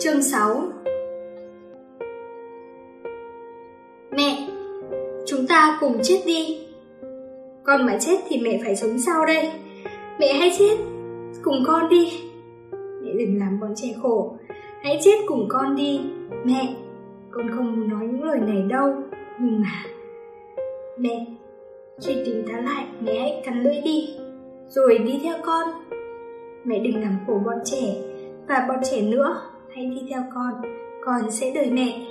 Chương 6. Mẹ, chúng ta cùng chết đi. Con mà chết thì mẹ phải sống sao đây? Mẹ hãy chết cùng con đi. Mẹ đừng làm bọn trẻ khổ. Hãy chết cùng con đi. Mẹ, con không muốn nói những lời này đâu. Nhưng mà mẹ, khi tỉnh táo lại, mẹ hãy cắn lưỡi đi, rồi đi theo con. Mẹ đừng làm khổ bọn trẻ, và bọn trẻ nữa. Hãy đi theo con sẽ đợi mẹ.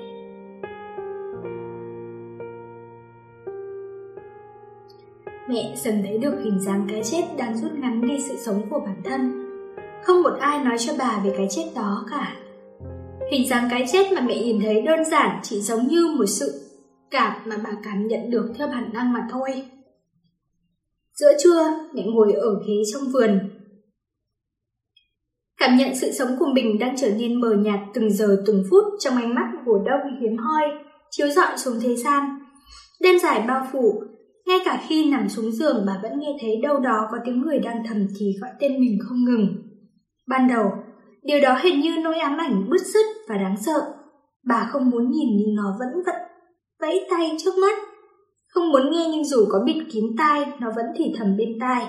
Mẹ dần thấy được hình dáng cái chết đang rút ngắn đi sự sống của bản thân. Không một ai nói cho bà về cái chết đó cả. Hình dáng cái chết mà mẹ nhìn thấy đơn giản chỉ giống như một sự cảm mà bà cảm nhận được theo bản năng mà thôi. Giữa trưa, mẹ ngồi ở ghế trong vườn, cảm nhận sự sống của mình đang trở nên mờ nhạt từng giờ từng phút trong ánh mắt mùa đông hiếm hoi chiếu rọi xuống thế gian. Đêm dài bao phủ, ngay cả khi nằm xuống giường bà vẫn nghe thấy đâu đó có tiếng người đang thầm thì gọi tên mình không ngừng. Ban đầu, điều đó hình như nỗi ám ảnh bứt rứt và đáng sợ. Bà không muốn nhìn nhưng nó vẫn vẫy tay trước mắt. Không muốn nghe nhưng dù có bịt kín tai, nó vẫn thì thầm bên tai.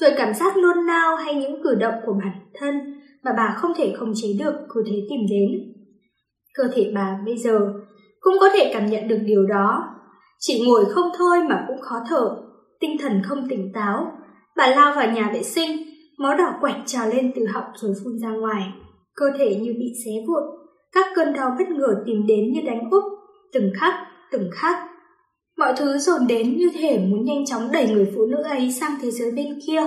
Rồi cảm giác nôn nao hay những cử động của bản thân mà bà không thể khống chế được cứ thế tìm đến. Cơ thể bà bây giờ cũng có thể cảm nhận được điều đó. Chỉ ngồi không thôi mà cũng khó thở, tinh thần không tỉnh táo. Bà lao vào nhà vệ sinh, máu đỏ quạch trào lên từ họng rồi phun ra ngoài. Cơ thể như bị xé vụn, các cơn đau bất ngờ tìm đến như đánh úp, từng khắc. Mọi thứ dồn đến như thể muốn nhanh chóng đẩy người phụ nữ ấy sang thế giới bên kia.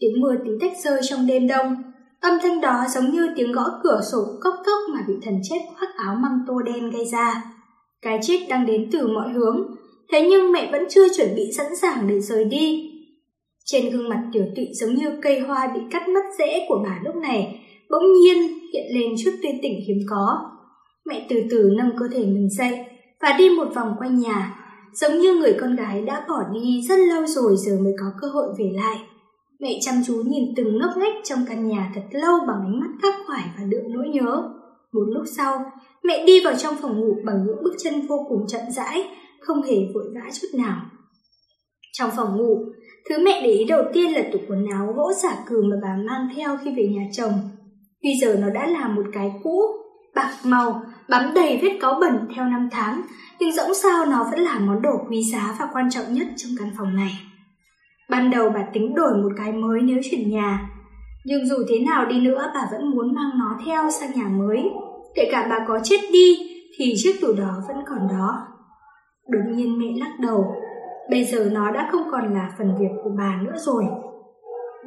Tiếng mưa tí tách rơi trong đêm đông, âm thanh đó giống như tiếng gõ cửa sổ cốc cốc mà vị thần chết khoác áo măng tô đen gây ra. Cái chết đang đến từ mọi hướng, thế nhưng mẹ vẫn chưa chuẩn bị sẵn sàng để rời đi. Trên gương mặt tiểu tụy giống như cây hoa bị cắt mất rễ của bà lúc này, bỗng nhiên hiện lên chút tươi tỉnh hiếm có. Mẹ từ từ nâng cơ thể mình dậy và đi một vòng quanh nhà, giống như người con gái đã bỏ đi rất lâu rồi giờ mới có cơ hội về lại. Mẹ chăm chú nhìn từng ngóc ngách trong căn nhà thật lâu bằng ánh mắt khắc khoải và đượm nỗi nhớ. Một lúc sau, mẹ đi vào trong phòng ngủ bằng những bước chân vô cùng chậm rãi, không hề vội vã chút nào. Trong phòng ngủ, thứ mẹ để ý đầu tiên là tủ quần áo gỗ xả cừ mà bà mang theo khi về nhà chồng. Bây giờ nó đã là một cái cũ, bạc màu, bám đầy vết cáu bẩn theo năm tháng, nhưng dẫu sao nó vẫn là món đồ quý giá và quan trọng nhất trong căn phòng này. Ban đầu bà tính đổi một cái mới nếu chuyển nhà, nhưng dù thế nào đi nữa bà vẫn muốn mang nó theo sang nhà mới. Kể cả bà có chết đi thì chiếc tủ đó vẫn còn đó. Đột nhiên mẹ lắc đầu, bây giờ nó đã không còn là phần việc của bà nữa rồi.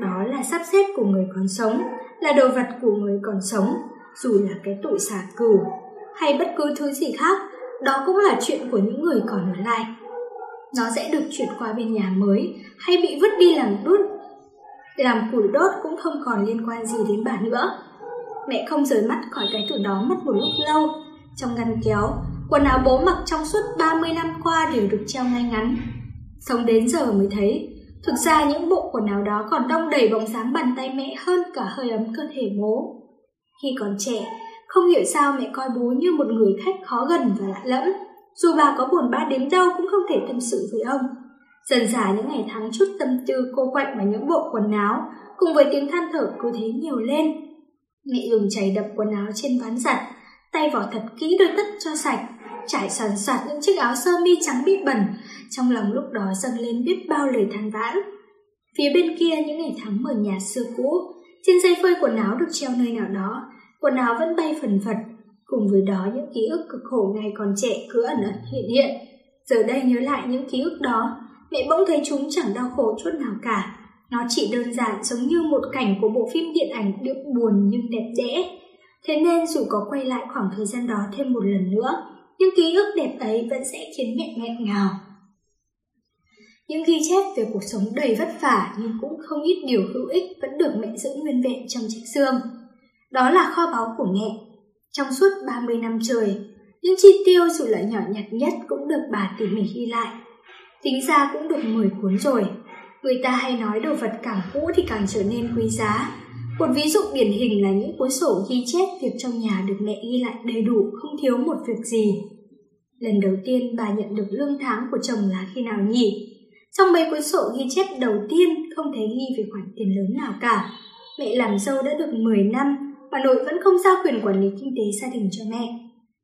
Đó là sắp xếp của người còn sống, là đồ vật của người còn sống, dù là cái tủ xà cừ hay bất cứ thứ gì khác, đó cũng là chuyện của những người còn ở lại. Nó sẽ được chuyển qua bên nhà mới hay bị vứt đi làm củi đốt cũng không còn liên quan gì đến bà nữa. Mẹ không rời mắt khỏi cái tủ đó mất một lúc lâu. Trong ngăn kéo, quần áo bố mặc trong suốt 30 năm qua đều được treo ngay ngắn. Sống đến giờ mới thấy, thực ra những bộ quần áo đó còn đong đầy bóng dáng bàn tay mẹ hơn cả hơi ấm cơ thể bố. Khi còn trẻ, không hiểu sao mẹ coi bố như một người khách khó gần và lạ lẫm. Dù bà có buồn bã đến đâu cũng không thể tâm sự với ông. Dần dà những ngày tháng chút tâm tư cô quạnh vào những bộ quần áo, cùng với tiếng than thở cứ thế nhiều lên. Mẹ dùng chày đập quần áo trên ván giặt, tay vỏ thật kỹ đôi tất cho sạch, trải soàn soạt những chiếc áo sơ mi trắng bị bẩn. Trong lòng lúc đó dâng lên biết bao lời than vãn. Phía bên kia những ngày tháng mờ nhạt xưa cũ, trên dây phơi quần áo được treo nơi nào đó, quần áo vẫn bay phần phật. Cùng với đó những ký ức cực khổ ngày còn trẻ cứ ẩn ẩn hiện. Giờ đây nhớ lại những ký ức đó, mẹ bỗng thấy chúng chẳng đau khổ chút nào cả. Nó chỉ đơn giản giống như một cảnh của bộ phim điện ảnh đượm buồn nhưng đẹp đẽ. Thế nên dù có quay lại khoảng thời gian đó thêm một lần nữa, những ký ức đẹp ấy vẫn sẽ khiến mẹ nghẹn ngào. Những ghi chép về cuộc sống đầy vất vả nhưng cũng không ít điều hữu ích vẫn được mẹ giữ nguyên vẹn trong chiếc xương. Đó là kho báu của mẹ. Trong suốt 30 năm trời, những chi tiêu dù là nhỏ nhặt nhất cũng được bà tỉ mỉ ghi lại. Tính ra cũng được 10 cuốn rồi. Người ta hay nói đồ vật càng cũ thì càng trở nên quý giá. Một ví dụ điển hình là những cuốn sổ ghi chép việc trong nhà được mẹ ghi lại đầy đủ, không thiếu một việc gì. Lần đầu tiên bà nhận được lương tháng của chồng là khi nào nhỉ? Trong mấy cuốn sổ ghi chép đầu tiên không thấy ghi về khoản tiền lớn nào cả. Mẹ làm dâu đã được 10 năm mà nội vẫn không giao quyền quản lý kinh tế gia đình cho mẹ.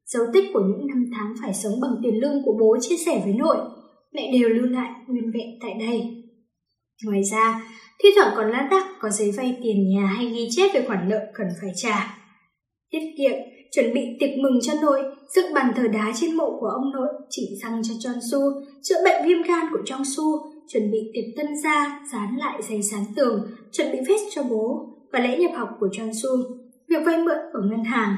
Dấu tích của những năm tháng phải sống bằng tiền lương của bố chia sẻ với nội, mẹ đều lưu lại nguyên vẹn tại đây. Ngoài ra, thi thoảng còn lác đác có giấy vay tiền nhà hay ghi chép về khoản nợ cần phải trả. Tiết kiệm, chuẩn bị tiệc mừng cho nội, dựng bàn thờ đá trên mộ của ông nội, chỉ răng cho John Su, chữa bệnh viêm gan của John Su, chuẩn bị tiệc tân gia, dán lại giấy dán tường, chuẩn bị vest cho bố và lễ nhập học của John Su, việc vay mượn ở ngân hàng.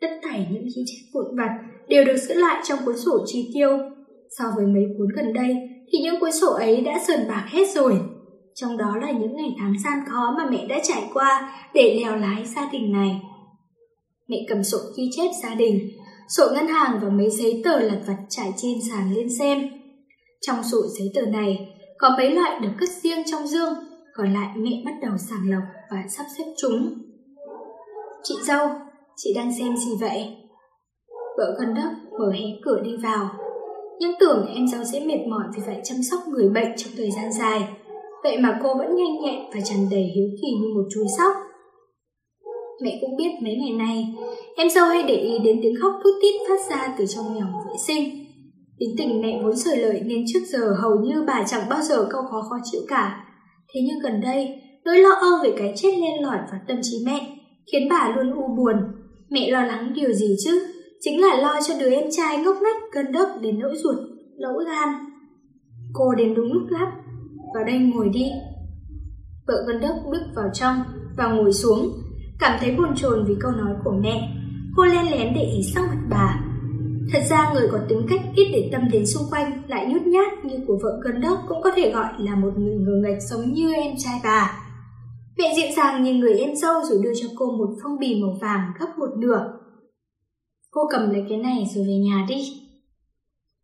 Tất thảy những ghi chép vụn vặt đều được giữ lại trong cuốn sổ chi tiêu. So với mấy cuốn gần đây thì những cuốn sổ ấy đã sờn bạc hết rồi. Trong đó là những ngày tháng gian khó mà mẹ đã trải qua để lèo lái gia đình này. Mẹ cầm sổ ghi chép gia đình, sổ ngân hàng và mấy giấy tờ lặt vặt trải trên sàn lên xem. Trong sổ giấy tờ này có mấy loại được cất riêng trong dương, còn lại mẹ bắt đầu sàng lọc và sắp xếp chúng. Chị dâu, chị đang xem gì vậy? Vợ gần đó mở hé cửa đi vào. Nhưng tưởng em dâu sẽ mệt mỏi vì phải chăm sóc người bệnh trong thời gian dài, vậy mà cô vẫn nhanh nhẹn và tràn đầy hiếu kỳ như một chú sóc. Mẹ cũng biết mấy ngày nay em dâu hay để ý đến tiếng khóc thút thít phát ra từ trong nhà vệ sinh. Tính tình mẹ vốn sởi lời nên trước giờ hầu như bà chẳng bao giờ câu khó chịu cả. Thế nhưng gần đây, nỗi lo âu về cái chết len lỏi vào tâm trí mẹ khiến bà luôn u buồn. Mẹ lo lắng điều gì chứ? Chính là lo cho đứa em trai ngốc nghếch cơn đốc đến nỗi ruột lỗ gan. Cô đến đúng lúc lắm. Vào đây ngồi đi. Vợ Vân Đức bước vào trong và ngồi xuống, cảm thấy bồn chồn vì câu nói của mẹ. Cô len lén để ý sắc mặt bà. Thật ra người có tính cách ít để tâm đến xung quanh lại nhút nhát như của vợ Vân Đức cũng có thể gọi là một người ngờ nghệch, giống như em trai bà. Mẹ dịu dàng nhìn người em dâu rồi đưa cho cô một phong bì màu vàng gấp một nửa. Cô cầm lấy cái này rồi về nhà đi.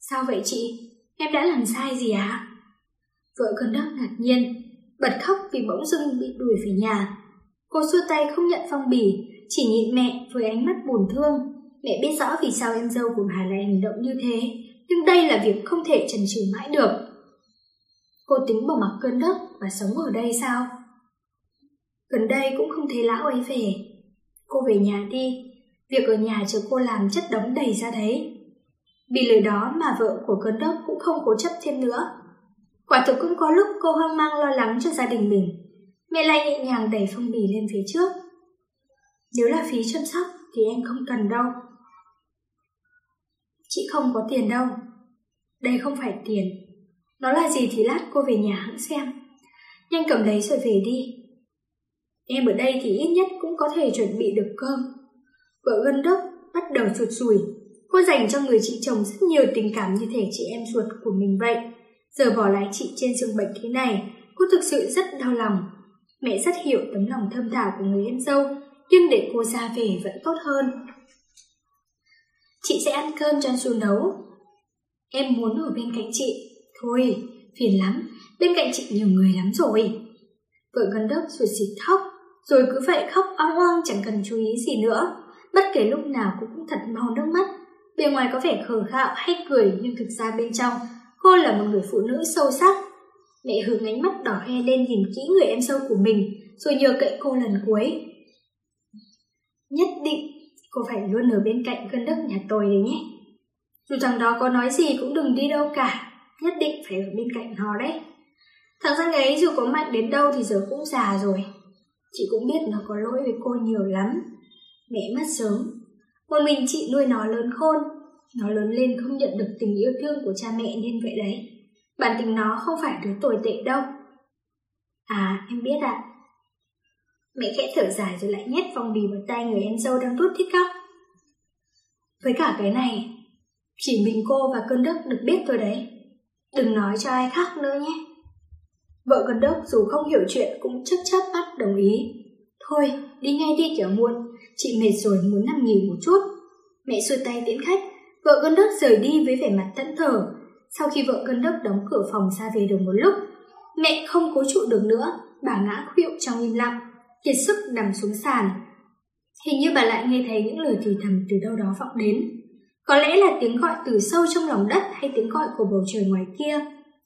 Sao vậy chị? Em đã làm sai gì à? Vợ Cơn Đốc ngạc nhiên, bật khóc vì bỗng dưng bị đuổi về nhà. Cô xua tay không nhận phong bì, chỉ nhìn mẹ với ánh mắt buồn thương. Mẹ biết rõ vì sao em dâu của bà lại hành động như thế, nhưng đây là việc không thể chần chừ mãi được. Cô tính bỏ mặc Cơn Đốc và sống ở đây sao? Gần đây cũng không thấy lão ấy về. Cô về nhà đi, việc ở nhà chờ cô làm chất đống đầy ra đấy. Vì lời đó mà vợ của Cơn Đốc cũng không cố chấp thêm nữa. Quả thực cũng có lúc cô hoang mang lo lắng cho gia đình mình. Mẹ lại nhẹ nhàng đẩy phong bì lên phía trước. Nếu là phí chăm sóc thì em không cần đâu. Chị không có tiền đâu. Đây không phải tiền. Nó là gì thì lát cô về nhà hẵng xem. Nhanh cầm lấy rồi về đi. Em ở đây thì ít nhất cũng có thể chuẩn bị được cơm. Vợ Gân Đốc bắt đầu chuột rủi. Cô dành cho người chị chồng rất nhiều tình cảm như thể chị em ruột của mình vậy. Giờ bỏ lại chị trên giường bệnh thế này, cô thực sự rất đau lòng. Mẹ rất hiểu tấm lòng thơm thảo của người em dâu, nhưng để cô ra về vẫn tốt hơn. Chị sẽ ăn cơm cho Su nấu. Em muốn ở bên cạnh chị. Thôi, phiền lắm, bên cạnh chị nhiều người lắm rồi. Vợ Gần Đốc rồi xịt khóc, rồi cứ vậy khóc oang oang chẳng cần chú ý gì nữa. Bất kể lúc nào cũng thật mau nước mắt. Bề ngoài có vẻ khờ khạo hay cười nhưng thực ra bên trong cô là một người phụ nữ sâu sắc. Mẹ hướng ánh mắt đỏ hoe lên nhìn kỹ người em dâu của mình, rồi nhờ cậy cô lần cuối. Nhất định cô phải luôn ở bên cạnh Cơn Đốc nhà tôi đấy nhé. Dù thằng đó có nói gì cũng đừng đi đâu cả, nhất định phải ở bên cạnh nó đấy. Thằng danh ấy dù có mạnh đến đâu thì giờ cũng già rồi. Chị cũng biết nó có lỗi với cô nhiều lắm. Mẹ mất sớm, một mình chị nuôi nó lớn khôn. Nó lớn lên không nhận được tình yêu thương của cha mẹ nên vậy đấy. Bản tính nó không phải đứa tồi tệ đâu. À, em biết ạ. Mẹ khẽ thở dài rồi lại nhét phong bì vào tay người em dâu đang rút thích khóc. Với cả cái này, chỉ mình cô và Cơn Đốc được biết thôi đấy. Đừng nói cho ai khác nữa nhé. Vợ Cơn Đốc dù không hiểu chuyện cũng chớp mắt đồng ý. Thôi, đi ngay đi kẻo muộn. Chị mệt rồi muốn nằm nghỉ một chút. Mẹ xuôi tay tiễn khách. Vợ Cơn Đốc rời đi với vẻ mặt thẫn thờ. Sau khi vợ Cơn Đốc đóng cửa phòng ra về được một lúc, mẹ không cố trụ được nữa, bà ngã khuỵu trong im lặng. kiệt sức nằm xuống sàn. Hình như bà lại nghe thấy những lời thì thầm từ đâu đó vọng đến. Có lẽ là tiếng gọi từ sâu trong lòng đất hay tiếng gọi của bầu trời ngoài kia.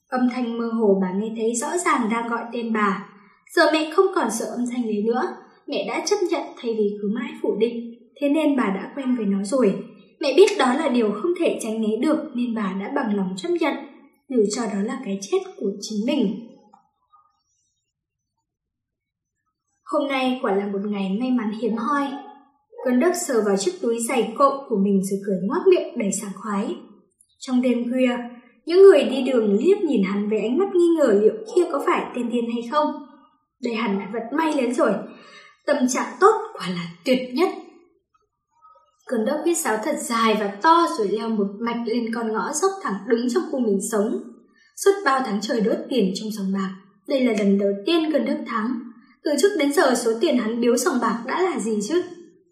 Âm thanh mơ hồ bà nghe thấy rõ ràng đang gọi tên bà. Giờ mẹ không còn sợ âm thanh đấy nữa. Mẹ đã chấp nhận thay vì cứ mãi phủ định. Thế nên bà đã quen với nó rồi. Mẹ biết đó là điều không thể tránh né được nên bà đã bằng lòng chấp nhận, dù cho đó là cái chết của chính mình. Hôm nay quả là một ngày may mắn hiếm hoi. Cơn đốc sờ vào chiếc túi giày cộm của mình rồi cười ngoác miệng đầy sảng khoái. Trong đêm khuya, những người đi đường liếc nhìn hắn với ánh mắt nghi ngờ liệu kia có phải tên điên hay không. Đây hẳn là vật may lớn rồi. Tâm trạng tốt quả là tuyệt nhất. Cơn đốc viết sáo thật dài và to rồi leo một mạch lên con ngõ dốc thẳng đứng trong khu mình sống. Suốt bao tháng trời đốt tiền trong sòng bạc, đây là lần đầu tiên Cơn đốc thắng. Từ trước đến giờ số tiền hắn biếu sòng bạc đã là gì chứ?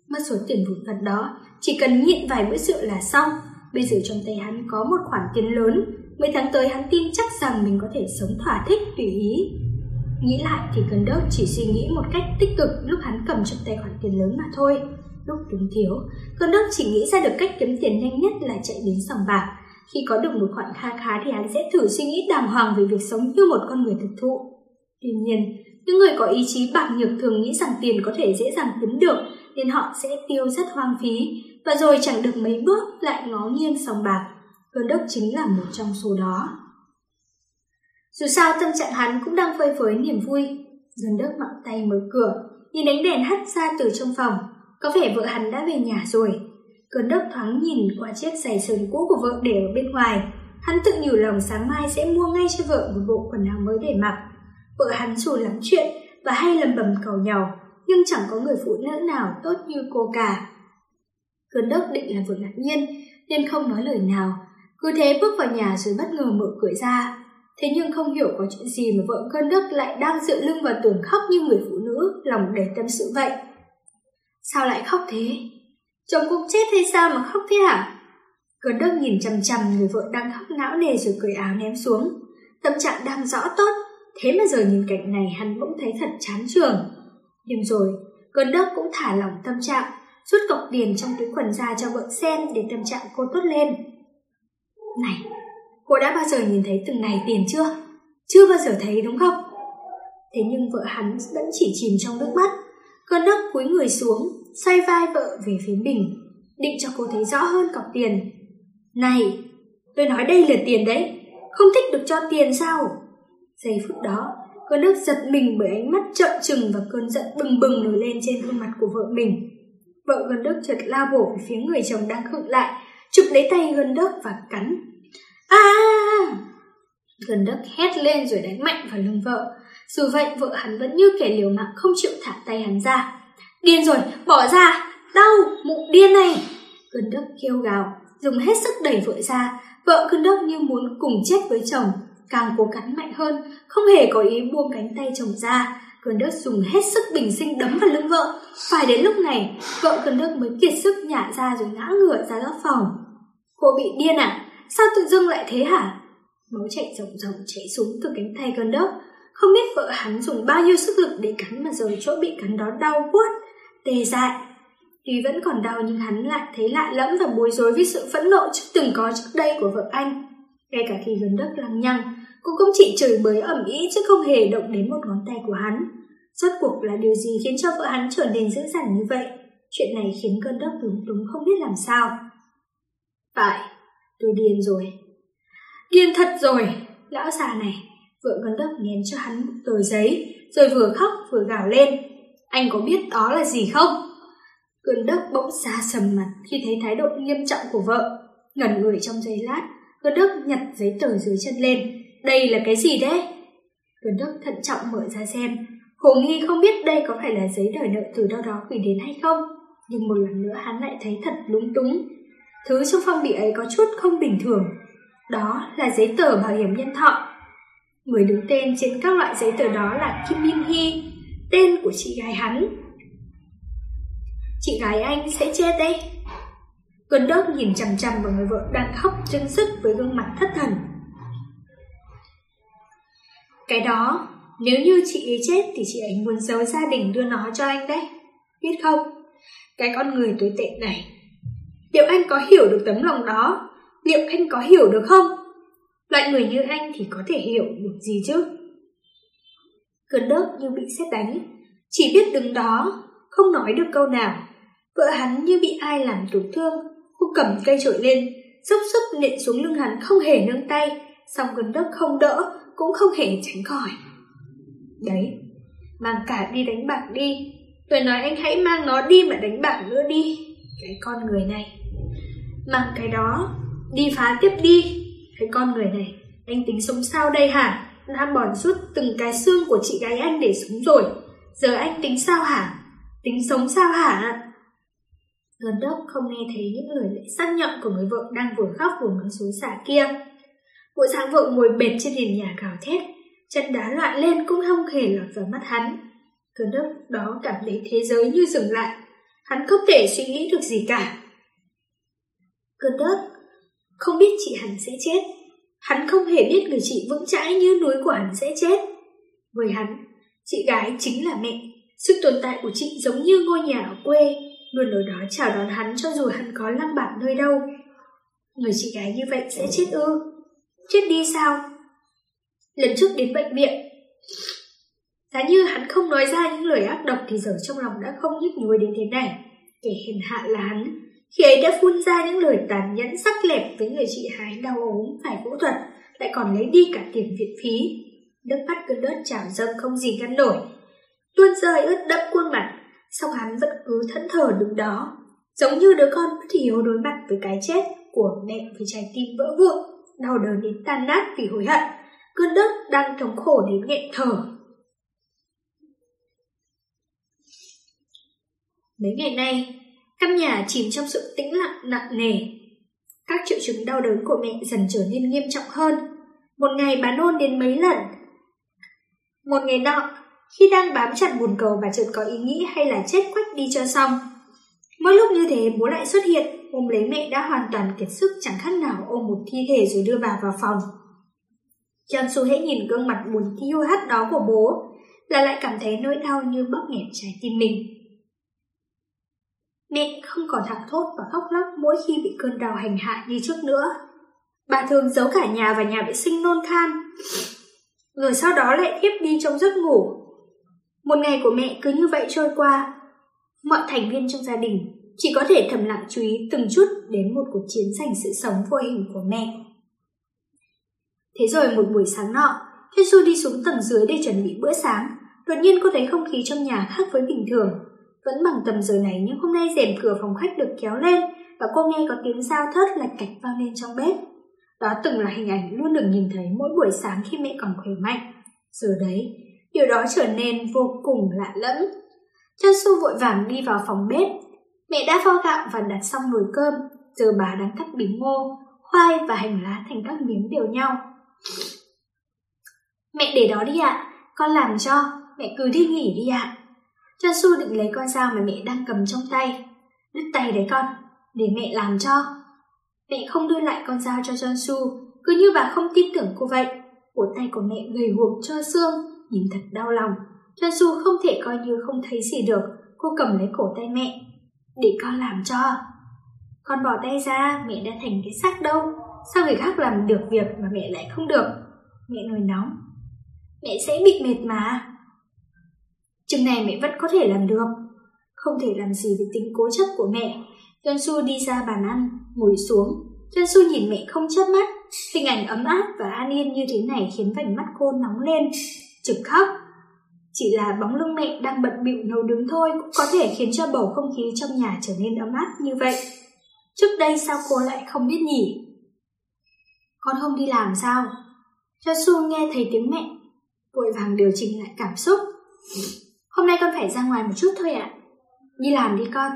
Mất số tiền vụt vặt đó, chỉ cần nhịn vài bữa rượu là xong. Bây giờ trong tay hắn có một khoản tiền lớn, mấy tháng tới hắn tin chắc rằng mình có thể sống thỏa thích tùy ý. Nghĩ lại thì Cơn đốc chỉ suy nghĩ một cách tích cực lúc hắn cầm trong tay khoản tiền lớn mà thôi. Lúc túng thiếu, Cơn đốc chỉ nghĩ ra được cách kiếm tiền nhanh nhất là chạy đến sòng bạc. Khi có được một khoản kha khá thì hắn sẽ thử suy nghĩ đàng hoàng về việc sống như một con người thực thụ. Tuy nhiên, những người có ý chí bạc nhược thường nghĩ rằng tiền có thể dễ dàng kiếm được nên họ sẽ tiêu rất hoang phí, và rồi chẳng được mấy bước lại ngó nghiêng sòng bạc. Cơn đốc chính là một trong số đó. Dù sao tâm trạng hắn cũng đang phơi phới niềm vui. Cơn đốc mạnh tay mở cửa, nhìn ánh đèn hắt ra từ trong phòng. Có vẻ vợ hắn đã về nhà rồi. Cơn đốc thoáng nhìn qua chiếc giày sờn cũ của vợ để ở bên ngoài. Hắn tự nhủ lòng sáng mai sẽ mua ngay cho vợ một bộ quần áo mới để mặc. Vợ hắn dù lắm chuyện và hay lầm bầm cầu nhau, nhưng chẳng có người phụ nữ nào tốt như cô cả. Cơn đốc định là vợ ngạc nhiên nên không nói lời nào. Cứ thế bước vào nhà rồi bất ngờ mở cửa ra. Thế nhưng không hiểu có chuyện gì mà vợ Cơn đốc lại đang dựa lưng vào tường khóc như người phụ nữ lòng đầy tâm sự vậy. Sao lại khóc thế? Chồng cũng chết hay sao mà khóc thế hả? Cơn đốc nhìn chằm chằm người vợ đang khóc não nề rồi cởi áo ném xuống. Tâm trạng đang rõ tốt, thế mà giờ nhìn cảnh này hắn bỗng thấy thật chán chường. Nhưng rồi, Cơn đốc cũng thả lỏng tâm trạng, rút cọc tiền trong túi quần ra cho vợ xem để tâm trạng cô tốt lên. Này, cô đã bao giờ nhìn thấy từng này tiền chưa? Chưa bao giờ thấy đúng không? Thế nhưng vợ hắn vẫn chỉ chìm trong nước mắt. Cơn đốc cúi người xuống, xoay vai vợ về phía mình, định cho cô thấy rõ hơn cọc tiền. Này, tôi nói đây là tiền đấy, không thích được cho tiền sao? Giây phút đó, Cơn đốc giật mình bởi ánh mắt trợn trừng và cơn giận bừng bừng nổi lên trên khuôn mặt của vợ mình. Vợ Cơn đốc chợt lao bổ về phía người chồng đang khựng lại, chụp lấy tay Cơn đốc và cắn. A! Cơn đốc hét lên rồi đánh mạnh vào lưng vợ. Dù vậy, vợ hắn vẫn như kẻ liều mạng không chịu thả tay hắn ra. Điên rồi, bỏ ra, đau, mụ điên này. Cơn đốc kêu gào, dùng hết sức đẩy vợ ra. Vợ Cơn đốc như muốn cùng chết với chồng, càng cố cắn mạnh hơn, không hề có ý buông cánh tay chồng ra. Cơn đốc dùng hết sức bình sinh đấm vào lưng vợ. Phải đến lúc này, vợ Cơn đốc mới kiệt sức nhả ra rồi ngã ngửa ra góc phòng. Cô bị điên à? Sao tự dưng lại thế hả? Máu chảy ròng ròng chảy xuống từ cánh tay Cơn đốc. Không biết vợ hắn dùng bao nhiêu sức lực để cắn mà giờ chỗ bị cắn đó đau buốt, tê dại. Tuy vẫn còn đau nhưng hắn lại thấy lạ lẫm và bối rối với sự phẫn nộ chưa từng có trước đây của vợ anh. Ngay cả khi Cơn đốc lăng nhăng, cô cũng chỉ chửi bới ầm ĩ chứ không hề động đến một ngón tay của hắn. Rốt cuộc là điều gì khiến cho vợ hắn trở nên dữ dằn như vậy? Chuyện này khiến Cơn đốc lúng túng không biết làm sao. Phải, tôi điên rồi. Điên thật rồi, lão già này. Vợ Cơn đốc ném cho hắn một tờ giấy, rồi vừa khóc vừa gào lên. Anh có biết đó là gì không? Cơn đốc bỗng xa sầm mặt khi thấy thái độ nghiêm trọng của vợ. Ngẩn người trong giây lát, Cơn đốc nhặt giấy tờ dưới chân lên. Đây là cái gì đấy? Cơn đốc thận trọng mở ra xem. Hồ nghi không biết đây có phải là giấy đòi nợ từ đâu đó gửi đến hay không. Nhưng một lần nữa hắn lại thấy thật lúng túng. Thứ trong phong bì ấy có chút không bình thường. Đó là giấy tờ bảo hiểm nhân thọ. Người đứng tên trên các loại giấy tờ đó là Kim Min Hee, tên của chị gái hắn. Chị gái anh sẽ chết đấy. Cơn đốc nhìn chằm chằm vào người vợ đang khóc chân sức với gương mặt thất thần. Cái đó Nếu như chị ấy chết thì chị ấy muốn giấu gia đình đưa nó cho anh đấy, biết không? Cái con người tồi tệ này. Liệu anh có hiểu được tấm lòng đó? Liệu anh có hiểu được không? Loại người như anh thì có thể hiểu được gì chứ? Cơn đớp như bị sét đánh, chỉ biết đứng đó, không nói được câu nào. Vợ hắn như bị ai làm tổn thương, cô cầm cây trổi lên, xốc xốc nện xuống lưng hắn không hề nâng tay, song cơn đớp không đỡ, cũng không hề tránh khỏi. Đấy, mang cả đi đánh bạc đi. Tôi nói anh hãy mang nó đi mà đánh bạc nữa đi. Cái con người này. Mang cái đó, đi phá tiếp đi. Cái con người này, anh tính sống sao đây hả? Đã bòn suốt từng cái xương của chị gái anh để sống rồi. Giờ anh tính sao hả? Tính sống sao hả? Gần đốc không nghe thấy những lời lẽ sắc nhọn của người vợ đang vừa khóc vừa mắng xối xả kia. Bộ dạng vợ ngồi bệt trên nền nhà gào thét, chân đá loạn lên cũng không hề lọt vào mắt hắn. Gần đốc đó cảm thấy thế giới như dừng lại, hắn không thể suy nghĩ được gì cả. Gần đốc không biết chị hắn sẽ chết, hắn không hề biết người chị vững chãi như núi của hắn sẽ chết. Với hắn, chị gái chính là mẹ, sức tồn tại của chị giống như ngôi nhà ở quê, luôn ở đó chào đón hắn cho dù hắn có lăng bạt nơi đâu. Người chị gái như vậy sẽ chết ư? Chết đi sao? Lần trước đến bệnh viện, giá như hắn không nói ra những lời ác độc thì giờ trong lòng đã không nhức nhối đến thế này. Kẻ hèn hạ là hắn, khi ấy đã phun ra những lời tàn nhẫn sắc lẹp với người chị gái đau ốm phải phẫu thuật, lại còn lấy đi cả tiền viện phí. Nước mắt cơn đớt trào dâng không gì ngăn nổi, tuôn rơi ướt đẫm khuôn mặt. Song hắn vẫn cứ thẫn thờ đứng đó, giống như đứa con bất hiếu đối mặt với cái chết của mẹ với trái tim vỡ vụn, đau đớn đến tan nát vì hối hận. Cơn đớt đang thống khổ đến nghẹn thở. Mấy ngày nay, căn nhà chìm trong sự tĩnh lặng nặng nề. Các triệu chứng đau đớn của mẹ dần trở nên nghiêm trọng hơn. Một ngày bà nôn đến mấy lần. Một ngày nọ, khi đang bám chặt bồn cầu và chợt có ý nghĩ hay là chết quách đi cho xong. Mỗi lúc như thế bố lại xuất hiện, ôm lấy mẹ đã hoàn toàn kiệt sức chẳng khác nào ôm một thi thể rồi đưa bà vào phòng. John Su hễ nhìn gương mặt buồn thiêu hắt đó của bố là lại cảm thấy nỗi đau như bóp nghẹt trái tim mình. Mẹ không còn thẳng thốt và khóc lóc mỗi khi bị cơn đau hành hạ như trước nữa. Bà thường giấu cả nhà và nhà vệ sinh nôn khan, rồi sau đó lại thiếp đi trong giấc ngủ. Một ngày của mẹ cứ như vậy trôi qua. Mọi thành viên trong gia đình chỉ có thể thầm lặng chú ý từng chút đến một cuộc chiến giành sự sống vô hình của mẹ. Thế rồi một buổi sáng nọ, khi Su đi xuống tầng dưới để chuẩn bị bữa sáng, đột nhiên cô thấy không khí trong nhà khác với bình thường. Vẫn bằng tầm giờ này nhưng hôm nay rèm cửa phòng khách được kéo lên và cô nghe có tiếng dao thớt lạch cạch vang lên trong bếp. Đó từng là hình ảnh luôn được nhìn thấy mỗi buổi sáng khi mẹ còn khỏe mạnh. Giờ đấy, điều đó trở nên vô cùng lạ lẫm. Chan Su vội vàng đi vào phòng bếp. Mẹ đã vo gạo và đặt xong nồi cơm. Giờ bà đang cắt bí ngô, khoai và hành lá thành các miếng đều nhau. Mẹ để đó đi ạ, con làm cho. Mẹ cứ đi nghỉ đi ạ. Chan Su định lấy con dao mà mẹ đang cầm trong tay. Đứt tay đấy con, để mẹ làm cho. Mẹ không đưa lại con dao cho Chan Su, cứ như bà không tin tưởng cô vậy. Cổ tay của mẹ gầy guộc cho xương, nhìn thật đau lòng. Chan Su không thể coi như không thấy gì được. Cô cầm lấy cổ tay mẹ. Để con làm cho. Con bỏ tay ra, mẹ đã thành cái xác đâu. Sao người khác làm được việc mà mẹ lại không được? Mẹ nổi nóng. Mẹ sẽ bị mệt mà. Chừng này mẹ vẫn có thể làm được. Không thể làm gì với tính cố chấp của mẹ. Chan Su đi ra bàn ăn, ngồi xuống. Chan Su nhìn mẹ không chớp mắt. Hình ảnh ấm áp và an yên như thế này khiến vành mắt cô nóng lên, trực khóc. Chỉ là bóng lưng mẹ đang bận bịu nấu đứng thôi cũng có thể khiến cho bầu không khí trong nhà trở nên ấm áp như vậy. Trước đây sao cô lại không biết nhỉ? Con không đi làm sao? Chan Su nghe thấy tiếng mẹ, vội vàng điều chỉnh lại cảm xúc. Hôm nay con phải ra ngoài một chút thôi ạ. Đi làm đi con.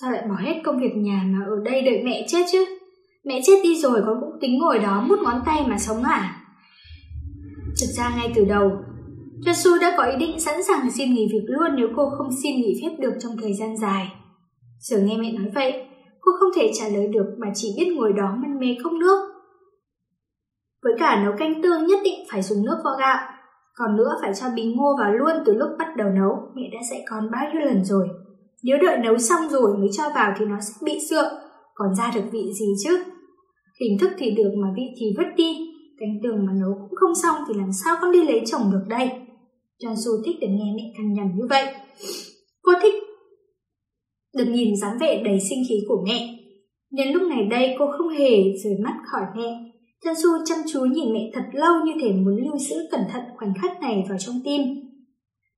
Sao lại bỏ hết công việc nhà mà ở đây đợi mẹ chết chứ? Mẹ chết đi rồi con cũng tính ngồi đó mút ngón tay mà sống à? Thực ra ngay từ đầu, Chan Su đã có ý định sẵn sàng xin nghỉ việc luôn nếu cô không xin nghỉ phép được trong thời gian dài. Giờ nghe mẹ nói vậy, cô không thể trả lời được mà chỉ biết ngồi đó mân mê không nước. Với cả nấu canh tương nhất định phải dùng nước vo gạo, Còn nữa, phải cho bí ngô vào luôn từ lúc bắt đầu nấu, mẹ đã dạy con bao nhiêu lần rồi. Nếu đợi nấu xong rồi mới cho vào thì nó sẽ bị sượng, còn ra được vị gì chứ? Hình thức thì được mà vị thì vứt đi, cánh tường mà nấu cũng không xong thì làm sao con đi lấy chồng được đây? Jeonsu thích được nghe mẹ cằn nhằn như vậy. Cô thích được nhìn dáng vẻ đầy sinh khí của mẹ. Nên lúc này đây cô không hề rời mắt khỏi mẹ. Jeonsu chăm chú nhìn mẹ thật lâu như thể muốn lưu giữ cẩn thận khoảnh khắc này vào trong tim.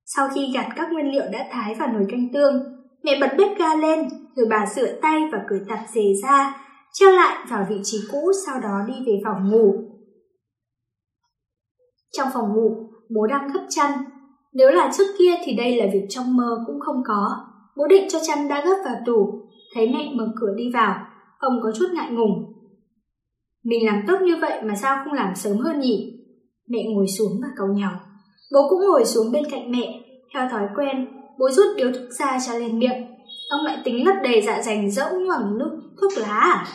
Sau khi gạt các nguyên liệu đã thái vào nồi canh tương, mẹ bật bếp ga lên, rồi bà rửa tay và cởi tạp dề ra, treo lại vào vị trí cũ, sau đó đi về phòng ngủ. Trong phòng ngủ, bố đang gấp chăn. Nếu là trước kia thì đây là việc trong mơ cũng không có. Bố định cho chăn đã gấp vào tủ, thấy mẹ mở cửa đi vào, ông có chút ngại ngùng. Mình làm tốt như vậy mà sao không làm sớm hơn nhỉ? Mẹ ngồi xuống và cau nhàu. Bố cũng ngồi xuống bên cạnh mẹ. Theo thói quen, bố rút điếu thuốc ra cho lên miệng. Ông lại tính lấp đầy dạ dày dẫu bằng nước thuốc lá à?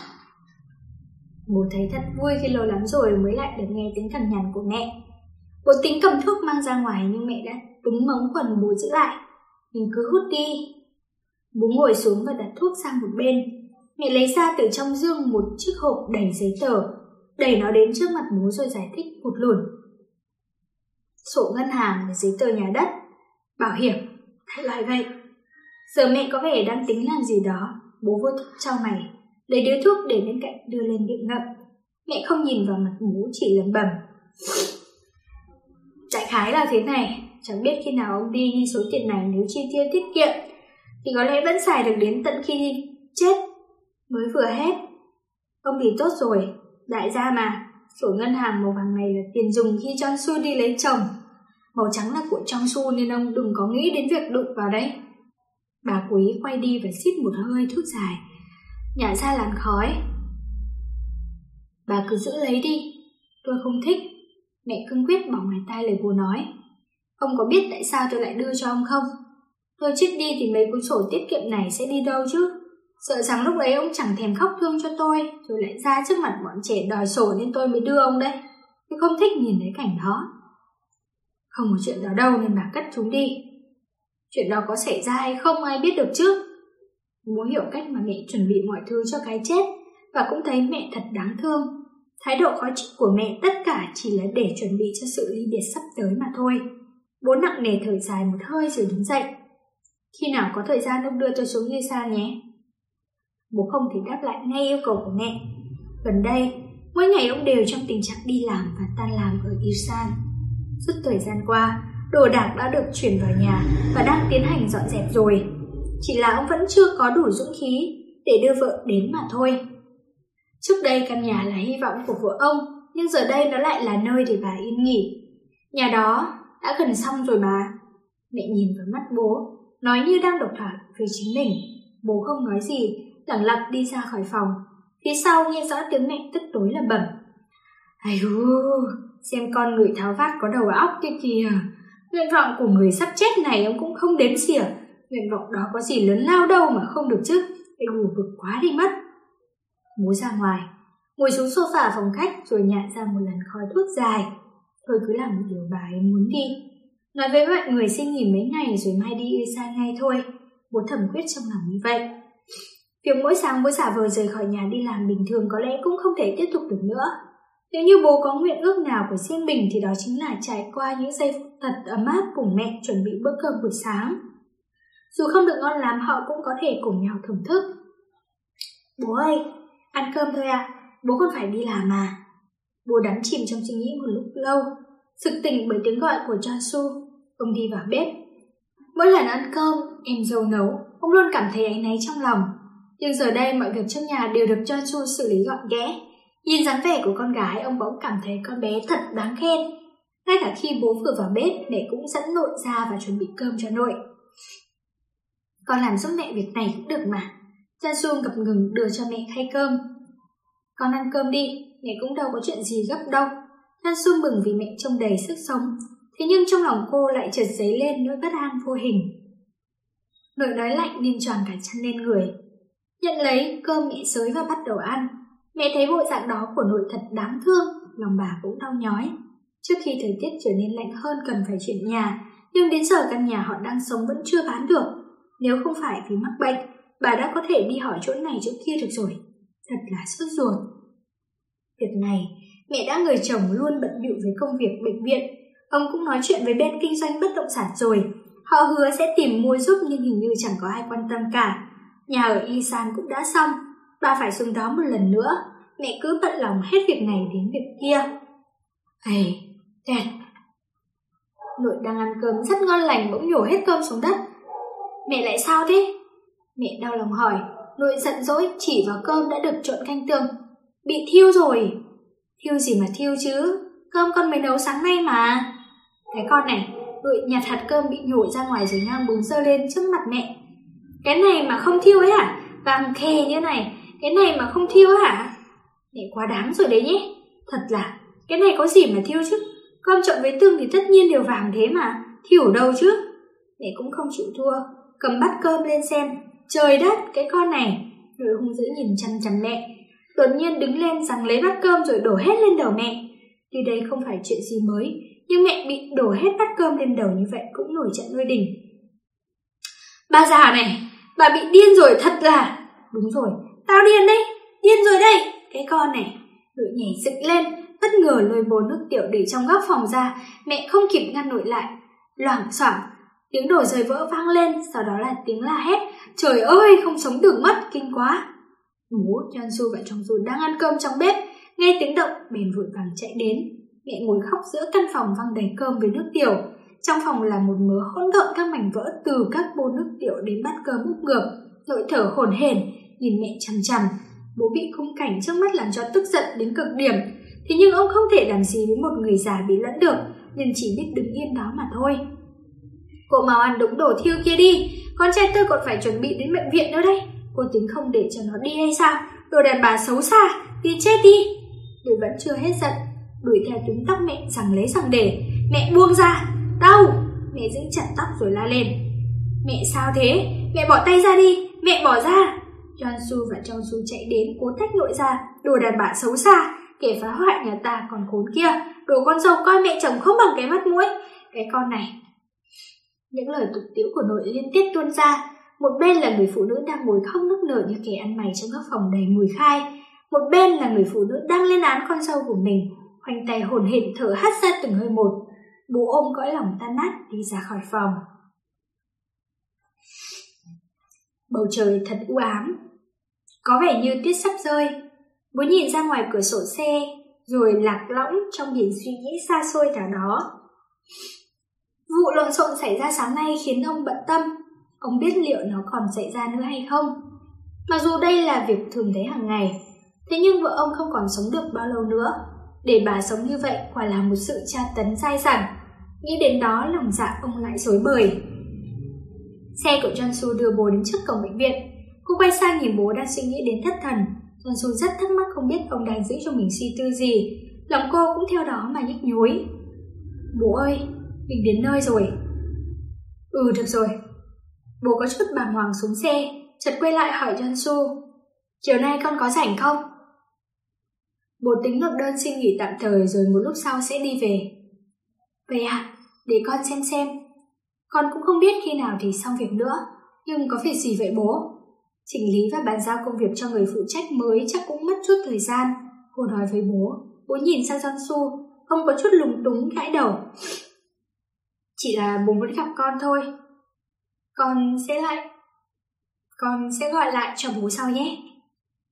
Bố thấy thật vui khi lâu lắm rồi mới lại được nghe tiếng cằn nhằn của mẹ. Bố tính cầm thuốc mang ra ngoài nhưng mẹ đã túm mống quần bố giữ lại. Mình cứ hút đi. Bố ngồi xuống và đặt thuốc sang một bên. Mẹ lấy ra từ trong giường một chiếc hộp đầy giấy tờ, đẩy nó đến trước mặt bố rồi giải thích một lùn. Sổ ngân hàng, giấy tờ nhà đất, bảo hiểm, đại loại vậy. Giờ mẹ có vẻ đang tính làm gì đó. Bố vô thức chau mày, lấy điếu thuốc để bên cạnh đưa lên miệng ngậm. Mẹ không nhìn vào mặt bố, chỉ lẩm bẩm. Đại khái là thế này, chẳng biết khi nào ông đi, nhưng số tiền này nếu chi tiêu tiết kiệm thì có lẽ vẫn xài được đến tận khi chết mới vừa hết. Ông thì tốt rồi, đại gia mà. Sổ ngân hàng màu vàng này là tiền dùng khi Jeonsu đi lấy chồng. Màu trắng là của Jeonsu nên ông đừng có nghĩ đến việc đụng vào đấy. Bà quý quay đi và xít một hơi thuốc dài, nhả ra làn khói. Bà cứ giữ lấy đi, tôi không thích. Mẹ cương quyết bỏ ngoài tai lời bố nói. Ông có biết tại sao tôi lại đưa cho ông không? Tôi chết đi thì mấy cuốn sổ tiết kiệm này sẽ đi đâu chứ? Sợ rằng lúc ấy ông chẳng thèm khóc thương cho tôi, rồi lại ra trước mặt bọn trẻ đòi sổ nên tôi mới đưa ông đây. Tôi không thích nhìn thấy cảnh đó. Không có chuyện đó đâu nên bà cất chúng đi. Chuyện đó có xảy ra hay không ai biết được chứ? Muốn hiểu cách mà mẹ chuẩn bị mọi thứ cho cái chết, và cũng thấy mẹ thật đáng thương. Thái độ khó chịu của mẹ tất cả chỉ là để chuẩn bị cho sự ly biệt sắp tới mà thôi. Bố nặng nề thở dài một hơi rồi đứng dậy. Khi nào có thời gian ông đưa tôi xuống như xa nhé. Bố không thể đáp lại ngay yêu cầu của mẹ. Gần đây, mỗi ngày ông đều trong tình trạng đi làm và tan làm ở Ilsan. Suốt thời gian qua, đồ đạc đã được chuyển vào nhà và đang tiến hành dọn dẹp rồi. Chỉ là ông vẫn chưa có đủ dũng khí để đưa vợ đến mà thôi. Trước đây căn nhà là hy vọng của vợ ông, nhưng giờ đây nó lại là nơi để bà yên nghỉ. Nhà đó đã gần xong rồi mà. Mẹ nhìn vào mắt bố, nói như đang độc thoại với chính mình. Bố không nói gì, lẳng lặng đi ra khỏi phòng. Phía sau nghe rõ tiếng mẹ tức tối lẩm bẩm. Ai u, xem con người tháo vát có đầu óc kia kìa. Nguyện vọng của người sắp chết này ông cũng không đếm xỉa. Nguyện vọng đó có gì lớn lao đâu mà không được chứ. Ai u, bực quá đi mất. Bố ra ngoài, ngồi xuống sofa phòng khách rồi nhả ra một làn khói thuốc dài. Thôi cứ làm một điều bà ấy muốn đi. Nói với mọi người xin nghỉ mấy ngày rồi mai đi Ilsan ngay thôi. Bố thầm quyết trong lòng như vậy. Việc mỗi sáng bố giả vờ rời khỏi nhà đi làm bình thường có lẽ cũng không thể tiếp tục được nữa. Nếu như bố có nguyện ước nào của riêng mình thì đó chính là trải qua những giây phút thật ấm áp cùng mẹ chuẩn bị bữa cơm buổi sáng. Dù không được ngon lắm, họ cũng có thể cùng nhau thưởng thức. Bố ơi, ăn cơm thôi à, bố còn phải đi làm mà. Bố đắm chìm trong suy nghĩ một lúc lâu, sực tỉnh bởi tiếng gọi của Jeonsu. Ông đi vào bếp. Mỗi lần ăn cơm, em dâu nấu, ông luôn cảm thấy áy náy trong lòng. Nhưng giờ đây mọi việc trong nhà đều được Jeonsu xử lý gọn ghẽ. Nhìn dáng vẻ của con gái, ông bỗng cảm thấy con bé thật đáng khen. Ngay cả khi bố vừa vào bếp, mẹ cũng dẫn nội ra và chuẩn bị cơm cho nội. Con làm giúp mẹ việc này cũng được mà. Jeonsu ngập ngừng đưa cho mẹ khay cơm. Con ăn cơm đi, mẹ cũng đâu có chuyện gì gấp đâu. Jeonsu mừng vì mẹ trông đầy sức sống. Thế nhưng trong lòng cô lại chợt dấy lên nỗi bất an vô hình. Nỗi đói lạnh nên choàng cả chăn lên người. Nhận lấy cơm mẹ xới và bắt đầu ăn. Mẹ thấy bộ dạng đó của nội thật đáng thương, lòng bà cũng đau nhói. trước khi thời tiết trở nên lạnh hơn cần phải chuyển nhà, nhưng đến giờ căn nhà họ đang sống vẫn chưa bán được. Nếu không phải vì mắc bệnh, bà đã có thể đi hỏi chỗ này chỗ kia được rồi. Thật là sốt ruột. Việc này, mẹ đã người chồng luôn bận bịu với công việc bệnh viện. Ông cũng nói chuyện với bên kinh doanh bất động sản rồi. Họ hứa sẽ tìm mua giúp nhưng hình như chẳng có ai quan tâm cả. Nhà ở Isan cũng đã xong. Bà phải xuống đó một lần nữa. Mẹ cứ bận lòng hết việc này đến việc kia. Ây, đẹp. Nội đang ăn cơm rất ngon lành bỗng nhổ hết cơm xuống đất. Mẹ lại sao thế? Mẹ đau lòng hỏi. Nội giận dỗi chỉ vào cơm đã được trộn canh tương. Bị thiêu rồi. Thiêu gì mà thiêu chứ? Cơm con mới nấu sáng nay mà. Cái con này, Nội nhặt hạt cơm bị nhổ ra ngoài rồi ngang búng dơ lên trước mặt mẹ. Cái này mà không thiêu ấy hả? Vàng khè như này, cái này mà không thiêu hả? Mẹ quá đáng rồi đấy nhé. Thật là, cái này có gì mà thiêu chứ? Cơm trộn với tương thì tất nhiên đều vàng thế mà, thiêu ở đâu chứ? Mẹ cũng không chịu thua, cầm bát cơm lên xem. Trời đất, cái con này. Nội hung dữ nhìn chằm chằm mẹ. Đột nhiên đứng lên giằng lấy bát cơm rồi đổ hết lên đầu mẹ. Tuy đây không phải chuyện gì mới, nhưng mẹ bị đổ hết bát cơm lên đầu như vậy cũng nổi trận lôi đình. Bà già này, bà bị điên rồi thật là. Đúng rồi, tao điên đấy, điên rồi đây. Cái con này. Nội nhảy dựng lên, bất ngờ lôi bồn nước tiểu để trong góc phòng ra. Mẹ không kịp ngăn Nội lại. Loảng xoảng, tiếng đổ rơi vỡ vang lên, sau đó là tiếng la hét. Trời ơi, không sống được mất, kinh quá. Bố, Yansu và Chongjun đang ăn cơm trong bếp, nghe tiếng động bèn vội vàng chạy đến. Mẹ ngồi khóc giữa căn phòng văng đầy cơm với nước tiểu. Trong phòng là một mớ hỗn độn các mảnh vỡ từ các bồn nước tiểu đến bát cơm úp ngược. Nội thở hổn hển, nhìn mẹ chằm chằm. Bố bị khung cảnh trước mắt làm cho tức giận đến cực điểm. Thế nhưng ông không thể làm gì với một người già bị lẫn được, nên chỉ biết đứng yên đó mà thôi. Cô mau ăn đống đổ thiêu kia đi, con trai tôi còn phải chuẩn bị đến bệnh viện nữa đây. Cô tính không để cho nó đi hay sao? Đồ đàn bà xấu xa, đi chết đi. Đuổi vẫn chưa hết giận, đuổi theo túm tóc mẹ giằng lấy giằng để. Mẹ buông ra, đau. Mẹ giữ chặt tóc rồi la lên. Mẹ sao thế? Mẹ bỏ tay ra đi, mẹ bỏ ra. Yansu và Chongjun chạy đến cố tách Nội ra. Đồ đàn bà xấu xa, kẻ phá hoại nhà ta còn khốn kia. Đồ con dâu coi mẹ chồng không bằng cái mắt mũi. Cái con này. Những lời tục tĩu của Nội liên tiếp tuôn ra. Một bên là người phụ nữ đang ngồi khóc nức nở như kẻ ăn mày trong các phòng đầy mùi khai. Một bên là người phụ nữ đang lên án con dâu của mình, khoanh tay hổn hển thở hắt ra từng hơi một. Bố ôm cõi lòng tan nát đi ra khỏi phòng. Bầu trời thật u ám, có vẻ như tiết sắp rơi. Bố nhìn ra ngoài cửa sổ xe, rồi lạc lõng trong biển suy nghĩ xa xôi nào đó. Vụ lộn xộn xảy ra sáng nay khiến ông bận tâm. Ông biết liệu nó còn xảy ra nữa hay không. Mặc dù đây là việc thường thấy hàng ngày, thế nhưng vợ ông không còn sống được bao lâu nữa. Để bà sống như vậy quả là một sự tra tấn dai dẳng. Nghĩ đến đó lòng dạ ông lại rối bời. Xe của Chongjun đưa bố đến trước cổng bệnh viện. Cô quay sang nhìn bố đang suy nghĩ đến thất thần. Chongjun rất thắc mắc không biết ông đang giữ cho mình suy tư gì. Lòng cô cũng theo đó mà nhức nhối. Bố ơi, mình đến nơi rồi. Ừ, được rồi. Bố có chút bàng hoàng xuống xe, chợt quay lại hỏi Yansu, chiều nay con có rảnh không? Bố tính nộp đơn xin nghỉ tạm thời rồi một lúc sau sẽ đi về. Vậy à, để con xem. Con cũng không biết khi nào thì xong việc nữa, nhưng có việc gì vậy bố? Chỉnh lý và bàn giao công việc cho người phụ trách mới chắc cũng mất chút thời gian, cô nói với bố. Bố nhìn sang Yansu, không có chút lúng túng gãi đầu. Chỉ là bố muốn gặp con thôi. Con sẽ gọi lại cho bố sau nhé.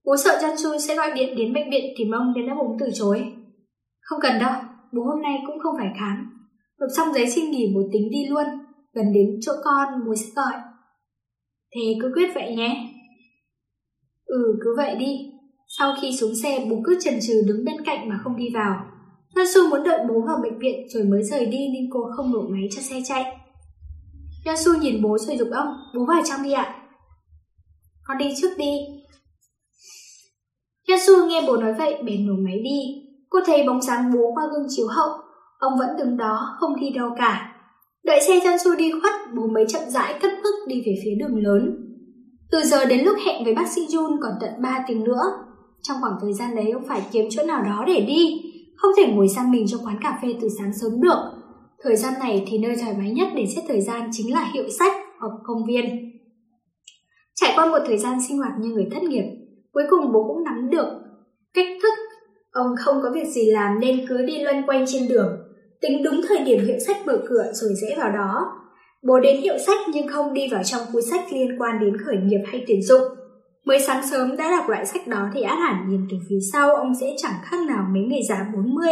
Bố sợ Chongjun sẽ gọi điện đến bệnh viện tìm ông nên đã bố từ chối. Không cần đâu, bố hôm nay cũng không phải khám. Nộp xong giấy xin nghỉ bố tính đi luôn, gần đến chỗ con bố sẽ gọi. Thế cứ quyết vậy nhé. Ừ, cứ vậy đi. Sau khi xuống xe bố cứ chần chừ đứng bên cạnh mà không đi vào. Chongjun muốn đợi bố vào bệnh viện rồi mới rời đi nên cô không nổ máy cho xe chạy. Yansu nhìn bố rồi giục ông, bố vào trong đi ạ. Con đi trước đi. Yansu nghe bố nói vậy bèn nổ máy đi. Cô thấy bóng dáng bố qua gương chiếu hậu, ông vẫn đứng đó không đi đâu cả. Đợi xe Yansu đi khuất, bố mới chậm rãi cất bước đi về phía đường lớn. Từ giờ đến lúc hẹn với bác sĩ Jun còn tận 3 tiếng nữa. Trong khoảng thời gian đấy ông phải kiếm chỗ nào đó để đi, Không thể ngồi sang mình trong quán cà phê từ sáng sớm được. Thời gian này thì nơi thoải mái nhất để giết thời gian chính là hiệu sách hoặc công viên. Trải qua một thời gian sinh hoạt như người thất nghiệp, cuối cùng bố cũng nắm được cách thức. Ông không có việc gì làm nên cứ đi loanh quanh trên đường, tính đúng thời điểm hiệu sách mở cửa rồi rẽ vào đó. Bố đến hiệu sách nhưng không đi vào trong cuốn sách liên quan đến khởi nghiệp hay tuyển dụng. Mới sáng sớm đã đọc loại sách đó thì át hẳn nhìn từ phía sau ông sẽ chẳng khác nào mấy người già 40,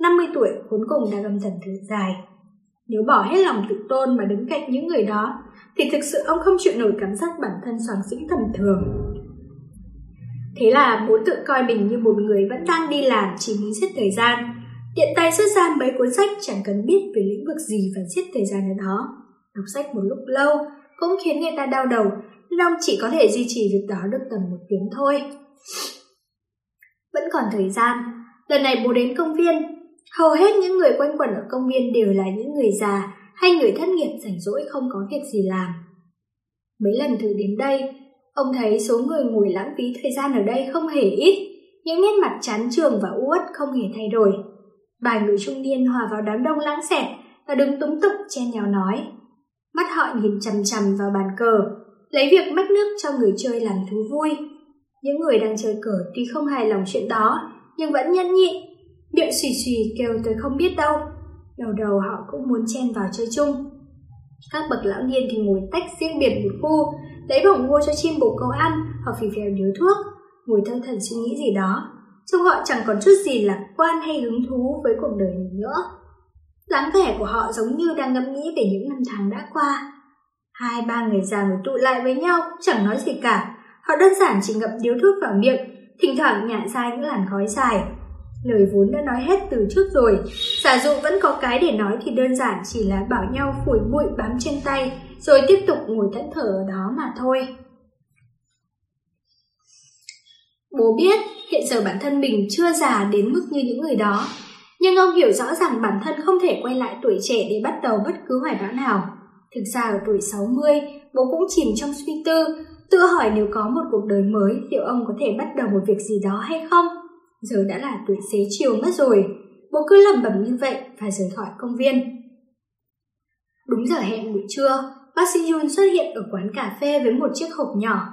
50 tuổi cuối cùng đang âm thầm thở dài. Nếu bỏ hết lòng tự tôn mà đứng cạnh những người đó thì thực sự ông không chịu nổi cảm giác bản thân xoàng xĩnh tầm thường. Thế là bố tự coi mình như một người vẫn đang đi làm chỉ muốn giết thời gian, tiện tay xuất ra mấy cuốn sách chẳng cần biết về lĩnh vực gì và giết thời gian ở đó. Đọc sách một lúc lâu cũng khiến người ta đau đầu, nên ông chỉ có thể duy trì việc đó được tầm 1 tiếng thôi. Vẫn còn thời gian, lần này bố đến công viên. Hầu hết những người quanh quẩn ở công viên đều là những người già hay người thất nghiệp rảnh rỗi không có việc gì làm. Mấy lần thử đến đây, ông thấy số người ngồi lãng phí thời gian ở đây không hề ít, những nét mặt chán chường và u uất không hề thay đổi. Vài người trung niên hòa vào đám đông lãng xẹt và đứng túng tụng chen nhau nói. Mắt họ nhìn chằm chằm vào bàn cờ, lấy việc mách nước cho người chơi làm thú vui. Những người đang chơi cờ tuy không hài lòng chuyện đó, nhưng vẫn nhẫn nhịn, miệng xùy xùy kêu tôi không biết đâu. Đầu đầu họ cũng muốn chen vào chơi chung. Các bậc lão niên thì ngồi tách riêng biệt một khu, lấy bổng ngô cho chim bồ câu ăn, hoặc phì phèo điếu thuốc, ngồi thơ thẩn suy nghĩ gì đó. Trông họ chẳng còn chút gì lạc quan hay hứng thú với cuộc đời mình nữa. Dáng vẻ của họ giống như đang ngẫm nghĩ về những năm tháng đã qua. 2-3 người già ngồi tụ lại với nhau cũng chẳng nói gì cả. Họ đơn giản chỉ ngậm điếu thuốc vào miệng, thỉnh thoảng nhả ra những làn khói dài. Lời vốn đã nói hết từ trước rồi, giả dụ vẫn có cái để nói thì đơn giản chỉ là bảo nhau phủi bụi bám trên tay rồi tiếp tục ngồi thẫn thờ ở đó mà thôi. Bố biết hiện giờ bản thân mình chưa già đến mức như những người đó, nhưng ông hiểu rõ rằng bản thân không thể quay lại tuổi trẻ để bắt đầu bất cứ hoài bão nào. Thực ra ở tuổi 60, bố cũng chìm trong suy tư, tự hỏi nếu có một cuộc đời mới liệu ông có thể bắt đầu một việc gì đó hay không. Giờ đã là tuổi xế chiều mất rồi, bố cứ lẩm bẩm như vậy và rời khỏi công viên. Đúng giờ hẹn buổi trưa, bác sĩ Yun xuất hiện ở quán cà phê với một chiếc hộp nhỏ.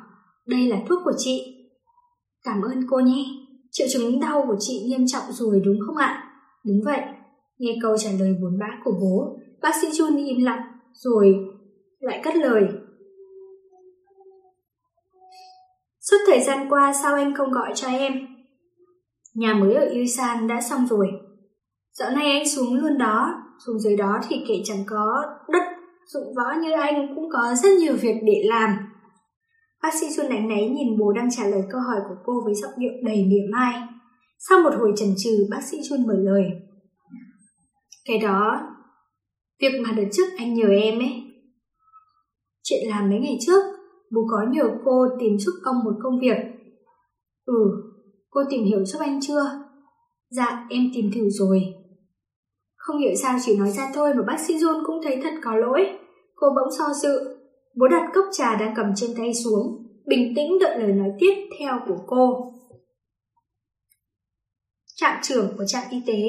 Đây là thuốc của chị. Cảm ơn cô nhé, triệu chứng đau của chị nghiêm trọng rồi đúng không ạ? Đúng vậy. Nghe câu trả lời buồn bã của bố, bác sĩ Jun im lặng rồi lại cất lời. Suốt thời gian qua sao anh không gọi cho em? Nhà mới ở Yusan đã xong rồi. Dạo này anh xuống luôn đó, xuống dưới đó thì kể chẳng có đất dụng võ như anh cũng có rất nhiều việc để làm. Bác sĩ Jun đánh náy nhìn bố đang trả lời câu hỏi của cô với giọng điệu đầy mỉa mai. Sau một hồi chần chừ, bác sĩ Jun mở lời. Cái đó, việc mà đợt trước anh nhờ em ấy. Chuyện làm mấy ngày trước, bố có nhờ cô tìm giúp ông một công việc. Cô tìm hiểu giúp anh chưa? Dạ, em tìm thử rồi. Không hiểu sao chỉ nói ra thôi mà bác sĩ Jun cũng thấy thật có lỗi. Cô bỗng do dự, bố đặt cốc trà đang cầm trên tay xuống, bình tĩnh đợi lời nói tiếp theo của cô. Trạm trưởng của trạm y tế.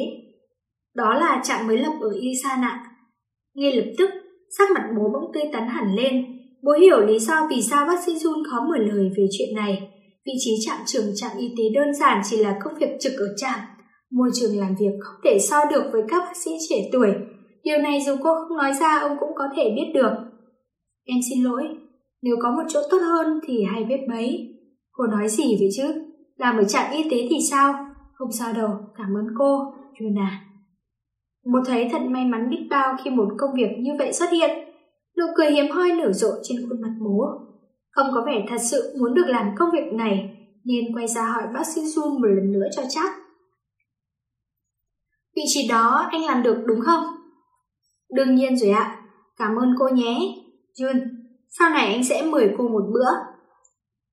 Đó là trạm mới lập ở Yusan ạ. Ngay lập tức, sắc mặt bố bỗng tươi tắn hẳn lên. Bố hiểu lý do vì sao bác sĩ Jun khó mở lời về chuyện này. Vị trí trạm trưởng trạm y tế đơn giản chỉ là công việc trực ở trạm. Môi trường làm việc không thể so được với các bác sĩ trẻ tuổi. Điều này dù cô không nói ra ông cũng có thể biết được. Em xin lỗi, nếu có một chỗ tốt hơn thì hay biết mấy. Cô nói gì vậy chứ? Làm ở trạm y tế thì sao? Không sao đâu, cảm ơn cô, Yuna. Bố thấy thật may mắn biết bao khi một công việc như vậy xuất hiện. Nụ cười hiếm hoi nở rộ trên khuôn mặt bố. Ông có vẻ thật sự muốn được làm công việc này, nên quay ra hỏi bác sĩ Jun một lần nữa cho chắc. Vị trí đó anh làm được đúng không? Đương nhiên rồi ạ, cảm ơn cô nhé. Jun, sau này anh sẽ mời cô một bữa.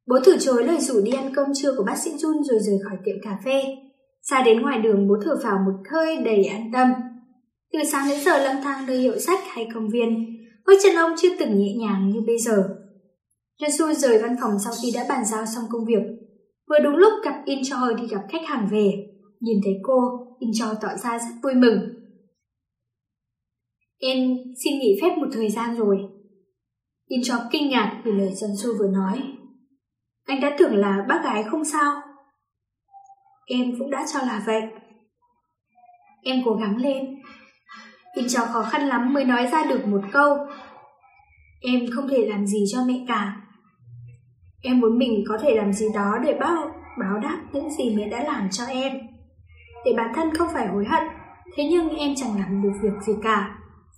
Bố từ chối lời rủ đi ăn cơm trưa của bác sĩ Jun rồi rời khỏi tiệm cà phê. Ra đến ngoài đường bố thở phào một hơi đầy an tâm. Từ sáng đến giờ lang thang nơi hiệu sách hay công viên, bước chân ông chưa từng nhẹ nhàng như bây giờ. Yasuo rời văn phòng sau khi đã bàn giao xong công việc. Vừa đúng lúc gặp In Choi đi gặp khách hàng về, Nhìn thấy cô, Đình Trò tỏ ra rất vui mừng. Em xin nghỉ phép một thời gian rồi. Đình Trò kinh ngạc vì lời Trần Xu vừa nói. Anh đã tưởng là bác gái không sao. Em cũng đã cho là vậy. Em cố gắng lên. Đình Trò khó khăn lắm mới nói ra được một câu. Em không thể làm gì cho mẹ cả. Em muốn mình có thể làm gì đó để báo đáp những gì mẹ đã làm cho em, để bản thân không phải hối hận. Thế nhưng em chẳng làm được việc gì cả.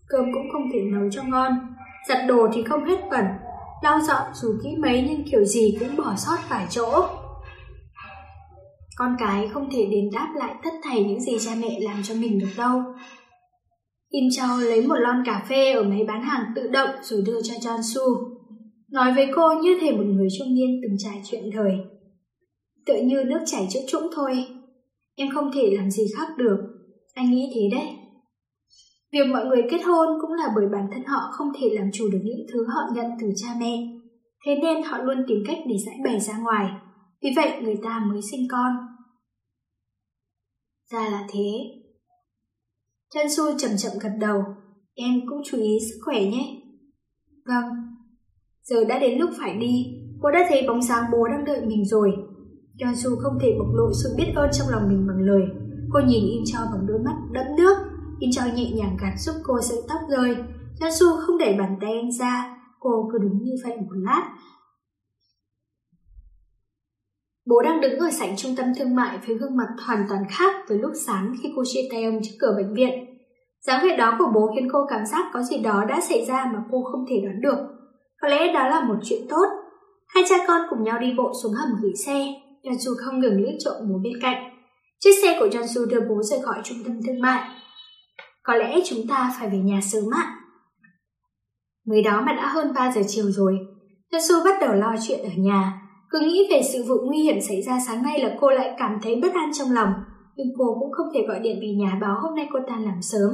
Cơm cũng không thể nấu cho ngon, giặt đồ thì không hết bẩn, lau dọn dù kỹ mấy nhưng kiểu gì cũng bỏ sót vài chỗ. Con cái không thể đền đáp lại tất thảy những gì cha mẹ làm cho mình được đâu. Im Châu lấy một lon cà phê ở mấy bán hàng tự động rồi đưa cho John Su. Nói với cô như thể một người trung niên từng trải chuyện đời. Tựa như nước chảy chỗ trũng thôi. Em không thể làm gì khác được. Anh nghĩ thế đấy. Việc mọi người kết hôn cũng là bởi bản thân họ không thể làm chủ được những thứ họ nhận từ cha mẹ. Thế nên họ luôn tìm cách để giải bày ra ngoài. Vì vậy người ta mới sinh con. Ra là thế. Trân Xu chậm chậm gật đầu. Em cũng chú ý sức khỏe nhé. Vâng. Giờ đã đến lúc phải đi. Cô đã thấy bóng dáng bố đang đợi mình rồi. Trân Xu không thể bộc lộ sự biết ơn trong lòng mình bằng lời. Cô nhìn In Cho bằng đôi mắt đẫm nước. In Cho nhẹ nhàng gạt giúp cô sợi tóc rơi. Trân Xu không đẩy bàn tay anh ra. Cô cứ đứng như vậy một lát. Bố đang đứng ở sảnh trung tâm thương mại với gương mặt hoàn toàn khác với lúc sáng khi cô chia tay ông trước cửa bệnh viện. Dáng vẻ đó của bố khiến cô cảm giác có gì đó đã xảy ra mà cô không thể đoán được. Có lẽ đó là một chuyện tốt. Hai cha con cùng nhau đi bộ xuống hầm gửi xe. John Su không ngừng liếc trộm bố bên cạnh. Chiếc xe của John Su đưa bố rời khỏi trung tâm thương mại. Có lẽ chúng ta phải về nhà sớm ạ. Mới đó mà đã hơn 3 giờ chiều rồi. John Su bắt đầu lo chuyện ở nhà. Cứ nghĩ về sự vụ nguy hiểm xảy ra sáng nay là cô lại cảm thấy bất an trong lòng. Nhưng cô cũng không thể gọi điện về nhà báo hôm nay cô ta làm sớm.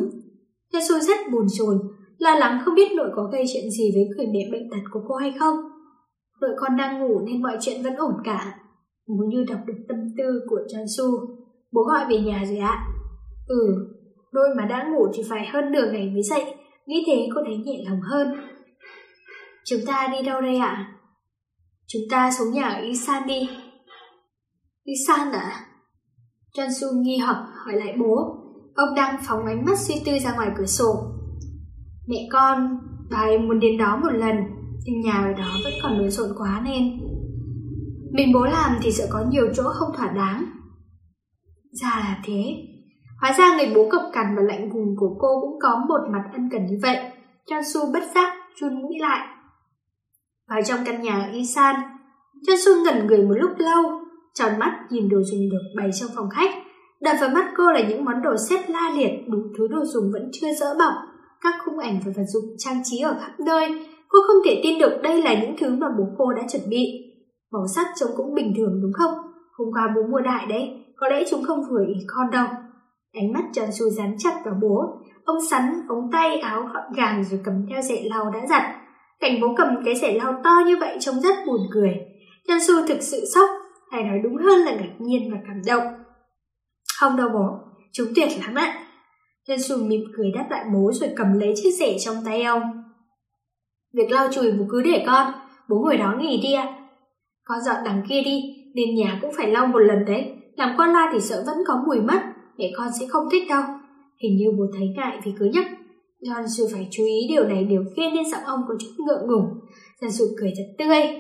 John Su rất buồn chồn, lo lắng không biết nội có gây chuyện gì với người mẹ bệnh tật của cô hay không. Nội con đang ngủ nên mọi chuyện vẫn ổn cả. Bố như đọc được tâm tư của John Su. Bố gọi về nhà rồi ạ. Đôi mà đã ngủ thì phải hơn nửa ngày mới dậy. Nghĩ thế cô thấy nhẹ lòng hơn. Chúng ta đi đâu đây ạ? Chúng ta xuống nhà ở Isan đi. Isan à? John Su nghi hoặc hỏi lại bố. Ông đang phóng ánh mắt suy tư ra ngoài cửa sổ. Mẹ con, bà ấy muốn đến đó một lần, nhưng nhà ở đó vẫn còn lộn xộn quá nên mình bố làm thì sợ có nhiều chỗ không thỏa đáng. Ra là thế. Hóa ra người bố cộc cằn và lạnh lùng của cô cũng có một mặt ân cần như vậy. John Su bất giác chun mũi lại. Vào trong căn nhà ở Isan, John Su ngẩn người một lúc lâu, tròn mắt nhìn đồ dùng được bày trong phòng khách. Đập vào mắt cô là những món đồ xếp la liệt, đủ thứ đồ dùng vẫn chưa dỡ bọc, các khung ảnh và vật dụng trang trí ở khắp nơi. Cô không thể tin được đây là những thứ mà bố cô đã chuẩn bị. Màu sắc trông cũng bình thường đúng không? Hôm qua bố mua đại đấy, có lẽ chúng không vừa ý con đâu. Ánh mắt John Su dán chặt vào bố. Ông sắn ống tay áo gọn gàng rồi cầm theo dẻ lau đã giặt. Cảnh bố cầm cái dẻ lau to như vậy trông rất buồn cười. John Su thực sự sốc, hay nói đúng hơn là ngạc nhiên và cảm động. Không đâu bố, chúng tuyệt lắm ạ. John Su mỉm cười đáp lại bố rồi cầm lấy chiếc dẻ trong tay ông. Việc lau chùi bố cứ để con, bố ngồi đó nghỉ đi ạ. Con dọn đằng kia đi, đến nhà cũng phải lau một lần đấy. Làm qua loa thì sợ vẫn có mùi mất, mẹ con sẽ không thích đâu. Hình như bố thấy ngại vì cứ nhắc. John Su phải chú ý điều này điều kia nên giọng ông có chút ngượng ngùng. John Su cười thật tươi.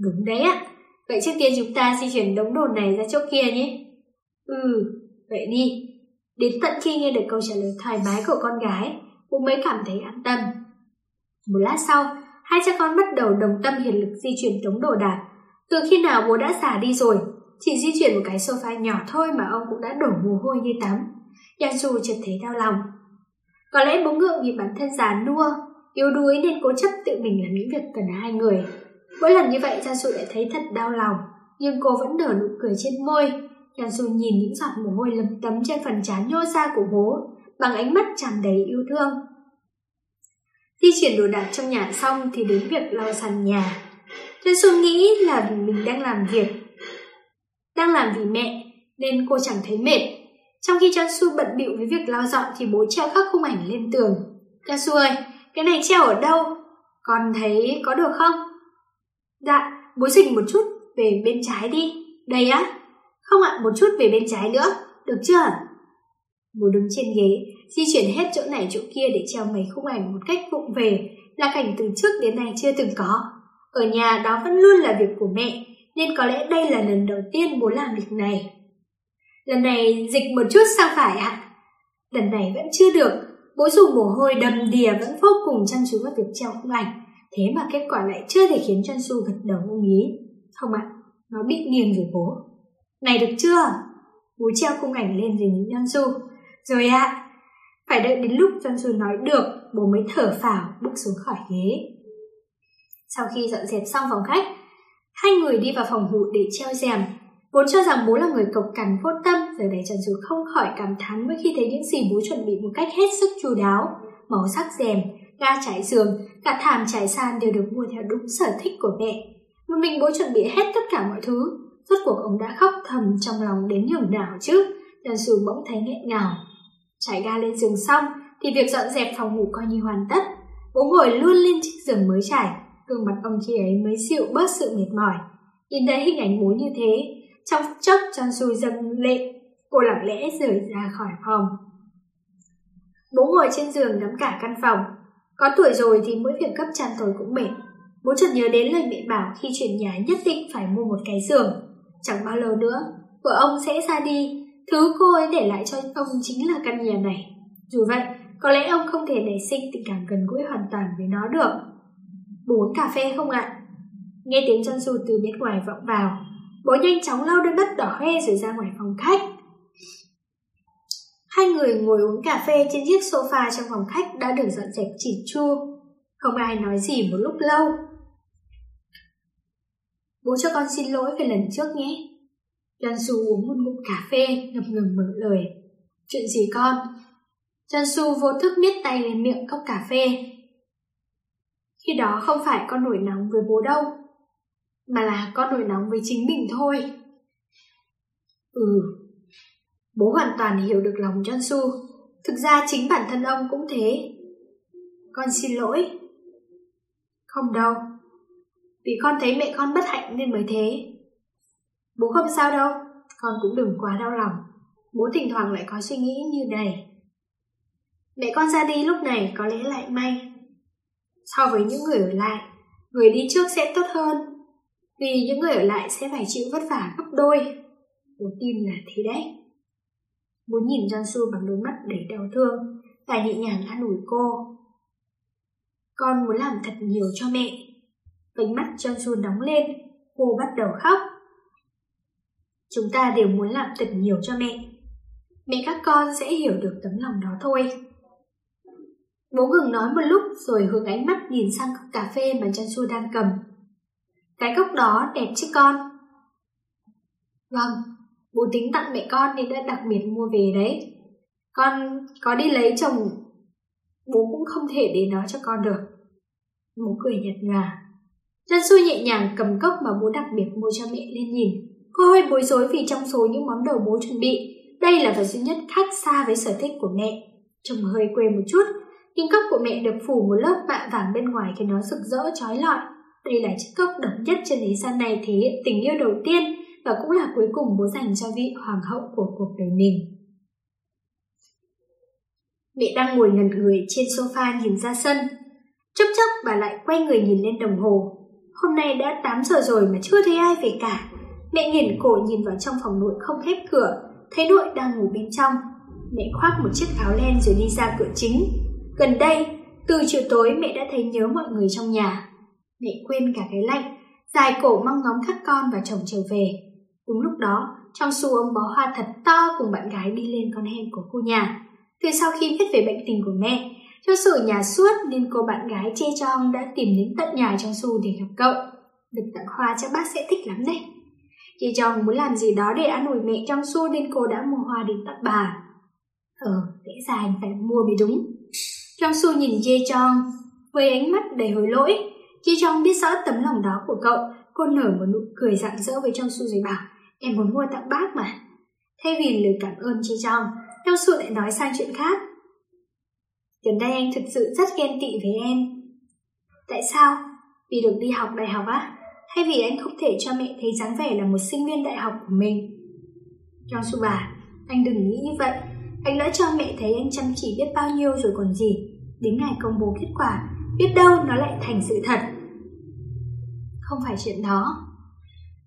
Đúng đấy ạ. Vậy trước tiên chúng ta di chuyển đống đồ này ra chỗ kia nhé. Vậy đi. Đến tận khi nghe được câu trả lời thoải mái của con gái, bố mới cảm thấy an tâm. Một lát sau, hai cha con bắt đầu đồng tâm hiệp lực di chuyển đống đồ đạc. Từ khi nào bố đã già đi rồi, chỉ di chuyển một cái sofa nhỏ thôi mà ông cũng đã đổ mồ hôi như tắm. John Su chợt thấy đau lòng. Có lẽ bố ngượng vì bản thân già nua, yếu đuối nên cố chấp tự mình làm những việc cần hai người. Mỗi lần như vậy John Su lại thấy thật đau lòng, nhưng cô vẫn nở nụ cười trên môi. John Su nhìn những giọt mồ hôi lấm tấm trên phần trán nhô ra của bố, bằng ánh mắt tràn đầy yêu thương. Di chuyển đồ đạc trong nhà xong thì đến việc lau sàn nhà. John Su nghĩ là vì mình đang làm vì mẹ nên cô chẳng thấy mệt. Trong khi Jansu bận bịu với việc lau dọn thì bố treo các khung ảnh lên tường. Jansu ơi, cái này treo ở đâu? Con thấy có được không? Dạ, bố dịch một chút về bên trái đi. Đây á? Không ạ, một chút về bên trái nữa. Được chưa? Bố đứng trên ghế, di chuyển hết chỗ này chỗ kia để treo mấy khung ảnh một cách vụng về, là cảnh từ trước đến nay chưa từng có. Ở nhà đó vẫn luôn là việc của mẹ, nên có lẽ đây là lần đầu tiên bố làm việc này. Lần này dịch một chút sang phải ạ. Lần này vẫn chưa được, bố dùng mồ hôi đầm đìa vẫn vô cùng chăm chú vào việc treo khung ảnh, thế mà kết quả lại chưa thể khiến Jansu gật đầu ưng ý. Không ạ, nó bị nghiêng rồi bố. Này được chưa? Bố treo khung ảnh lên rồi nhìn Jansu. Rồi ạ. Phải đợi đến lúc Jansu nói được, bố mới thở phào bước xuống khỏi ghế. Sau khi dọn dẹp xong phòng khách, hai người đi vào phòng ngủ để treo rèm. Vốn cho rằng bố là người cộc cằn vô tâm, giờ đây Jansu không khỏi cảm thán mỗi khi thấy những gì bố chuẩn bị một cách hết sức chu đáo. Màu sắc rèm, ga trải giường, cả thảm trải sàn đều được mua theo đúng sở thích của mẹ. Một mình bố chuẩn bị hết tất cả mọi thứ, rốt cuộc ông đã khóc thầm trong lòng đến nhường nào chứ. Jansu bỗng thấy nghẹn ngào. Trải ga lên giường xong thì việc dọn dẹp phòng ngủ coi như hoàn tất. Bố ngồi luôn lên chiếc giường mới trải, gương mặt ông khi ấy mới dịu bớt sự mệt mỏi. Nhìn thấy hình ảnh bố như thế, trong phút chốc Jansu dâng lệ. Cô lặng lẽ rời ra khỏi phòng. Bố ngồi trên giường ngắm cả căn phòng. Có tuổi rồi thì mỗi việc gấp tràn tồi cũng mệt. Bố chợt nhớ đến lời mẹ bảo khi chuyển nhà nhất định phải mua một cái giường. Chẳng bao lâu nữa vợ ông sẽ ra đi, thứ cô ấy để lại cho ông chính là căn nhà này. Dù vậy, có lẽ ông không thể nảy sinh tình cảm gần gũi hoàn toàn với nó được. Bố uống cà phê không ạ? Nghe tiếng Jansu từ bên ngoài vọng vào, bố nhanh chóng lau đôi mắt đỏ hoe rồi ra ngoài phòng khách. Hai người ngồi uống cà phê trên chiếc sofa trong phòng khách đã được dọn dẹp chỉn chu. Không ai nói gì một lúc lâu. Bố cho con xin lỗi về lần trước nhé. Jansu uống một ngụm cà phê, ngập ngừng mở lời. Chuyện gì con? Jansu vô thức miết tay lên miệng cốc cà phê. Khi đó không phải con nổi nóng với bố đâu, mà là con nổi nóng với chính mình thôi. Bố hoàn toàn hiểu được lòng Jansu. Thực ra chính bản thân ông cũng thế. Con xin lỗi. Không đâu, vì con thấy mẹ con bất hạnh nên mới thế. Bố không sao đâu, con cũng đừng quá đau lòng. Bố thỉnh thoảng lại có suy nghĩ như này. Mẹ con ra đi lúc này có lẽ lại may. So với những người ở lại, người đi trước sẽ tốt hơn, vì những người ở lại sẽ phải chịu vất vả gấp đôi. Bố tin là thế đấy. Bố nhìn Jansu bằng đôi mắt đầy đau thương và nhẹ nhàng an ủi cô. Con muốn làm thật nhiều cho mẹ. Vành mắt Jansu nóng lên, cô bắt đầu khóc. Chúng ta đều muốn làm thật nhiều cho mẹ. Mẹ các con sẽ hiểu được tấm lòng đó thôi. Bố ngừng nói một lúc rồi hướng ánh mắt nhìn sang cốc cà phê mà Jansu đang cầm. Cái cốc đó đẹp chứ con? Vâng, bố tính tặng mẹ con nên đã đặc biệt mua về đấy. Con có đi lấy chồng, bố cũng không thể để nó cho con được. Bố cười nhạt nhòa. Jansu nhẹ nhàng cầm cốc mà bố đặc biệt mua cho mẹ lên nhìn. Cô hơi bối rối vì trong số những món đồ bố chuẩn bị, đây là vật duy nhất khác xa với sở thích của mẹ. Trông hơi quê một chút, nhưng cốc của mẹ được phủ một lớp mạ vàng bên ngoài khiến nó rực rỡ chói lọi. Đây là chiếc cốc độc nhất trên thế gian này, thể hiện tình yêu đầu tiên và cũng là cuối cùng bố dành cho vị hoàng hậu của cuộc đời mình. Mẹ đang ngồi ngẩn người trên sofa nhìn ra sân. Chốc chốc bà lại quay người nhìn lên đồng hồ. Hôm nay đã 8 giờ rồi mà chưa thấy ai về cả. Mẹ nghiền cổ nhìn vào trong phòng nội không khép cửa, thấy nội đang ngủ bên trong. Mẹ khoác một chiếc áo len rồi đi ra cửa chính. Gần đây, từ chiều tối mẹ đã thấy nhớ mọi người trong nhà. Mẹ quên cả cái lạnh, dài cổ mong ngóng các con và chồng trở về. Đúng lúc đó, Jansu ôm bó hoa thật to cùng bạn gái đi lên con hẻm của khu nhà. Từ sau khi biết về bệnh tình của mẹ, Jansu ở nhà suốt nên cô bạn gái chê chong đã tìm đến tận nhà Jansu để gặp cậu. Được tặng hoa chắc bác sẽ thích lắm đấy. Chê chong muốn làm gì đó để an ủi mẹ Jansu nên cô đã mua hoa đến tặng bà. Lẽ ra anh phải mua mới đúng. Jansu nhìn Chê chong với ánh mắt đầy hối lỗi. Chê chong biết rõ tấm lòng đó của cậu, cô nở một nụ cười rạng rỡ với Jansu rồi bảo: Em muốn mua tặng bác mà. Thay vì lời cảm ơn chi chong, Cao Su lại nói sang chuyện khác. Gần đây anh thực sự rất ghen tị với em. Tại sao? Vì được đi học đại học á? Hay vì anh không thể cho mẹ thấy dáng vẻ là một sinh viên đại học của mình? Cao Su bà, anh đừng nghĩ như vậy. Anh đã cho mẹ thấy anh chăm chỉ biết bao nhiêu rồi còn gì. Đến ngày công bố kết quả, biết đâu nó lại thành sự thật. Không phải chuyện đó.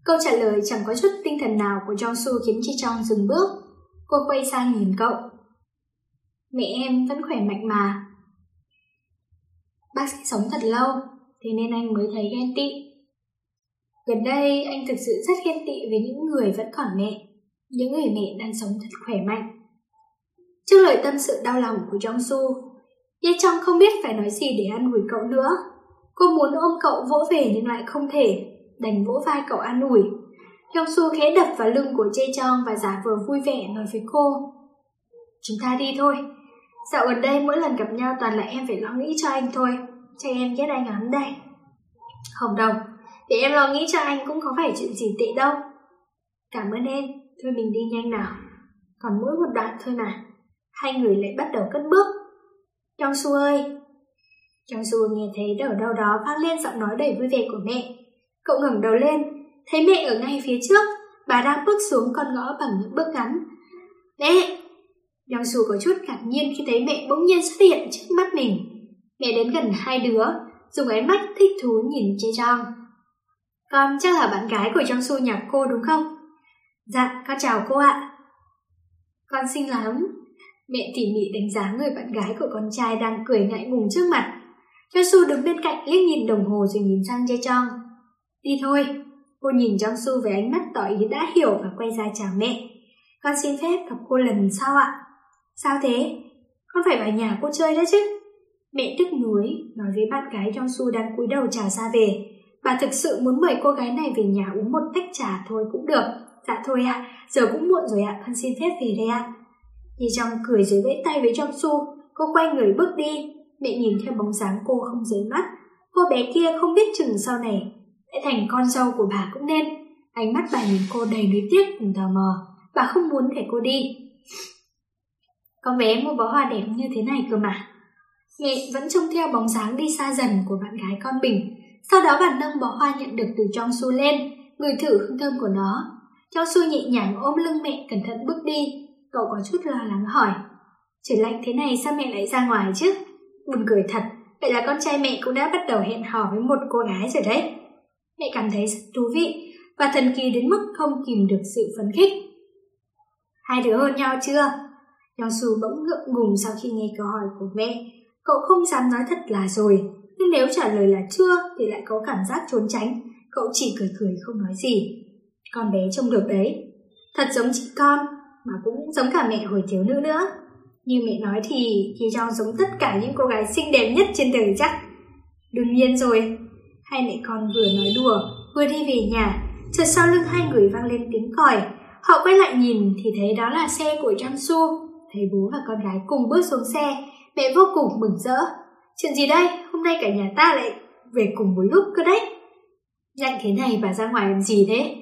Câu trả lời chẳng có chút tinh thần nào của Jong-su khiến Chi Chong dừng bước. Cô quay sang nhìn cậu. Mẹ em vẫn khỏe mạnh mà. Bác sẽ sống thật lâu, thế nên anh mới thấy ghen tị. Gần đây anh thực sự rất ghen tị với những người vẫn còn mẹ, những người mẹ đang sống thật khỏe mạnh. Trước lời tâm sự đau lòng của Jong-su, Ye Chong không biết phải nói gì để an ủi cậu nữa. Cô muốn ôm cậu vỗ về nhưng lại không thể, đành vỗ vai cậu an ủi. Jong-su khẽ đập vào lưng của Ye Chong và giả vờ vui vẻ nói với cô. Chúng ta đi thôi. Dạo gần đây mỗi lần gặp nhau toàn là em phải lo nghĩ cho anh thôi. Chắc em ghét anh lắm đây. Không đâu, để em lo nghĩ cho anh cũng có phải chuyện gì tệ đâu. Cảm ơn em, thôi mình đi nhanh nào. Còn mỗi một đoạn thôi mà. Hai người lại bắt đầu cất bước. Jong-su ơi! Jong-su nghe thấy ở đâu đó vang lên giọng nói đầy vui vẻ của mẹ. Cậu ngẩng đầu lên, thấy mẹ ở ngay phía trước. Bà đang bước xuống con ngõ bằng những bước ngắn. Mẹ! Jong-su có chút ngạc nhiên khi thấy mẹ bỗng nhiên xuất hiện trước mắt mình. Mẹ đến gần hai đứa, dùng ánh mắt thích thú nhìn Ye-chong. Con chắc là bạn gái của Jong-su nhà cô đúng không? Dạ, con chào cô ạ. Con xinh lắm. Mẹ tỉ mỉ đánh giá người bạn gái của con trai đang cười ngại ngùng trước mặt. Jong-su đứng bên cạnh liếc nhìn đồng hồ rồi nhìn sang Ye-chong. Đi thôi. Cô nhìn Jong-su với ánh mắt tỏ ý đã hiểu và quay ra chào mẹ. Con xin phép gặp cô lần sau ạ. Sao thế? Con phải vào nhà cô chơi đó chứ. Mẹ tức núi nói với bạn gái Jong-su đang cúi đầu chào ra về. Bà thực sự muốn mời cô gái này về nhà uống một tách trà thôi cũng được. Dạ thôi ạ, giờ cũng muộn rồi ạ, con xin phép về đây ạ. Ye-chong cười rồi vẫy tay với Jong-su. Cô quay người bước đi. Mẹ nhìn theo bóng dáng cô không rời mắt. Cô bé kia không biết chừng sau này sẽ thành con dâu của bà cũng nên. Ánh mắt bà nhìn cô đầy nuối tiếc cùng tò mò. Bà không muốn để cô đi. Con bé mua bó hoa đẹp như thế này cơ mà. Mẹ vẫn trông theo bóng dáng đi xa dần của bạn gái con mình. Sau đó bà nâng bó hoa nhận được từ Jong-su lên, ngửi thử hương thơm của nó. Jong-su nhẹ nhàng ôm lưng mẹ cẩn thận bước đi. Cậu có chút lo lắng hỏi. Trời lạnh thế này sao mẹ lại ra ngoài chứ? Buồn cười thật, vậy là con trai mẹ cũng đã bắt đầu hẹn hò với một cô gái rồi đấy. Mẹ cảm thấy rất thú vị và thần kỳ đến mức không kìm được sự phấn khích. Hai đứa hôn nhau chưa? Jong-su bỗng ngượng ngùng sau khi nghe câu hỏi của mẹ. Cậu không dám nói thật là rồi, nhưng nếu trả lời là chưa thì lại có cảm giác trốn tránh. Cậu chỉ cười cười không nói gì. Con bé trông được đấy, thật giống chị con mà cũng giống cả mẹ hồi thiếu nữ nữa. Như mẹ nói thì Ye-chong giống tất cả những cô gái xinh đẹp nhất trên đời chắc. Đương nhiên rồi. Hai mẹ con vừa nói đùa vừa đi về nhà, chợt sau lưng hai người vang lên tiếng còi. Họ quay lại nhìn thì thấy đó là xe của Jong-su. Thấy bố và con gái cùng bước xuống xe, mẹ vô cùng mừng rỡ. Chuyện gì đây? Hôm nay cả nhà ta lại về cùng một lúc cơ đấy. Lạnh thế này bà ra ngoài làm gì thế?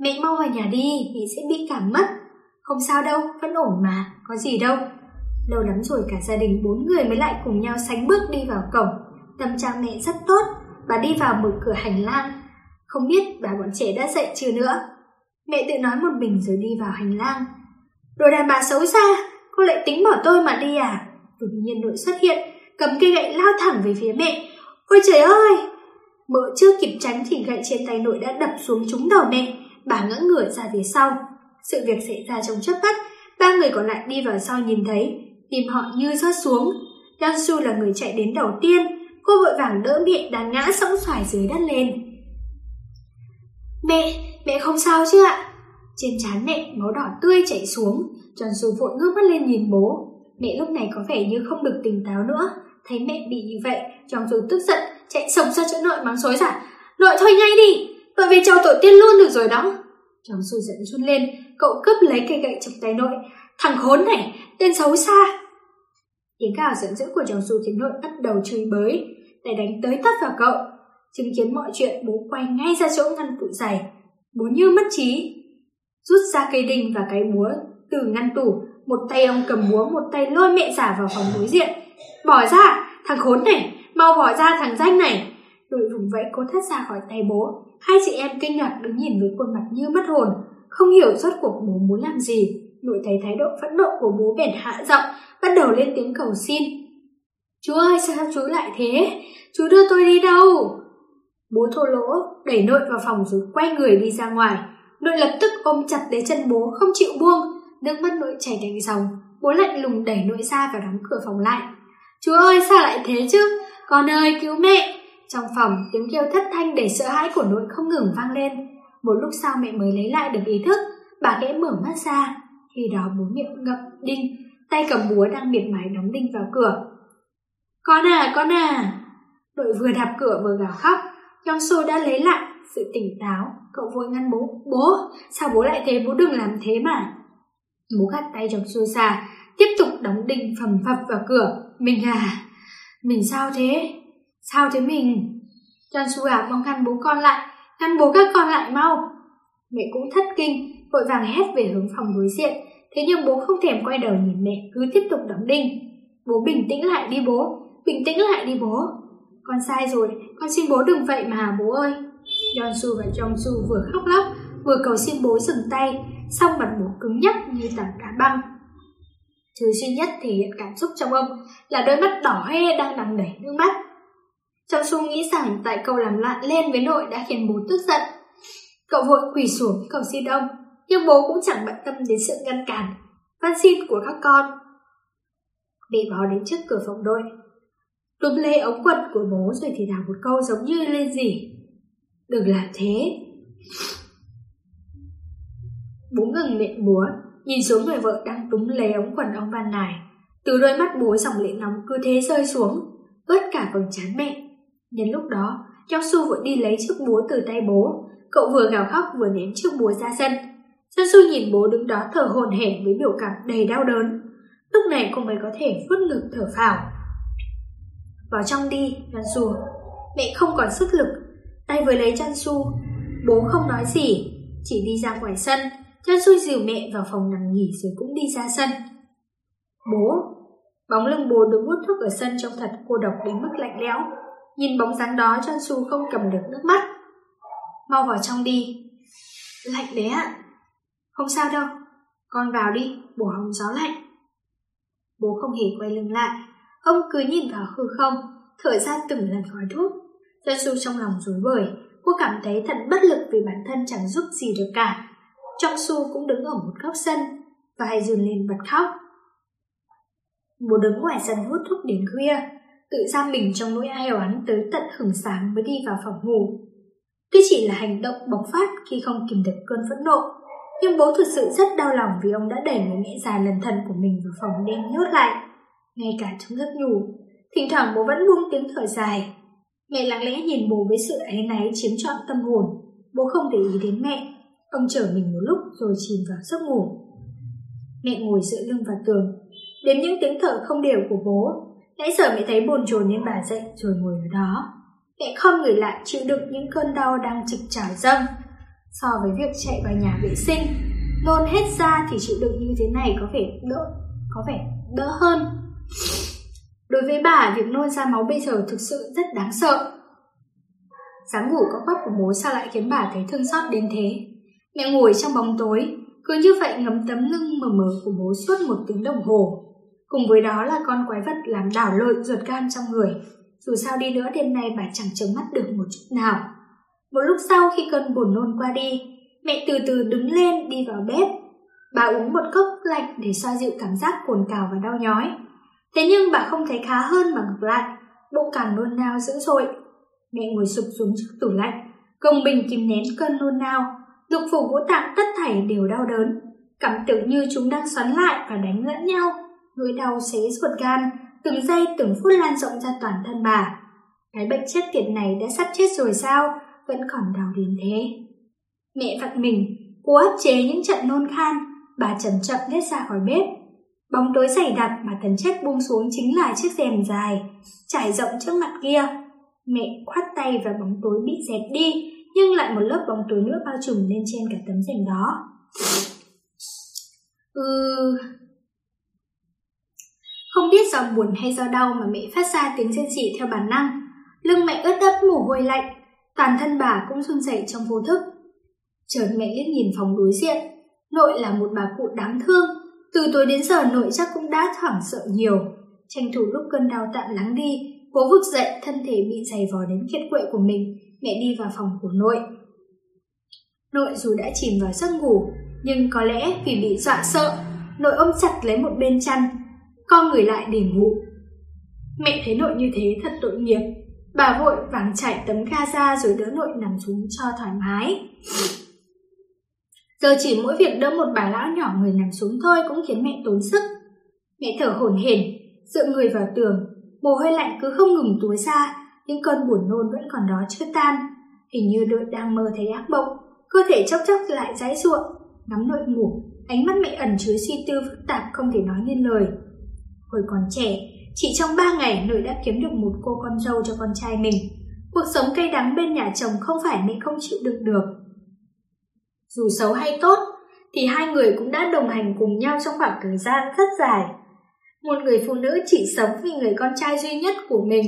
Mẹ mau vào nhà đi, mẹ sẽ bị cảm mất. Không sao đâu, vẫn ổn mà, có gì đâu. Lâu lắm rồi cả gia đình bốn người mới lại cùng nhau sánh bước đi vào cổng. Tâm trạng mẹ rất tốt. Bà đi vào mở cửa hành lang. Không biết bà bọn trẻ đã dậy chưa nữa. Mẹ tự nói một mình rồi đi vào hành lang. Đồ đàn bà xấu xa, cô lại tính bỏ tôi mà đi à? Đột nhiên Nội xuất hiện, cầm cây gậy lao thẳng về phía mẹ. Ôi trời ơi! Mợ chưa kịp tránh thì gậy trên tay Nội đã đập xuống trúng đầu mẹ. Bà ngã ngửa ra phía sau. Sự việc xảy ra trong chớp mắt. Ba người còn lại đi vào sau nhìn thấy, tim họ như rớt xuống. Jong-su là người chạy đến đầu tiên. Cô vội vàng đỡ mẹ đang ngã sõng xoài dưới đất lên. Mẹ không sao chứ ạ? Trên trán mẹ máu đỏ tươi chảy xuống. Jong-su vội ngước mắt lên nhìn bố. Mẹ lúc này có vẻ như không được tỉnh táo nữa. Thấy mẹ bị như vậy, Jong-su tức giận chạy sổng ra chỗ Nội mắng xối xả. Nội thôi ngay đi, Nội về chầu tổ tiên luôn được rồi đó. Jong-su giận run lên, cậu cướp lấy cây gậy trong tay Nội. Thằng khốn này, tên xấu xa. Tiếng gào giận dữ của Jong-su khiến Nội bắt đầu chửi bới, để đánh tới tấp vào cậu. Chứng kiến mọi chuyện, bố quay ngay ra chỗ ngăn tủ giày. Bố như mất trí. rút ra cây đinh và cái búa từ ngăn tủ. Một tay ông cầm búa, một tay lôi mẹ Giả vào phòng đối diện. Bỏ ra, thằng khốn này, mau bỏ ra thằng danh này. Đội vùng vẫy cố thoát ra khỏi tay bố. Hai chị em kinh ngạc đứng nhìn với khuôn mặt như mất hồn, không hiểu rốt cuộc bố muốn làm gì. Nội thấy thái độ phẫn nộ của bố bèn hạ giọng, bắt đầu lên tiếng cầu xin. Chú ơi, sao chú lại thế? Chú đưa tôi đi đâu? Bố thô lỗ đẩy nội vào phòng rồi quay người đi ra ngoài. Nội lập tức ôm chặt lấy chân bố không chịu buông, nước mắt nội chảy thành dòng. Bố lạnh lùng đẩy nội ra và đóng cửa phòng lại. Chú ơi, sao lại thế chứ? Con ơi, cứu mẹ! Trong phòng, tiếng kêu thất thanh đầy sợ hãi của nội không ngừng vang lên. Một lúc sau mẹ mới lấy lại được ý thức, bà khẽ mở mắt ra. Khi đó bố miệng ngậm đinh, tay cầm búa đang miệt mài đóng đinh vào cửa. Con à, con à! Nội vừa đạp cửa vừa gào khóc. Nhong Sô đã lấy lại sự tỉnh táo, cậu vội ngăn bố. Bố, sao bố lại thế? Bố đừng làm thế mà. Bố gạt tay chồng xua xa, tiếp tục đóng đinh phầm phập vào cửa. Mình à, mình sao thế? Sao thế mình? John Sua mong ngăn bố con lại, ngăn bố các con lại mau. Mẹ cũng thất kinh, vội vàng hét về hướng phòng đối diện. Thế nhưng bố không thèm quay đầu nhìn mẹ, cứ tiếp tục đóng đinh. Bố bình tĩnh lại đi bố, bình tĩnh lại đi bố. Con sai rồi, con xin bố đừng vậy mà bố ơi. John Su và John Su vừa khóc lóc, vừa cầu xin bố dừng tay, song mặt bố cứng nhắc như tảng đá băng. Thứ duy nhất thể hiện cảm xúc trong ông là đôi mắt đỏ hoe đang đằng đẩy nước mắt. John Su nghĩ rằng tại cậu làm loạn lên với nội đã khiến bố tức giận. Cậu vội quỳ xuống cầu xin ông, nhưng bố cũng chẳng bận tâm đến sự ngăn cản, van xin của các con. Mẹ bó đến trước cửa phòng đội, túm lấy ống quần của bố rồi thì thào một câu giống như lên rỉ. Đừng làm thế. Bố ngừng miệng búa, nhìn xuống người vợ đang túm lấy ống quần ông van nài. Từ đôi mắt bố dòng lệ nóng cứ thế rơi xuống, ướt cả vầng trán mẹ. Nhân lúc đó, Trong Su vội đi lấy chiếc búa từ tay bố. Cậu vừa gào khóc vừa ném chiếc búa ra sân. Trong Su nhìn bố đứng đó thở hổn hển với biểu cảm đầy đau đớn. Lúc này cô mới có thể phút lực thở phào. Vào trong đi, John Su. Mẹ không còn sức lực. Tay vừa lấy John Su, bố không nói gì, chỉ đi ra ngoài sân. John Su dìu mẹ vào phòng nằm nghỉ rồi cũng đi ra sân. Bố, bóng lưng bố đứng hút thuốc ở sân trông thật cô độc đến mức lạnh lẽo. Nhìn bóng dáng đó, John Su không cầm được nước mắt. Mau vào trong đi. Lạnh đấy ạ. Không sao đâu, con vào đi, bố hóng gió lạnh. Bố không hề quay lưng lại. Ông cứ nhìn vào hư không, thở ra từng lần khói thuốc. John Su trong lòng rối bời, cô cảm thấy thật bất lực vì bản thân chẳng giúp gì được cả. Trong Su cũng đứng ở một góc sân, và hay run lên bật khóc. Bố đứng ngoài sân hút thuốc đến khuya, tự giam mình trong nỗi ai oán tới tận hửng sáng mới đi vào phòng ngủ. Tuy chỉ là hành động bộc phát khi không kìm được cơn phẫn nộ, nhưng bố thực sự rất đau lòng vì ông đã đẩy người mẹ già lần thân của mình vào phòng đêm nhốt lại. Ngay cả trong giấc ngủ, thỉnh thoảng bố vẫn buông tiếng thở dài. Mẹ lặng lẽ nhìn bố với sự áy náy chiếm trọn tâm hồn. Bố không để ý đến mẹ. Ông chở mình một lúc rồi chìm vào giấc ngủ. Mẹ ngồi dựa lưng vào tường, đếm những tiếng thở không đều của bố. Nãy giờ mẹ thấy bồn chồn nên bà dậy rồi ngồi ở đó. Mẹ khom người lại chịu đựng những cơn đau đang trực trào dâng. So với việc chạy vào nhà vệ sinh, nôn hết ra thì chịu đựng như thế này có vẻ đỡ hơn. Đối với bà, việc nôn ra máu bây giờ thực sự rất đáng sợ. Dáng ngủ có quắp của bố sao lại khiến bà thấy thương xót đến thế. Mẹ ngồi trong bóng tối, cứ như vậy ngắm tấm lưng mờ mờ của bố suốt 1 tiếng đồng hồ. Cùng với đó là con quái vật làm đảo lộn ruột gan trong người. Dù sao đi nữa đêm nay bà chẳng chớm mắt được một chút nào. Một lúc sau khi cơn buồn nôn qua đi, mẹ từ từ đứng lên đi vào bếp. Bà uống một cốc lạnh để xoa dịu cảm giác cồn cào và đau nhói. Thế nhưng bà không thấy khá hơn mà ngược lại, bụng càng nôn nao dữ dội. Mẹ ngồi sụp xuống trước tủ lạnh, gồng mình kìm nén cơn nôn nao. Lục phủ ngũ tạng tất thảy đều đau đớn, cảm tưởng như chúng đang xoắn lại và đánh lẫn nhau. Nỗi đau xé ruột gan, từng giây từng phút lan rộng ra toàn thân bà. Cái bệnh chết tiệt này đã sắp chết rồi sao, vẫn còn đau đến thế. Mẹ vặn mình, cố áp chế những trận nôn khan. Bà chậm chậm lết ra khỏi bếp. Bóng tối dày đặc mà thần chết buông xuống chính là chiếc rèm dài trải rộng trước mặt kia. Mẹ khoát tay và bóng tối bị dẹp đi, nhưng lại một lớp bóng tối nữa bao trùm lên trên cả tấm rèm đó. Không biết do buồn hay do đau mà mẹ phát ra tiếng rên rỉ theo bản năng. Lưng mẹ ướt đẫm mồ hôi lạnh, toàn thân bà cũng run rẩy trong vô thức. Chợt mẹ liếc nhìn phòng đối diện, nội là một bà cụ đáng thương. Từ tối đến giờ nội chắc cũng đã hoảng sợ nhiều. Tranh thủ lúc cơn đau tạm lắng đi, cố vực dậy thân thể bị giày vò đến kiệt quệ của mình, mẹ đi vào phòng của nội. Nội dù đã chìm vào giấc ngủ, nhưng có lẽ vì bị dọa sợ, nội ôm chặt lấy một bên chăn, co người lại để ngủ. Mẹ thấy nội như thế thật tội nghiệp, bà vội vàng trải tấm ga ra rồi đỡ nội nằm xuống cho thoải mái. Giờ chỉ mỗi việc đỡ một bà lão nhỏ người nằm xuống thôi cũng khiến mẹ tốn sức. Mẹ thở hổn hển, dựa người vào tường, mồ hôi lạnh cứ không ngừng túa ra, nhưng cơn buồn nôn vẫn còn đó chưa tan. Hình như đội đang mơ thấy ác mộng, cơ thể chốc chốc lại giãy giụa. Ngắm nội ngủ, ánh mắt mẹ ẩn chứa suy tư phức tạp không thể nói nên lời. Hồi còn trẻ, chỉ trong 3 ngày nội đã kiếm được một cô con dâu cho con trai mình. Cuộc sống cay đắng bên nhà chồng không phải mẹ không chịu đựng được. Dù xấu hay tốt, thì hai người cũng đã đồng hành cùng nhau trong khoảng thời gian rất dài. Một người phụ nữ chỉ sống vì người con trai duy nhất của mình.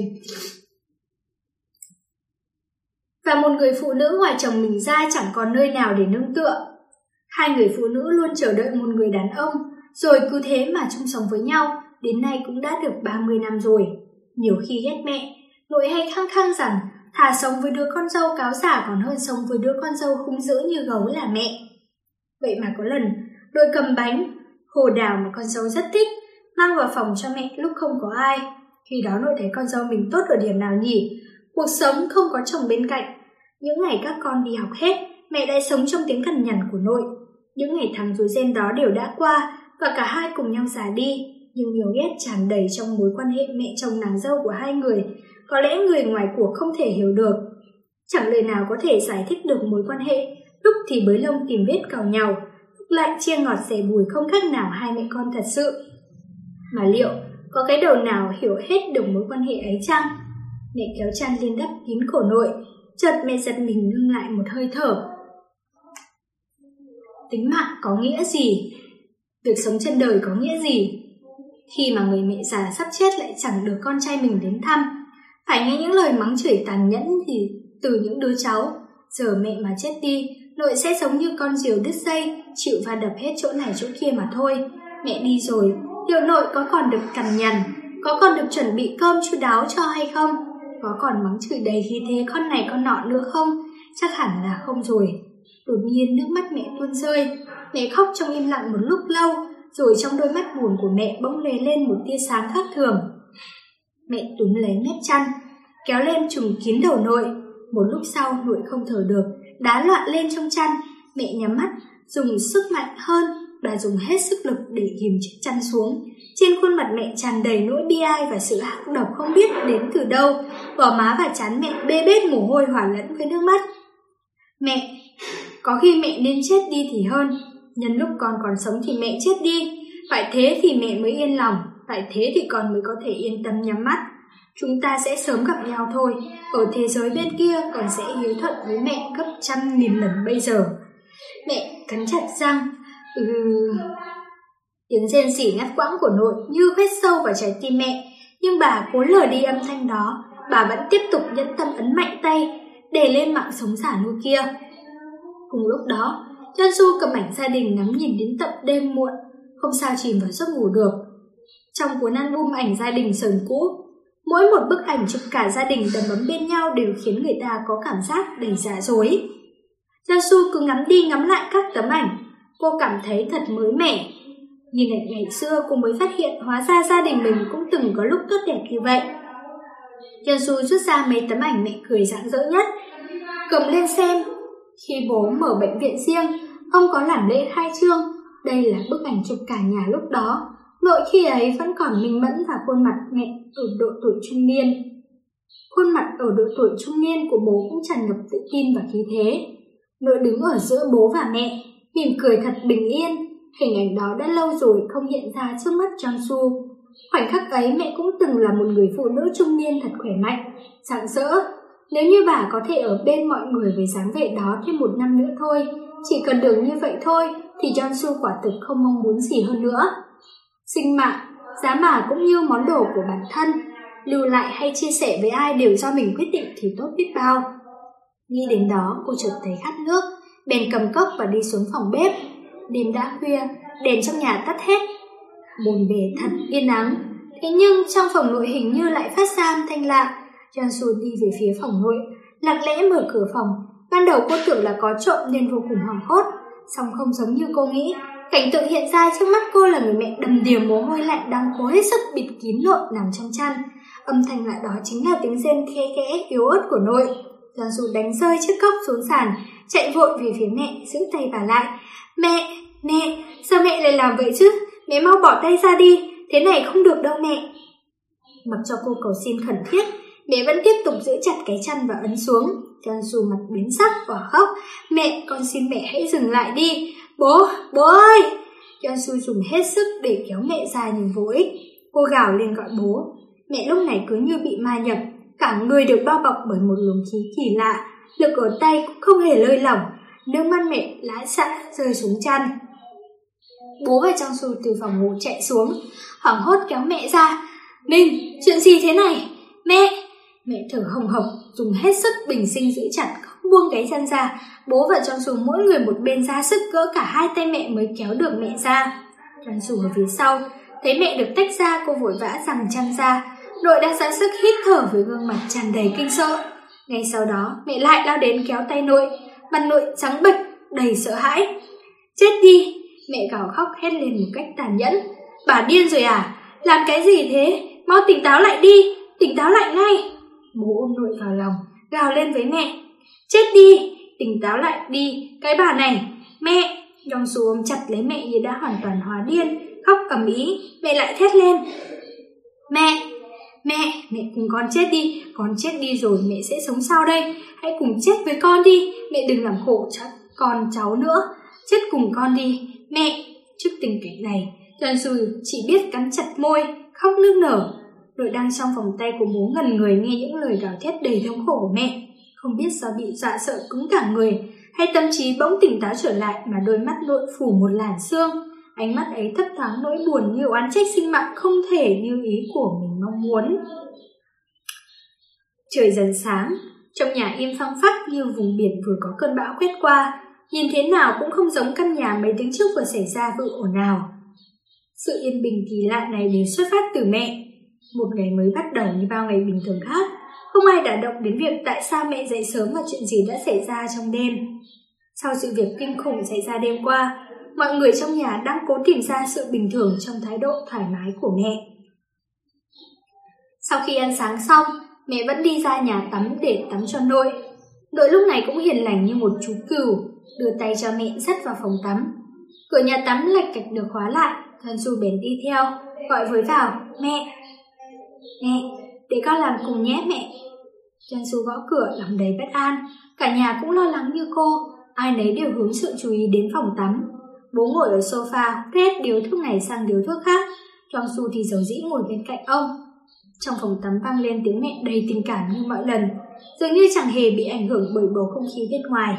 Và một người phụ nữ ngoài chồng mình ra chẳng còn nơi nào để nương tựa. Hai người phụ nữ luôn chờ đợi một người đàn ông, rồi cứ thế mà chung sống với nhau, đến nay cũng đã được 30 năm rồi. Nhiều khi ghét mẹ, nội hay khăng khăng rằng thà sống với đứa con dâu cáo giả còn hơn sống với đứa con dâu hung dữ như gấu là mẹ. Vậy mà có lần, đội cầm bánh, hồ đào mà con dâu rất thích, mang vào phòng cho mẹ lúc không có ai. Khi đó nội thấy con dâu mình tốt ở điểm nào nhỉ? Cuộc sống không có chồng bên cạnh. Những ngày các con đi học hết, mẹ đã sống trong tiếng cằn nhằn của nội. Những ngày tháng rối ren đó đều đã qua và cả hai cùng nhau già đi. Nhưng nhiều ghét tràn đầy trong mối quan hệ mẹ chồng nàng dâu của hai người, có lẽ người ngoài cuộc không thể hiểu được. Chẳng lời nào có thể giải thích được mối quan hệ, lúc thì bới lông tìm vết cào nhau, lúc lại chia ngọt xẻ bùi không khác nào hai mẹ con thật sự. Mà liệu có cái đầu nào hiểu hết được mối quan hệ ấy chăng? Mẹ kéo chăn lên đắp kín cổ nội, chợt mẹ giật mình ngưng lại một hơi thở. Tính mạng có nghĩa gì? Việc sống trên đời có nghĩa gì? Khi mà người mẹ già sắp chết lại chẳng được con trai mình đến thăm, phải nghe những lời mắng chửi tàn nhẫn thì từ những đứa cháu. Giờ mẹ mà chết đi, nội sẽ sống như con diều đứt dây, chịu va đập hết chỗ này chỗ kia mà thôi. Mẹ đi rồi, liệu nội có còn được cằn nhằn, có còn được chuẩn bị cơm chu đáo cho hay không? Có còn mắng chửi đầy khí thế con này con nọ nữa không? Chắc hẳn là không rồi. Đột nhiên nước mắt mẹ tuôn rơi, mẹ khóc trong im lặng một lúc lâu, rồi trong đôi mắt buồn của mẹ bỗng lóe lên một tia sáng khác thường. Mẹ túm lấy mép chăn, kéo lên trùm kín đầu nội. Một lúc sau nội không thở được, đá loạn lên trong chăn. Mẹ nhắm mắt, dùng sức mạnh hơn, bà dùng hết sức lực để ghìm chiếc chăn xuống. Trên khuôn mặt mẹ tràn đầy nỗi bi ai và sự ác độc không biết đến từ đâu. Gò má và trán mẹ bê bết mồ hôi hòa lẫn với nước mắt. Mẹ, có khi mẹ nên chết đi thì hơn. Nhân lúc con còn sống thì mẹ chết đi. Phải thế thì mẹ mới yên lòng, phải thế thì con mới có thể yên tâm nhắm mắt. Chúng ta sẽ sớm gặp nhau thôi. Ở thế giới bên kia con sẽ hiếu thuận với mẹ gấp 100.000 lần bây giờ. Mẹ cắn chặt răng. Tiếng rên rỉ ngắt quãng của nội như vết sâu vào trái tim mẹ, nhưng bà cố lờ đi âm thanh đó. Bà vẫn tiếp tục nhẫn tâm ấn mạnh tay để lên mạng sống giả nuôi kia. Cùng lúc đó, Chân Du cầm ảnh gia đình ngắm nhìn đến tận đêm muộn, không sao chìm vào giấc ngủ được. Trong cuốn album ảnh gia đình sờn cũ, mỗi một bức ảnh chụp cả gia đình đầm ấm bên nhau đều khiến người ta có cảm giác đầy giả dối. Chân Du cứ ngắm đi ngắm lại các tấm ảnh, cô cảm thấy thật mới mẻ. Nhìn lại ngày xưa cô mới phát hiện hóa ra gia đình mình cũng từng có lúc tốt đẹp như vậy. Chân Du rút ra mấy tấm ảnh mẹ cười rạng rỡ nhất, cầm lên xem. Khi bố mở bệnh viện riêng, ông có làm lễ khai trương. Đây là bức ảnh chụp cả nhà lúc đó. Nội khi ấy vẫn còn minh mẫn và khuôn mặt mẹ ở độ tuổi trung niên. Khuôn mặt ở độ tuổi trung niên của bố cũng tràn ngập tự tin và khí thế. Nội đứng ở giữa bố và mẹ, mỉm cười thật bình yên. Hình ảnh đó đã lâu rồi không hiện ra trước mắt Trang Su. Khoảnh khắc ấy mẹ cũng từng là một người phụ nữ trung niên thật khỏe mạnh, rạng rỡ. Nếu như bà có thể ở bên mọi người với dáng vẻ đó thêm một năm nữa thôi, chỉ cần được như vậy thôi thì Jong-su quả thực không mong muốn gì hơn nữa. Sinh mạng, giá mà cũng như món đồ của bản thân, lưu lại hay chia sẻ với ai đều do mình quyết định thì tốt biết bao. Nghĩ đến đó, cô chợt thấy khát nước, bèn cầm cốc và đi xuống phòng bếp. Đêm đã khuya, đèn trong nhà tắt hết, bốn bề thật yên ắng. Thế nhưng trong phòng nội hình như lại phát ra âm thanh lạ. Jong-su đi về phía phòng nội, lặng lẽ mở cửa phòng. Ban đầu cô tưởng là có trộm nên vô cùng hoảng hốt, song không giống như cô nghĩ. Cảnh tượng hiện ra trước mắt cô là người mẹ đầm đìa mồ hôi lạnh đang cố hết sức bịt kín lộn nằm trong chăn. Âm thanh lạ đó chính là tiếng rên khe khẽ yếu ớt của nội. Jong-su đánh rơi chiếc cốc xuống sàn, chạy vội về phía mẹ, giữ tay bà lại. Mẹ, mẹ, sao mẹ lại làm vậy chứ? Mẹ mau bỏ tay ra đi, thế này không được đâu mẹ. Mặc cho cô cầu xin khẩn thiết, mẹ vẫn tiếp tục giữ chặt cái chăn và ấn xuống. Jong-su mặt biến sắc và khóc. Mẹ, con xin mẹ hãy dừng lại đi. Bố, bố ơi! Jong-su dùng hết sức để kéo mẹ ra nhưng vô ích. Cô gào lên gọi bố. Mẹ lúc này cứ như bị ma nhập, cả người được bao bọc bởi một luồng khí kỳ lạ, lực ở tay cũng không hề lơi lỏng, nước mắt mẹ lã chã rơi xuống chăn. Bố và Jong-su từ phòng ngủ chạy xuống, hoảng hốt kéo mẹ ra. Mình, chuyện gì thế này? Mẹ! Mẹ thở hồng hộc, dùng hết sức bình sinh giữ chặt, không buông cái chăn ra. Bố và Jong-su mỗi người một bên ra sức gỡ cả hai tay mẹ mới kéo được mẹ ra. Jong-su ở phía sau, thấy mẹ được tách ra, cô vội vã giằng chăn ra. Nội đang ra sức hít thở với gương mặt tràn đầy kinh sợ. Ngay sau đó, mẹ lại lao đến kéo tay nội, mặt nội trắng bệch, đầy sợ hãi. Chết đi! Mẹ gào khóc hét lên một cách tàn nhẫn. Bà điên rồi à? Làm cái gì thế? Mau tỉnh táo lại đi! Tỉnh táo lại ngay! Bố ôm nội vào lòng, gào lên với mẹ. Chết đi! Tỉnh táo lại đi! Cái bà này! Mẹ! Jong-su ôm chặt lấy mẹ như đã hoàn toàn hóa điên, khóc ầm ĩ. Mẹ lại thét lên. Mẹ! Mẹ! Mẹ cùng con chết đi! Con chết đi rồi mẹ sẽ sống sao đây? Hãy cùng chết với con đi! Mẹ đừng làm khổ cho con cháu nữa! Chết cùng con đi! Mẹ! Trước tình cảnh này, Jong-su chỉ biết cắn chặt môi, khóc nức nở. Đội đang trong vòng tay của bố ngần người nghe những lời gào thét đầy thống khổ của mẹ. Không biết do bị dọa sợ cứng cả người hay tâm trí bỗng tỉnh táo trở lại mà đôi mắt nội phủ một làn sương. Ánh mắt ấy thấp thoáng nỗi buồn như oán trách sinh mạng không thể như ý của mình mong muốn. Trời dần sáng, trong nhà im phăng phắc như vùng biển vừa có cơn bão quét qua. Nhìn thế nào cũng không giống căn nhà mấy tiếng trước vừa xảy ra vụ ồn ào. Sự yên bình kỳ lạ này đều xuất phát từ mẹ. Một ngày mới bắt đầu như bao ngày bình thường khác, không ai đả động đến việc tại sao mẹ dậy sớm và chuyện gì đã xảy ra trong đêm. Sau sự việc kinh khủng xảy ra đêm qua, mọi người trong nhà đang cố tìm ra sự bình thường trong thái độ thoải mái của mẹ. Sau khi ăn sáng xong, mẹ vẫn đi ra nhà tắm để tắm cho nội. Nội lúc này cũng hiền lành như một chú cừu, đưa tay cho mẹ dắt vào phòng tắm. Cửa nhà tắm lạch cạch được khóa lại, Jong-su bèn đi theo, gọi với vào. Mẹ! Mẹ, để con làm cùng nhé mẹ. Jong-su gõ cửa lòng đầy bất an. Cả nhà cũng lo lắng như cô, ai nấy đều hướng sự chú ý đến phòng tắm. Bố ngồi ở sofa hút hết điếu thuốc này sang điếu thuốc khác, Jong-su thì rầu rĩ ngồi bên cạnh ông. Trong phòng tắm vang lên tiếng mẹ đầy tình cảm như mọi lần, dường như chẳng hề bị ảnh hưởng bởi bầu không khí bên ngoài.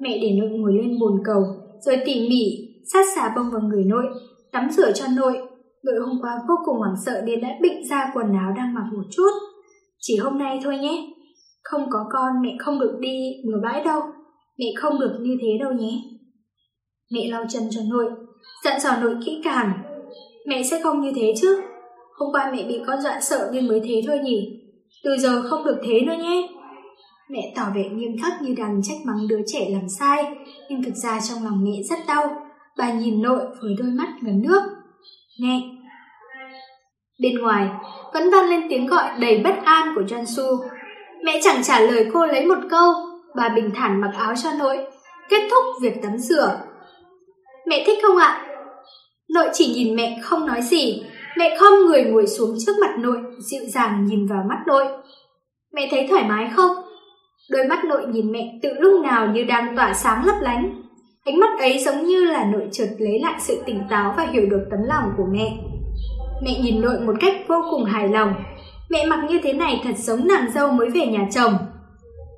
Mẹ để nội ngồi lên bồn cầu, rồi tỉ mỉ sát xà bông vào người nội, tắm rửa cho nội. Đội hôm qua vô cùng hoảng sợ nên đã bịnh ra quần áo đang mặc một chút. Chỉ hôm nay thôi nhé. Không có con mẹ không được đi ngửa bãi đâu. Mẹ không được như thế đâu nhé. Mẹ lau chân cho nội, dặn dò nội kỹ càng. Mẹ sẽ không như thế chứ. Hôm qua mẹ bị con dọa sợ nên mới thế thôi nhỉ. Từ giờ không được thế nữa nhé. Mẹ tỏ vẻ nghiêm khắc như đang trách mắng đứa trẻ làm sai, nhưng thực ra trong lòng mẹ rất đau. Bà nhìn nội với đôi mắt ngấn nước. Mẹ! Bên ngoài vẫn vang lên tiếng gọi đầy bất an của Jong-su. Mẹ chẳng trả lời cô lấy một câu. Bà bình thản mặc áo cho nội, kết thúc việc tắm rửa. Mẹ thích không ạ? Nội chỉ nhìn mẹ không nói gì. Mẹ khom người ngồi xuống trước mặt nội, dịu dàng nhìn vào mắt nội. Mẹ thấy thoải mái không? Đôi mắt nội nhìn mẹ từ lúc nào như đang tỏa sáng lấp lánh. Ánh mắt ấy giống như là nội chợt lấy lại sự tỉnh táo và hiểu được tấm lòng của mẹ. Mẹ nhìn nội một cách vô cùng hài lòng. Mẹ mặc như thế này thật giống nàng dâu mới về nhà chồng.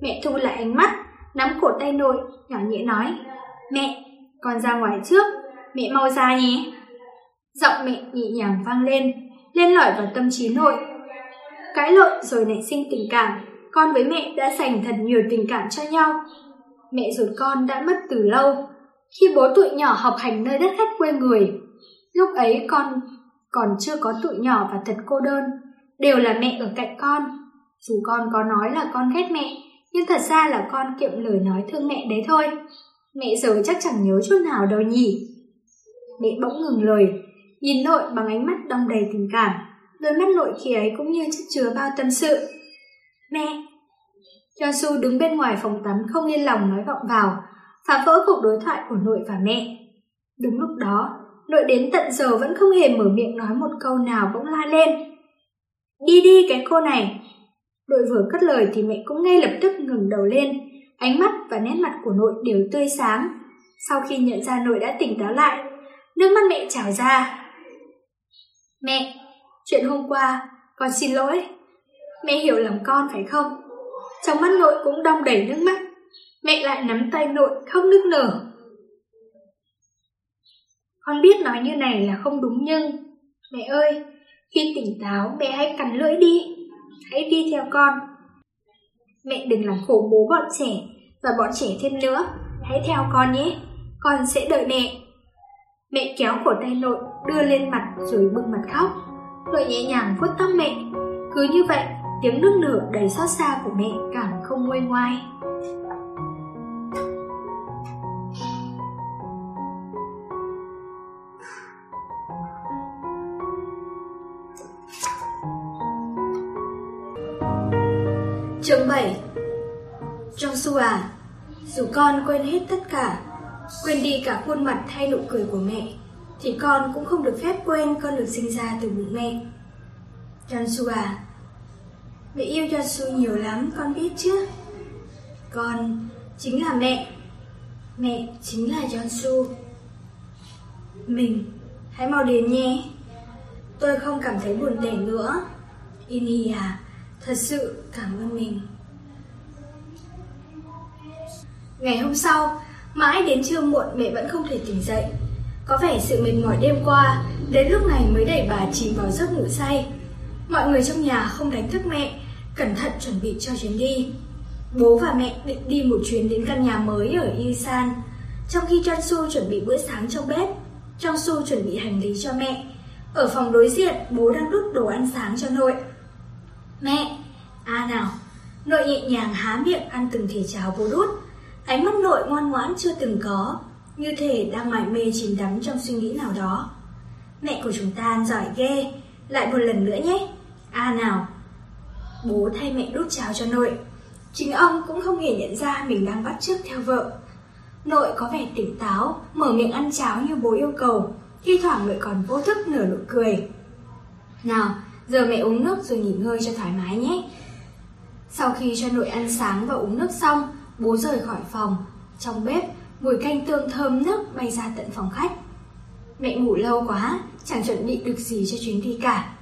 Mẹ thu lại ánh mắt, nắm cổ tay nội, nhỏ nhẹ nói. Mẹ, con ra ngoài trước, mẹ mau ra nhé. Giọng mẹ nhẹ nhàng vang lên, len lỏi vào tâm trí Nội. Cãi lộn rồi nảy sinh tình cảm, con với mẹ đã dành thật nhiều tình cảm cho nhau. Mẹ ruột con đã mất từ lâu, khi bố tụi nhỏ học hành nơi đất khách quê người. Lúc ấy con còn chưa có tụi nhỏ và thật cô đơn, đều là mẹ ở cạnh con. Dù con có nói là con ghét mẹ, nhưng thật ra là con kiệm lời nói thương mẹ đấy thôi. Mẹ giờ chắc chẳng nhớ chút nào đâu nhỉ. Mẹ bỗng ngừng lời, nhìn Nội bằng ánh mắt đong đầy tình cảm. Đôi mắt Nội khi ấy cũng như chất chứa bao tâm sự. Mẹ! Yeonsu đứng bên ngoài phòng tắm không yên lòng nói vọng vào, phá vỡ cuộc đối thoại của Nội và mẹ. Đúng lúc đó, Nội đến tận giờ vẫn không hề mở miệng nói một câu nào, bỗng la lên. Đi đi cái cô này! Nội vừa cất lời thì mẹ cũng ngay lập tức ngẩng đầu lên. Ánh mắt và nét mặt của Nội đều tươi sáng. Sau khi nhận ra Nội đã tỉnh táo lại, nước mắt mẹ trào ra. Mẹ, chuyện hôm qua, con xin lỗi. Mẹ hiểu lầm con phải không? Trong mắt Nội cũng đong đầy nước mắt. Mẹ lại nắm tay Nội không nức nở. Con biết nói như này là không đúng nhưng... Mẹ ơi, khi tỉnh táo mẹ hãy cắn lưỡi đi. Hãy đi theo con. Mẹ đừng làm khổ bố bọn trẻ và bọn trẻ thêm nữa. Hãy theo con nhé. Con sẽ đợi mẹ. Mẹ kéo cổ tay Nội, đưa lên mặt rồi bưng mặt khóc. Nội nhẹ nhàng vuốt tóc mẹ. Cứ như vậy, tiếng nức nở đầy xót xa của mẹ càng không nguôi ngoai. Chương 7. Jeonsu à, dù con quên hết tất cả, quên đi cả khuôn mặt hay nụ cười của mẹ, thì con cũng không được phép quên con được sinh ra từ bụng mẹ. Jeonsu à, mẹ yêu Jeonsu nhiều lắm, con biết chứ? Con chính là mẹ, mẹ chính là Jeonsu. Mình, hãy mau đến nhé. Tôi không cảm thấy buồn tẻ nữa. Ini à, thật sự cảm ơn mình. Ngày hôm sau, mãi đến trưa muộn mẹ vẫn không thể tỉnh dậy. Có vẻ sự mệt mỏi đêm qua đến lúc này mới đẩy bà chìm vào giấc ngủ say. Mọi người trong nhà không đánh thức mẹ, cẩn thận chuẩn bị cho chuyến đi. Bố và mẹ định đi một chuyến đến căn nhà mới ở Ilsan. Trong khi Jeonsu chuẩn bị bữa sáng trong bếp, Jeonsu chuẩn bị hành lý cho mẹ. Ở phòng đối diện, bố đang đút đồ ăn sáng cho Nội. Mẹ, à nào. Nội nhẹ nhàng há miệng ăn từng thìa cháo bố đút. Ánh mắt Nội ngoan ngoãn chưa từng có, như thể đang mải mê chìm đắm trong suy nghĩ nào đó. Mẹ của chúng ta giỏi ghê, lại một lần nữa nhé. À nào. Bố thay mẹ đút cháo cho Nội. Chính ông cũng không hề nhận ra mình đang bắt chước theo vợ. Nội có vẻ tỉnh táo, mở miệng ăn cháo như bố yêu cầu. Thi thoảng Nội còn vô thức nở nụ cười. Nào, giờ mẹ uống nước rồi nghỉ ngơi cho thoải mái nhé. Sau khi cho Nội ăn sáng và uống nước xong, bố rời khỏi phòng. Trong bếp, mùi canh tương thơm nức bay ra tận phòng khách. Mẹ ngủ lâu quá, chẳng chuẩn bị được gì cho chuyến đi cả.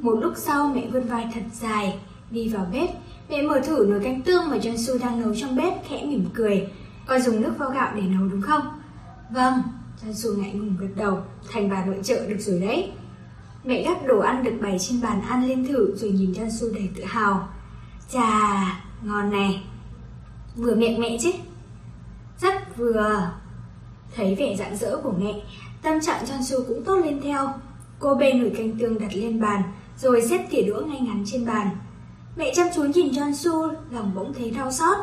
Một lúc sau mẹ vươn vai thật dài, đi vào bếp. Mẹ mở thử nồi canh tương mà Jeonsu đang nấu trong bếp, khẽ mỉm cười. Con dùng nước vo gạo để nấu đúng không? Vâng, Jeonsu ngại ngùng gật đầu. Thành bà nội trợ được rồi đấy. Mẹ gắp đồ ăn được bày trên bàn ăn lên thử rồi nhìn Jeonsu đầy tự hào. Chà, ngon này. Vừa miệng mẹ chứ? Rất vừa. Thấy vẻ rạng rỡ của mẹ, tâm trạng Jeonsu cũng tốt lên theo. Cô bê nồi canh tương đặt lên bàn, rồi xếp thìa đũa ngay ngắn trên bàn. Mẹ chăm chú nhìn Jeonsu, lòng bỗng thấy đau xót.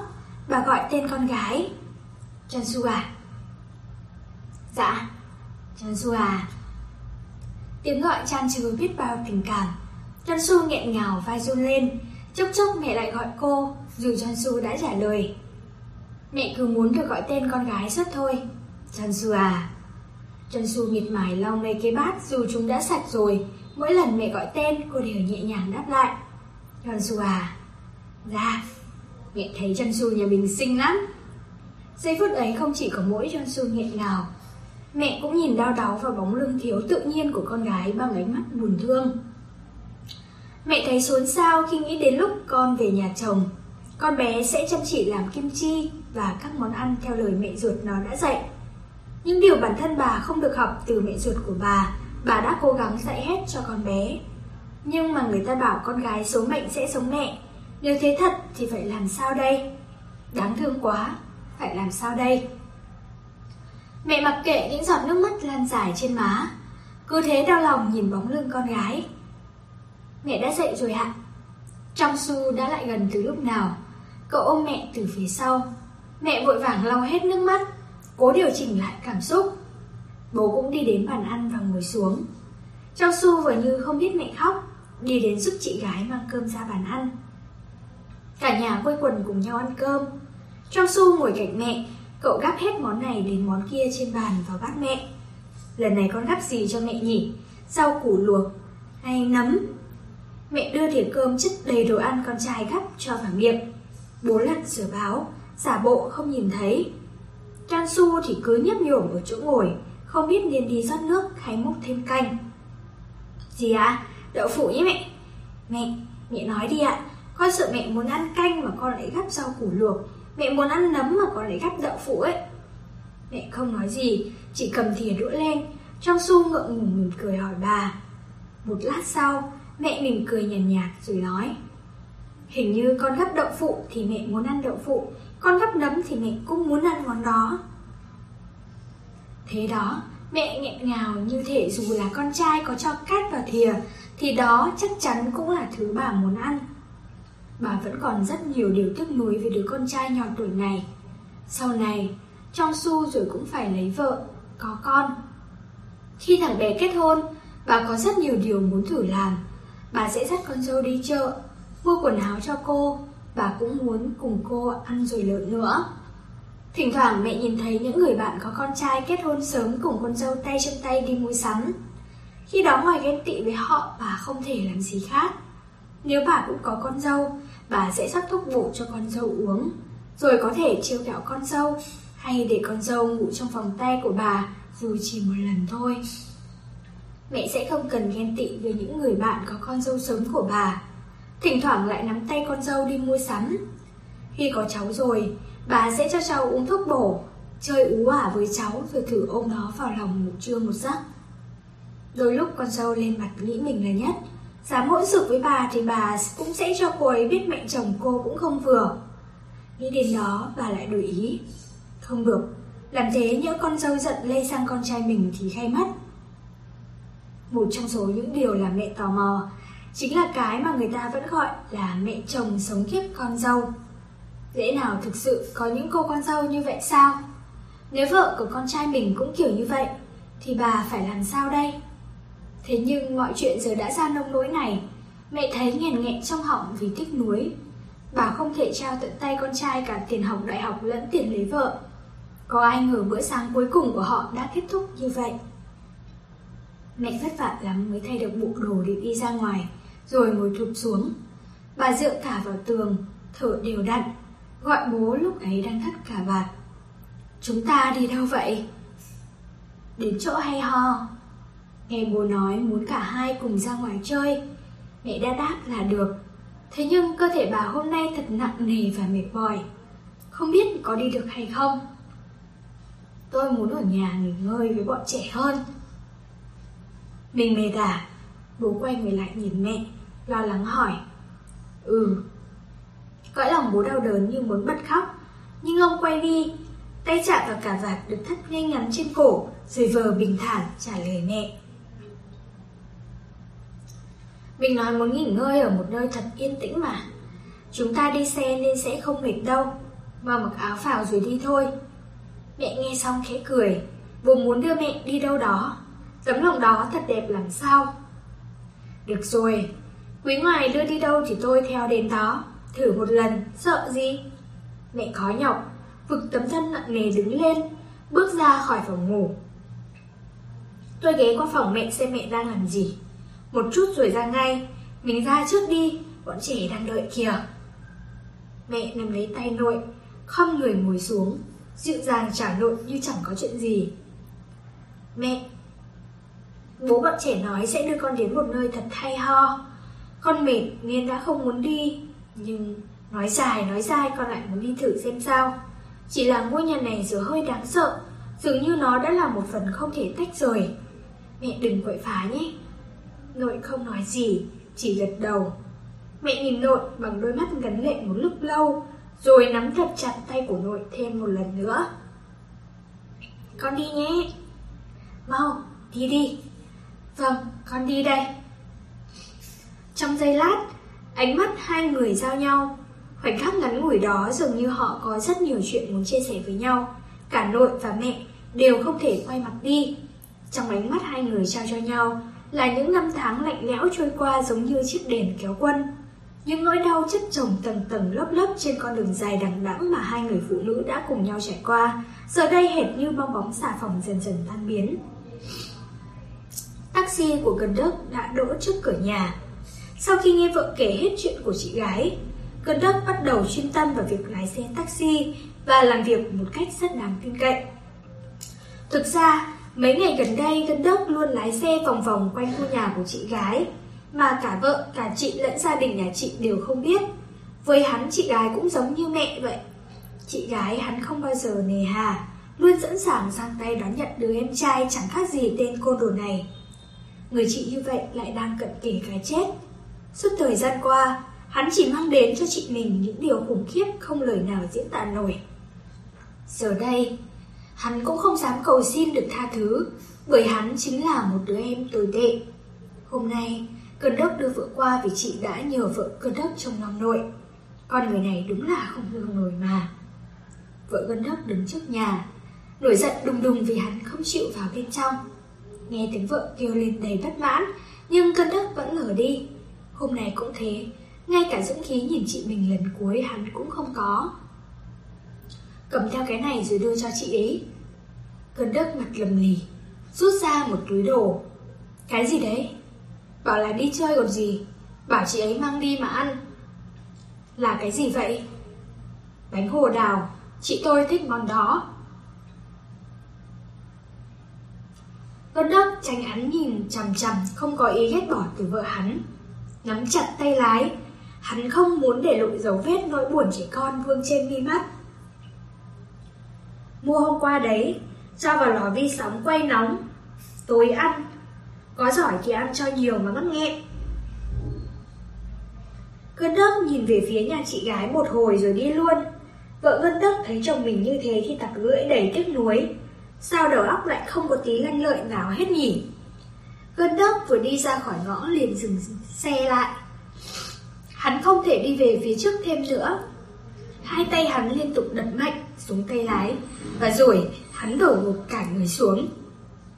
Bà gọi tên con gái. Jeonsu à? Dạ. Jeonsu à? Tiếng gọi chan chứa biết bao tình cảm. Jeonsu nghẹn ngào vai run lên. Chốc chốc mẹ lại gọi cô, dù Jeonsu đã trả lời. Mẹ cứ muốn được gọi tên con gái suốt thôi. Jeonsu à? Jeonsu miệt mài lau mấy cái bát dù chúng đã sạch rồi. Mỗi lần mẹ gọi tên, cô đều nhẹ nhàng đáp lại. Jeonsu à? Dạ. Mẹ thấy Jeonsu nhà mình xinh lắm. Giây phút ấy không chỉ có mỗi Jeonsu nghẹn ngào, mẹ cũng nhìn đau đáu vào bóng lưng thiếu tự nhiên của con gái bằng ánh mắt buồn thương. Mẹ thấy xốn xao khi nghĩ đến lúc con về nhà chồng. Con bé sẽ chăm chỉ làm kim chi và các món ăn theo lời mẹ ruột nó đã dạy. Những điều bản thân bà không được học từ mẹ ruột của bà đã cố gắng dạy hết cho con bé. Nhưng mà người ta bảo con gái số mệnh sẽ giống mẹ. Nếu thế thật thì phải làm sao đây? Đáng thương quá, phải làm sao đây? Mẹ mặc kệ những giọt nước mắt lan dài trên má, cứ thế đau lòng nhìn bóng lưng con gái. Mẹ đã dậy rồi ạ. Trong Su đã lại gần từ lúc nào. Cậu ôm mẹ từ phía sau. Mẹ vội vàng lau hết nước mắt, cố điều chỉnh lại cảm xúc. Bố cũng đi đến bàn ăn và ngồi xuống. Trong Su vừa như không biết mẹ khóc, đi đến giúp chị gái mang cơm ra bàn ăn. Cả nhà quây quần cùng nhau ăn cơm. Trong Su ngồi cạnh mẹ, cậu gắp hết món này đến món kia trên bàn vào bát mẹ. Lần này con gắp gì cho mẹ nhỉ? Rau củ luộc hay nấm? Mẹ đưa thìa cơm chất đầy đồ ăn con trai gắp cho vào miệng. Bố lặn sửa báo, giả bộ không nhìn thấy. Trang Su thì cứ nhấp nhổm ở chỗ ngồi, không biết nên đi rót nước hay múc thêm canh. Gì ạ? Đậu phụ nhé mẹ. Mẹ nói đi ạ. Con sợ mẹ muốn ăn canh mà con lại gắp rau củ luộc. Mẹ muốn ăn nấm mà con lại gắp đậu phụ ấy. Mẹ không nói gì, chỉ cầm thìa đũa lên. Trang Su ngượng ngùng mỉm cười hỏi bà. Một lát sau, mẹ mỉm cười nhàn nhạt rồi nói. Hình như con gắp đậu phụ thì mẹ muốn ăn đậu phụ, con gắp nấm thì mẹ cũng muốn ăn món đó. Thế đó, mẹ nghẹn ngào như thể dù là con trai có cho cát vào thìa thì đó chắc chắn cũng là thứ bà muốn ăn. Bà vẫn còn rất nhiều điều tiếc nuối về đứa con trai nhỏ tuổi này. Sau này, Trong Su rồi cũng phải lấy vợ, có con. Khi thằng bé kết hôn, bà có rất nhiều điều muốn thử làm. Bà sẽ dắt con dâu đi chợ, mua quần áo cho cô. Bà cũng muốn cùng cô ăn rồi lợn nữa. Thỉnh thoảng mẹ nhìn thấy những người bạn có con trai kết hôn sớm cùng con dâu tay trong tay đi mua sắm. Khi đó ngoài ghen tị với họ, bà không thể làm gì khác. Nếu bà cũng có con dâu, bà sẽ rót thuốc bổ cho con dâu uống, rồi có thể trêu ghẹo con dâu, hay để con dâu ngủ trong vòng tay của bà dù chỉ một lần thôi. Mẹ sẽ không cần ghen tị với những người bạn có con dâu sớm của bà. Thỉnh thoảng lại nắm tay con dâu đi mua sắm. Khi có cháu rồi, bà sẽ cho cháu uống thuốc bổ, chơi ú ả với cháu rồi thử ôm nó vào lòng một trưa một giấc. Đôi lúc con dâu lên mặt nghĩ mình là nhất, dám hỗn xược với bà thì bà cũng sẽ cho cô ấy biết mẹ chồng cô cũng không vừa. Nghĩ đến đó bà lại đổi ý. Không được, làm thế nhỡ con dâu giận lây sang con trai mình thì hay mất. Một trong số những điều làm mẹ tò mò chính là cái mà người ta vẫn gọi là mẹ chồng sống kiếp con dâu. Lẽ nào thực sự có những cô con dâu như vậy sao? Nếu vợ của con trai mình cũng kiểu như vậy thì bà phải làm sao đây? Thế nhưng mọi chuyện giờ đã ra nông nỗi này. Mẹ thấy nghẹn nghẹn trong họng vì tiếc nuối. Bà không thể trao tận tay con trai cả tiền học đại học lẫn tiền lấy vợ. Có ai ngờ bữa sáng cuối cùng của họ đã kết thúc như vậy. Mẹ vất vả lắm mới thay được bộ đồ để đi ra ngoài, rồi ngồi thụp xuống. Bà dựa cả vào tường, thở đều đặn, gọi bố lúc ấy đang thắt cả vạt. Chúng ta đi đâu vậy? Đến chỗ hay ho. Nghe bố nói muốn cả hai cùng ra ngoài chơi, mẹ đã đáp là được. Thế nhưng cơ thể bà hôm nay thật nặng nề và mệt mỏi, không biết có đi được hay không. Tôi muốn ở nhà nghỉ ngơi với bọn trẻ hơn. Mình mệt à? Bố quay người lại nhìn mẹ, lo lắng hỏi. Ừ. Cõi lòng bố đau đớn như muốn bật khóc, nhưng ông quay đi, tay chạm vào cà vạt được thắt ngay ngắn trên cổ, rồi vờ bình thản trả lời mẹ. Mình nói muốn nghỉ ngơi ở một nơi thật yên tĩnh mà. Chúng ta đi xe nên sẽ không mệt đâu, mà mặc áo vào rồi đi thôi. Mẹ nghe xong khẽ cười, bố muốn đưa mẹ đi đâu đó. Tấm lòng đó thật đẹp làm sao. Được rồi, quý ngoài đưa đi đâu thì tôi theo đến đó. Thử một lần, sợ gì. Mẹ khó nhọc, vực tấm thân nặng nề đứng lên, bước ra khỏi phòng ngủ. Tôi ghé qua phòng mẹ xem mẹ đang làm gì. Một chút rồi ra ngay. Mình ra trước đi, bọn trẻ đang đợi kìa. Mẹ nắm lấy tay nội, khom người ngồi xuống, dịu dàng trả nội như chẳng có chuyện gì. Mẹ, bố bọn trẻ nói sẽ đưa con đến một nơi thật hay ho. Con mệt nên đã không muốn đi, nhưng nói dài con lại muốn đi thử xem sao. Chỉ là ngôi nhà này giờ hơi đáng sợ, dường như nó đã là một phần không thể tách rời. Mẹ đừng quậy phá nhé. Nội không nói gì, chỉ gật đầu. Mẹ nhìn nội bằng đôi mắt ngấn lệ một lúc lâu, rồi nắm thật chặt tay của nội thêm một lần nữa. Con đi nhé. Mau, đi đi. Vâng, con đi đây. Trong giây lát, ánh mắt hai người giao nhau. Khoảnh khắc ngắn ngủi đó dường như họ có rất nhiều chuyện muốn chia sẻ với nhau. Cả nội và mẹ đều không thể quay mặt đi. Trong ánh mắt hai người trao cho nhau là những năm tháng lạnh lẽo trôi qua giống như chiếc đèn kéo quân. Những nỗi đau chất chồng tầng tầng lớp lớp trên con đường dài đằng đẵng mà hai người phụ nữ đã cùng nhau trải qua, giờ đây hệt như bong bóng xà phòng dần dần tan biến. Taxi của Cần Đức đã đỗ trước cửa nhà. Sau khi nghe vợ kể hết chuyện của chị gái, Cần Đức bắt đầu chuyên tâm vào việc lái xe taxi và làm việc một cách rất đáng tin cậy. Thực ra, mấy ngày gần đây Cần Đức luôn lái xe vòng vòng quanh khu nhà của chị gái, mà cả vợ, cả chị lẫn gia đình nhà chị đều không biết. Với hắn, chị gái cũng giống như mẹ vậy. Chị gái hắn không bao giờ nề hà, luôn sẵn sàng giang tay đón nhận đứa em trai chẳng khác gì tên côn đồ này. Người chị như vậy lại đang cận kề cái chết. Suốt thời gian qua, hắn chỉ mang đến cho chị mình những điều khủng khiếp không lời nào diễn tả nổi. Giờ đây, hắn cũng không dám cầu xin được tha thứ, bởi hắn chính là một đứa em tồi tệ. Hôm nay, Cần Đức đưa vợ qua vì chị đã nhờ vợ Cần Đức trông nom nội. Con người này đúng là không hương nổi mà. Vợ Cần Đức đứng trước nhà, nổi giận đùng đùng vì hắn không chịu vào bên trong. Nghe tiếng vợ kêu lên đầy bất mãn, nhưng Cần Đức vẫn lờ đi. Hôm nay cũng thế, ngay cả dũng khí nhìn chị mình lần cuối hắn cũng không có. Cầm theo cái này rồi đưa cho chị ấy. Cần Đức mặt lầm lì, rút ra một túi đồ. Cái gì đấy? Bảo là đi chơi còn gì, bảo chị ấy mang đi mà ăn. Là cái gì vậy? Bánh hồ đào, chị tôi thích món đó. Con Đức tránh hắn nhìn chằm chằm, không có ý ghét bỏ từ vợ hắn. Nắm chặt tay lái, hắn không muốn để lộ dấu vết nỗi buồn trẻ con vương trên mi mắt. Mua hôm qua đấy, cho vào lò vi sóng quay nóng, tối ăn. Có giỏi thì ăn cho nhiều mà mắc nghẹn. Cơn Đức nhìn về phía nhà chị gái một hồi rồi đi luôn. Vợ Cơn Đức thấy chồng mình như thế thì tặc lưỡi đầy tiếc nuối. Sao đầu óc lại không có tí lanh lợi nào hết nhỉ? Cơn Đức vừa đi ra khỏi ngõ liền dừng xe lại. Hắn không thể đi về phía trước thêm nữa. Hai tay hắn liên tục đập mạnh xuống tay lái, và rồi hắn đổ gục cả người xuống.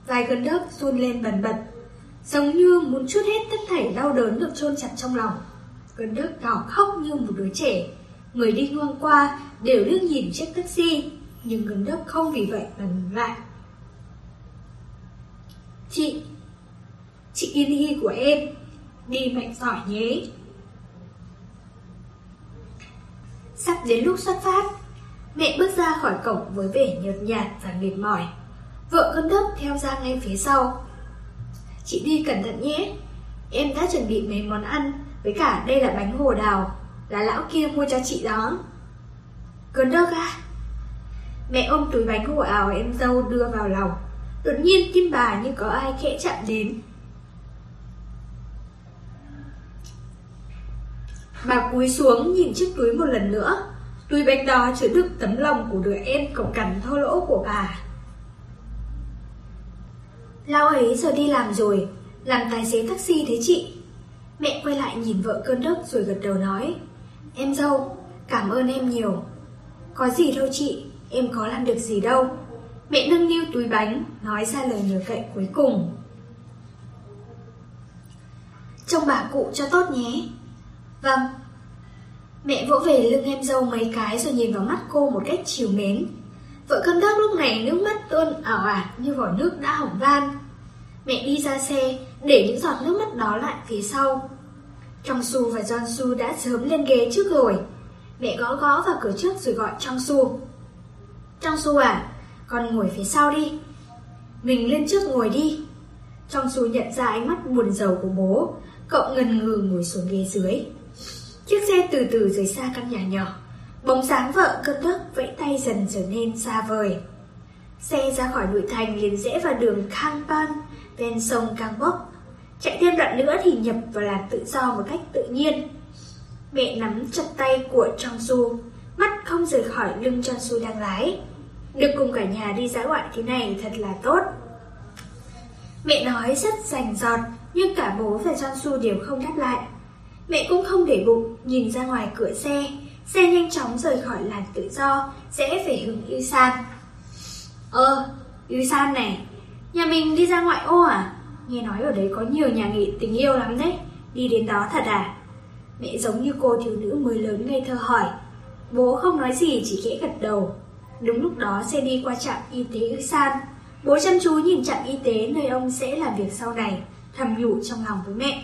Vai Cơn Đức run lên bần bật, giống như muốn trút hết tất thảy đau đớn được chôn chặt trong lòng. Cơn Đức gào khóc như một đứa trẻ. Người đi ngang qua đều liếc nhìn chiếc taxi, nhưng Cơn Đức không vì vậy mà ngừng lại. Chị Yên Hi của em, đi mạnh giỏi nhé. Sắp đến lúc xuất phát, mẹ bước ra khỏi cổng với vẻ nhợt nhạt và mệt mỏi. Vợ Cơn Đức theo ra ngay phía sau. Chị đi cẩn thận nhé. Em đã chuẩn bị mấy món ăn, với cả đây là bánh hồ đào, là lão kia mua cho chị đó. Cơn Đức à? Mẹ ôm túi bánh hồ ào em dâu đưa vào lòng. Đột nhiên tim bà như có ai khẽ chạm đến. Bà cúi xuống nhìn chiếc túi một lần nữa. Túi bánh đó chứa đựng tấm lòng của đứa em cộc cằn thô lỗ của bà. Lão ấy giờ đi làm rồi, làm tài xế taxi thế chị. Mẹ quay lại nhìn vợ Cơn Đức rồi gật đầu nói. Em dâu, cảm ơn em nhiều. Có gì đâu chị, em có làm được gì đâu. Mẹ nâng niu túi bánh, nói ra lời nhờ cậy cuối cùng. Trông bà cụ cho tốt nhé. Vâng. Mẹ vỗ về lưng em dâu mấy cái rồi nhìn vào mắt cô một cách trìu mến. Vợ Cơn Đức lúc này nước mắt tuôn ảo ạt như vỏ nước đã hỏng van. Mẹ đi ra xe, để những giọt nước mắt đó lại phía sau. Trong Su và John Su đã sớm lên ghế trước rồi. Mẹ gõ vào cửa trước rồi gọi Trong Su. Trong Su à, con ngồi phía sau đi. Mình lên trước ngồi đi. Trong Su nhận ra ánh mắt buồn rầu của bố, cậu ngần ngừ ngồi xuống ghế dưới. Chiếc xe từ từ rời xa căn nhà nhỏ. Bóng dáng vợ Cơn Đức vẫy tay dần trở nên xa vời. Xe ra khỏi nội thành liền rẽ vào đường Khang Pan, ven sông Kang Bok. Chạy thêm đoạn nữa thì nhập vào làn tự do một cách tự nhiên. Mẹ nắm chặt tay của Chang Su, mắt không rời khỏi lưng Chang Su đang lái. Được cùng cả nhà đi dã ngoại thế này thật là tốt. Mẹ nói rất rành rọt, nhưng cả bố và Chang Su đều không đáp lại. Mẹ cũng không để bụng, nhìn ra ngoài cửa xe. Xe nhanh chóng rời khỏi làn tự do, rẽ về hướng Yusan. Yusan này, nhà mình đi ra ngoại ô à? Nghe nói ở đấy có nhiều nhà nghỉ tình yêu lắm đấy, đi đến đó thật à? Mẹ giống như cô thiếu nữ mới lớn ngây thơ hỏi. Bố không nói gì, chỉ khẽ gật đầu. Đúng lúc đó xe đi qua trạm y tế Yusan. Bố chăm chú nhìn trạm y tế nơi ông sẽ làm việc sau này, thầm nhủ trong lòng với mẹ.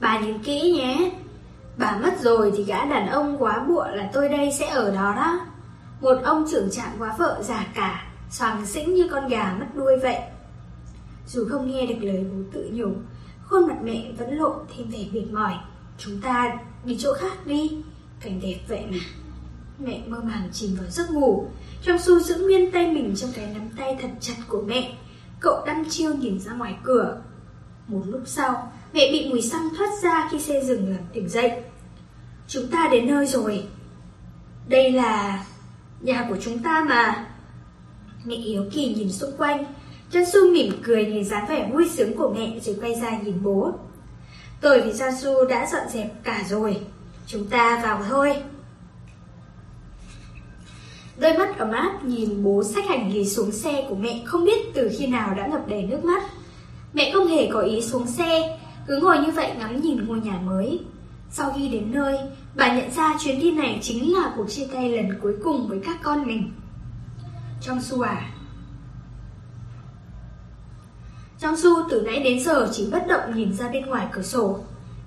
Bà nhìn kỹ nhé, bà mất rồi thì gã đàn ông quá bụa là tôi đây sẽ ở đó đó. Một ông trưởng trạm quá vợ già cả, xoàng xĩnh như con gà mất đuôi vậy. Dù không nghe được lời bố tự nhủ, khuôn mặt mẹ vẫn lộ thêm vẻ mệt mỏi. Chúng ta đi chỗ khác đi, cảnh đẹp vậy mà. Mẹ mơ màng chìm vào giấc ngủ. Chang Su giữ nguyên tay mình trong cái nắm tay thật chặt của mẹ. Cậu đăm chiêu nhìn ra ngoài cửa. Một lúc sau, mẹ bị mùi xăng thoát ra khi xe dừng làm tỉnh dậy. Chúng ta đến nơi rồi. Đây là nhà của chúng ta mà. Mẹ yếu kỳ nhìn xung quanh. Chang Su mỉm cười nhìn dáng vẻ vui sướng của mẹ rồi quay ra nhìn bố. Tôi và Chang Su đã dọn dẹp cả rồi. Chúng ta vào thôi. Đôi mắt ấm áp nhìn bố xách hành lý xuống xe của mẹ không biết từ khi nào đã ngập đầy nước mắt. Mẹ không hề có ý xuống xe, cứ ngồi như vậy ngắm nhìn ngôi nhà mới. Sau khi đến nơi, bà nhận ra chuyến đi này chính là cuộc chia tay lần cuối cùng với các con mình. Chang Su à? Chang Su từ nãy đến giờ chỉ bất động nhìn ra bên ngoài cửa sổ.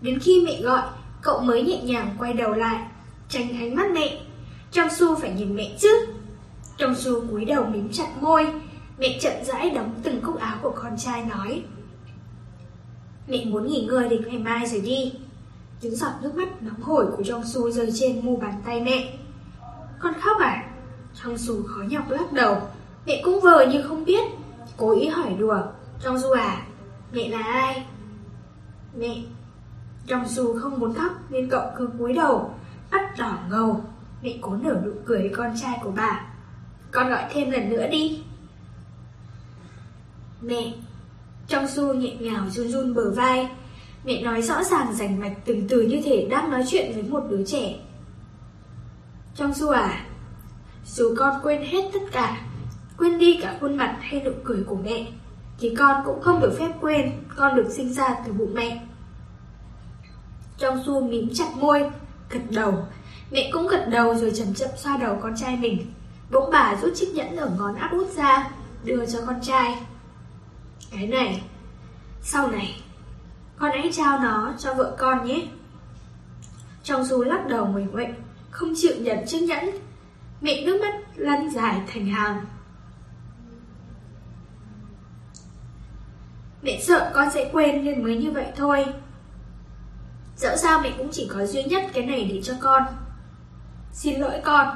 Đến khi mẹ gọi, cậu mới nhẹ nhàng quay đầu lại, tránh ánh mắt mẹ. Chang Su phải nhìn mẹ chứ. Chang Su cúi đầu mím chặt môi. Mẹ chậm rãi đóng từng cúc áo của con trai nói. Mẹ muốn nghỉ ngơi đến ngày mai rồi đi. Những giọt nước mắt nóng hổi của Chang Su rơi trên mu bàn tay mẹ. Con khóc à? Chang Su khó nhọc lắc đầu. Mẹ cũng vờ như không biết, cố ý hỏi đùa. Chang Su à, mẹ là ai? Mẹ. Chang Su không muốn khóc nên cậu cứ cúi đầu, mắt đỏ ngầu. Mẹ cố nở nụ cười với con trai của bà. Con gọi thêm lần nữa đi. Mẹ. Chang Su nhẹ nhàng run run bờ vai. Mẹ nói rõ ràng rành mạch từng từ như thể đang nói chuyện với một đứa trẻ. Chang Su à, dù con quên hết tất cả, quên đi cả khuôn mặt hay nụ cười của mẹ, thì con cũng không được phép quên con được sinh ra từ bụng mẹ. Chang Su mím chặt môi, gật đầu. Mẹ cũng gật đầu rồi chậm chậm xoa đầu con trai mình. Bỗng bà rút chiếc nhẫn ở ngón áp út ra, đưa cho con trai. Cái này, sau này, con hãy trao nó cho vợ con nhé. Chang Su lắc đầu nguệch nguệch, không chịu nhận chiếc nhẫn. Mẹ nước mắt lăn dài thành hàng. Mẹ sợ con sẽ quên nên mới như vậy thôi. Dẫu sao mẹ cũng chỉ có duy nhất cái này để cho con. Xin lỗi con.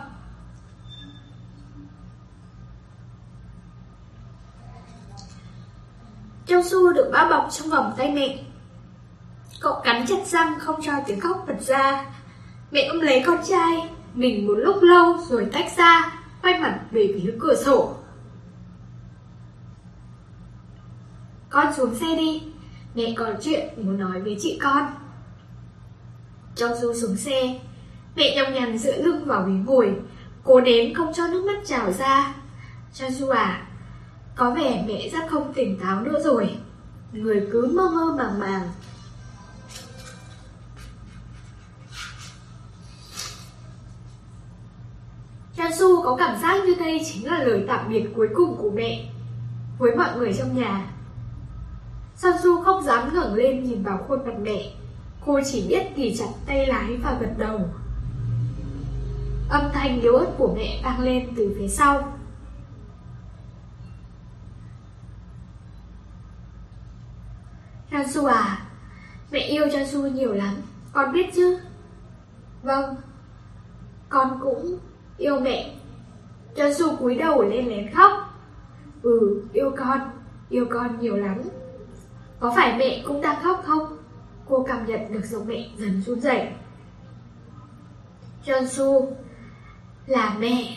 Chang Su được bao bọc trong vòng tay mẹ. Cậu cắn chặt răng không cho tiếng khóc bật ra. Mẹ ôm lấy con trai mình một lúc lâu rồi tách ra, quay mặt về phía cửa sổ. Con xuống xe đi, mẹ có chuyện muốn nói với chị con. Chang Su xuống xe. Mẹ nhọc nhằn dựa lưng vào ghế ngồi, cố đếm không cho nước mắt trào ra. Chang Su à, có vẻ mẹ rất không tỉnh táo nữa rồi, người cứ mơ mơ màng màng. Chang Su có cảm giác như đây chính là lời tạm biệt cuối cùng của mẹ với mọi người trong nhà. Chang Su không dám ngẩng lên nhìn vào khuôn mặt mẹ, cô chỉ biết thì chặt tay lái và gật đầu. Âm thanh yếu ớt của mẹ vang lên từ phía sau. Chang Su à, mẹ yêu Chang Su nhiều lắm, con biết chứ? Vâng, con cũng yêu mẹ. Trần Xu cúi đầu lên lén khóc. Ừ, yêu con nhiều lắm. Có phải mẹ cũng đang khóc không? Cô cảm nhận được giọng mẹ dần run rẩy. Trần Xu, là mẹ.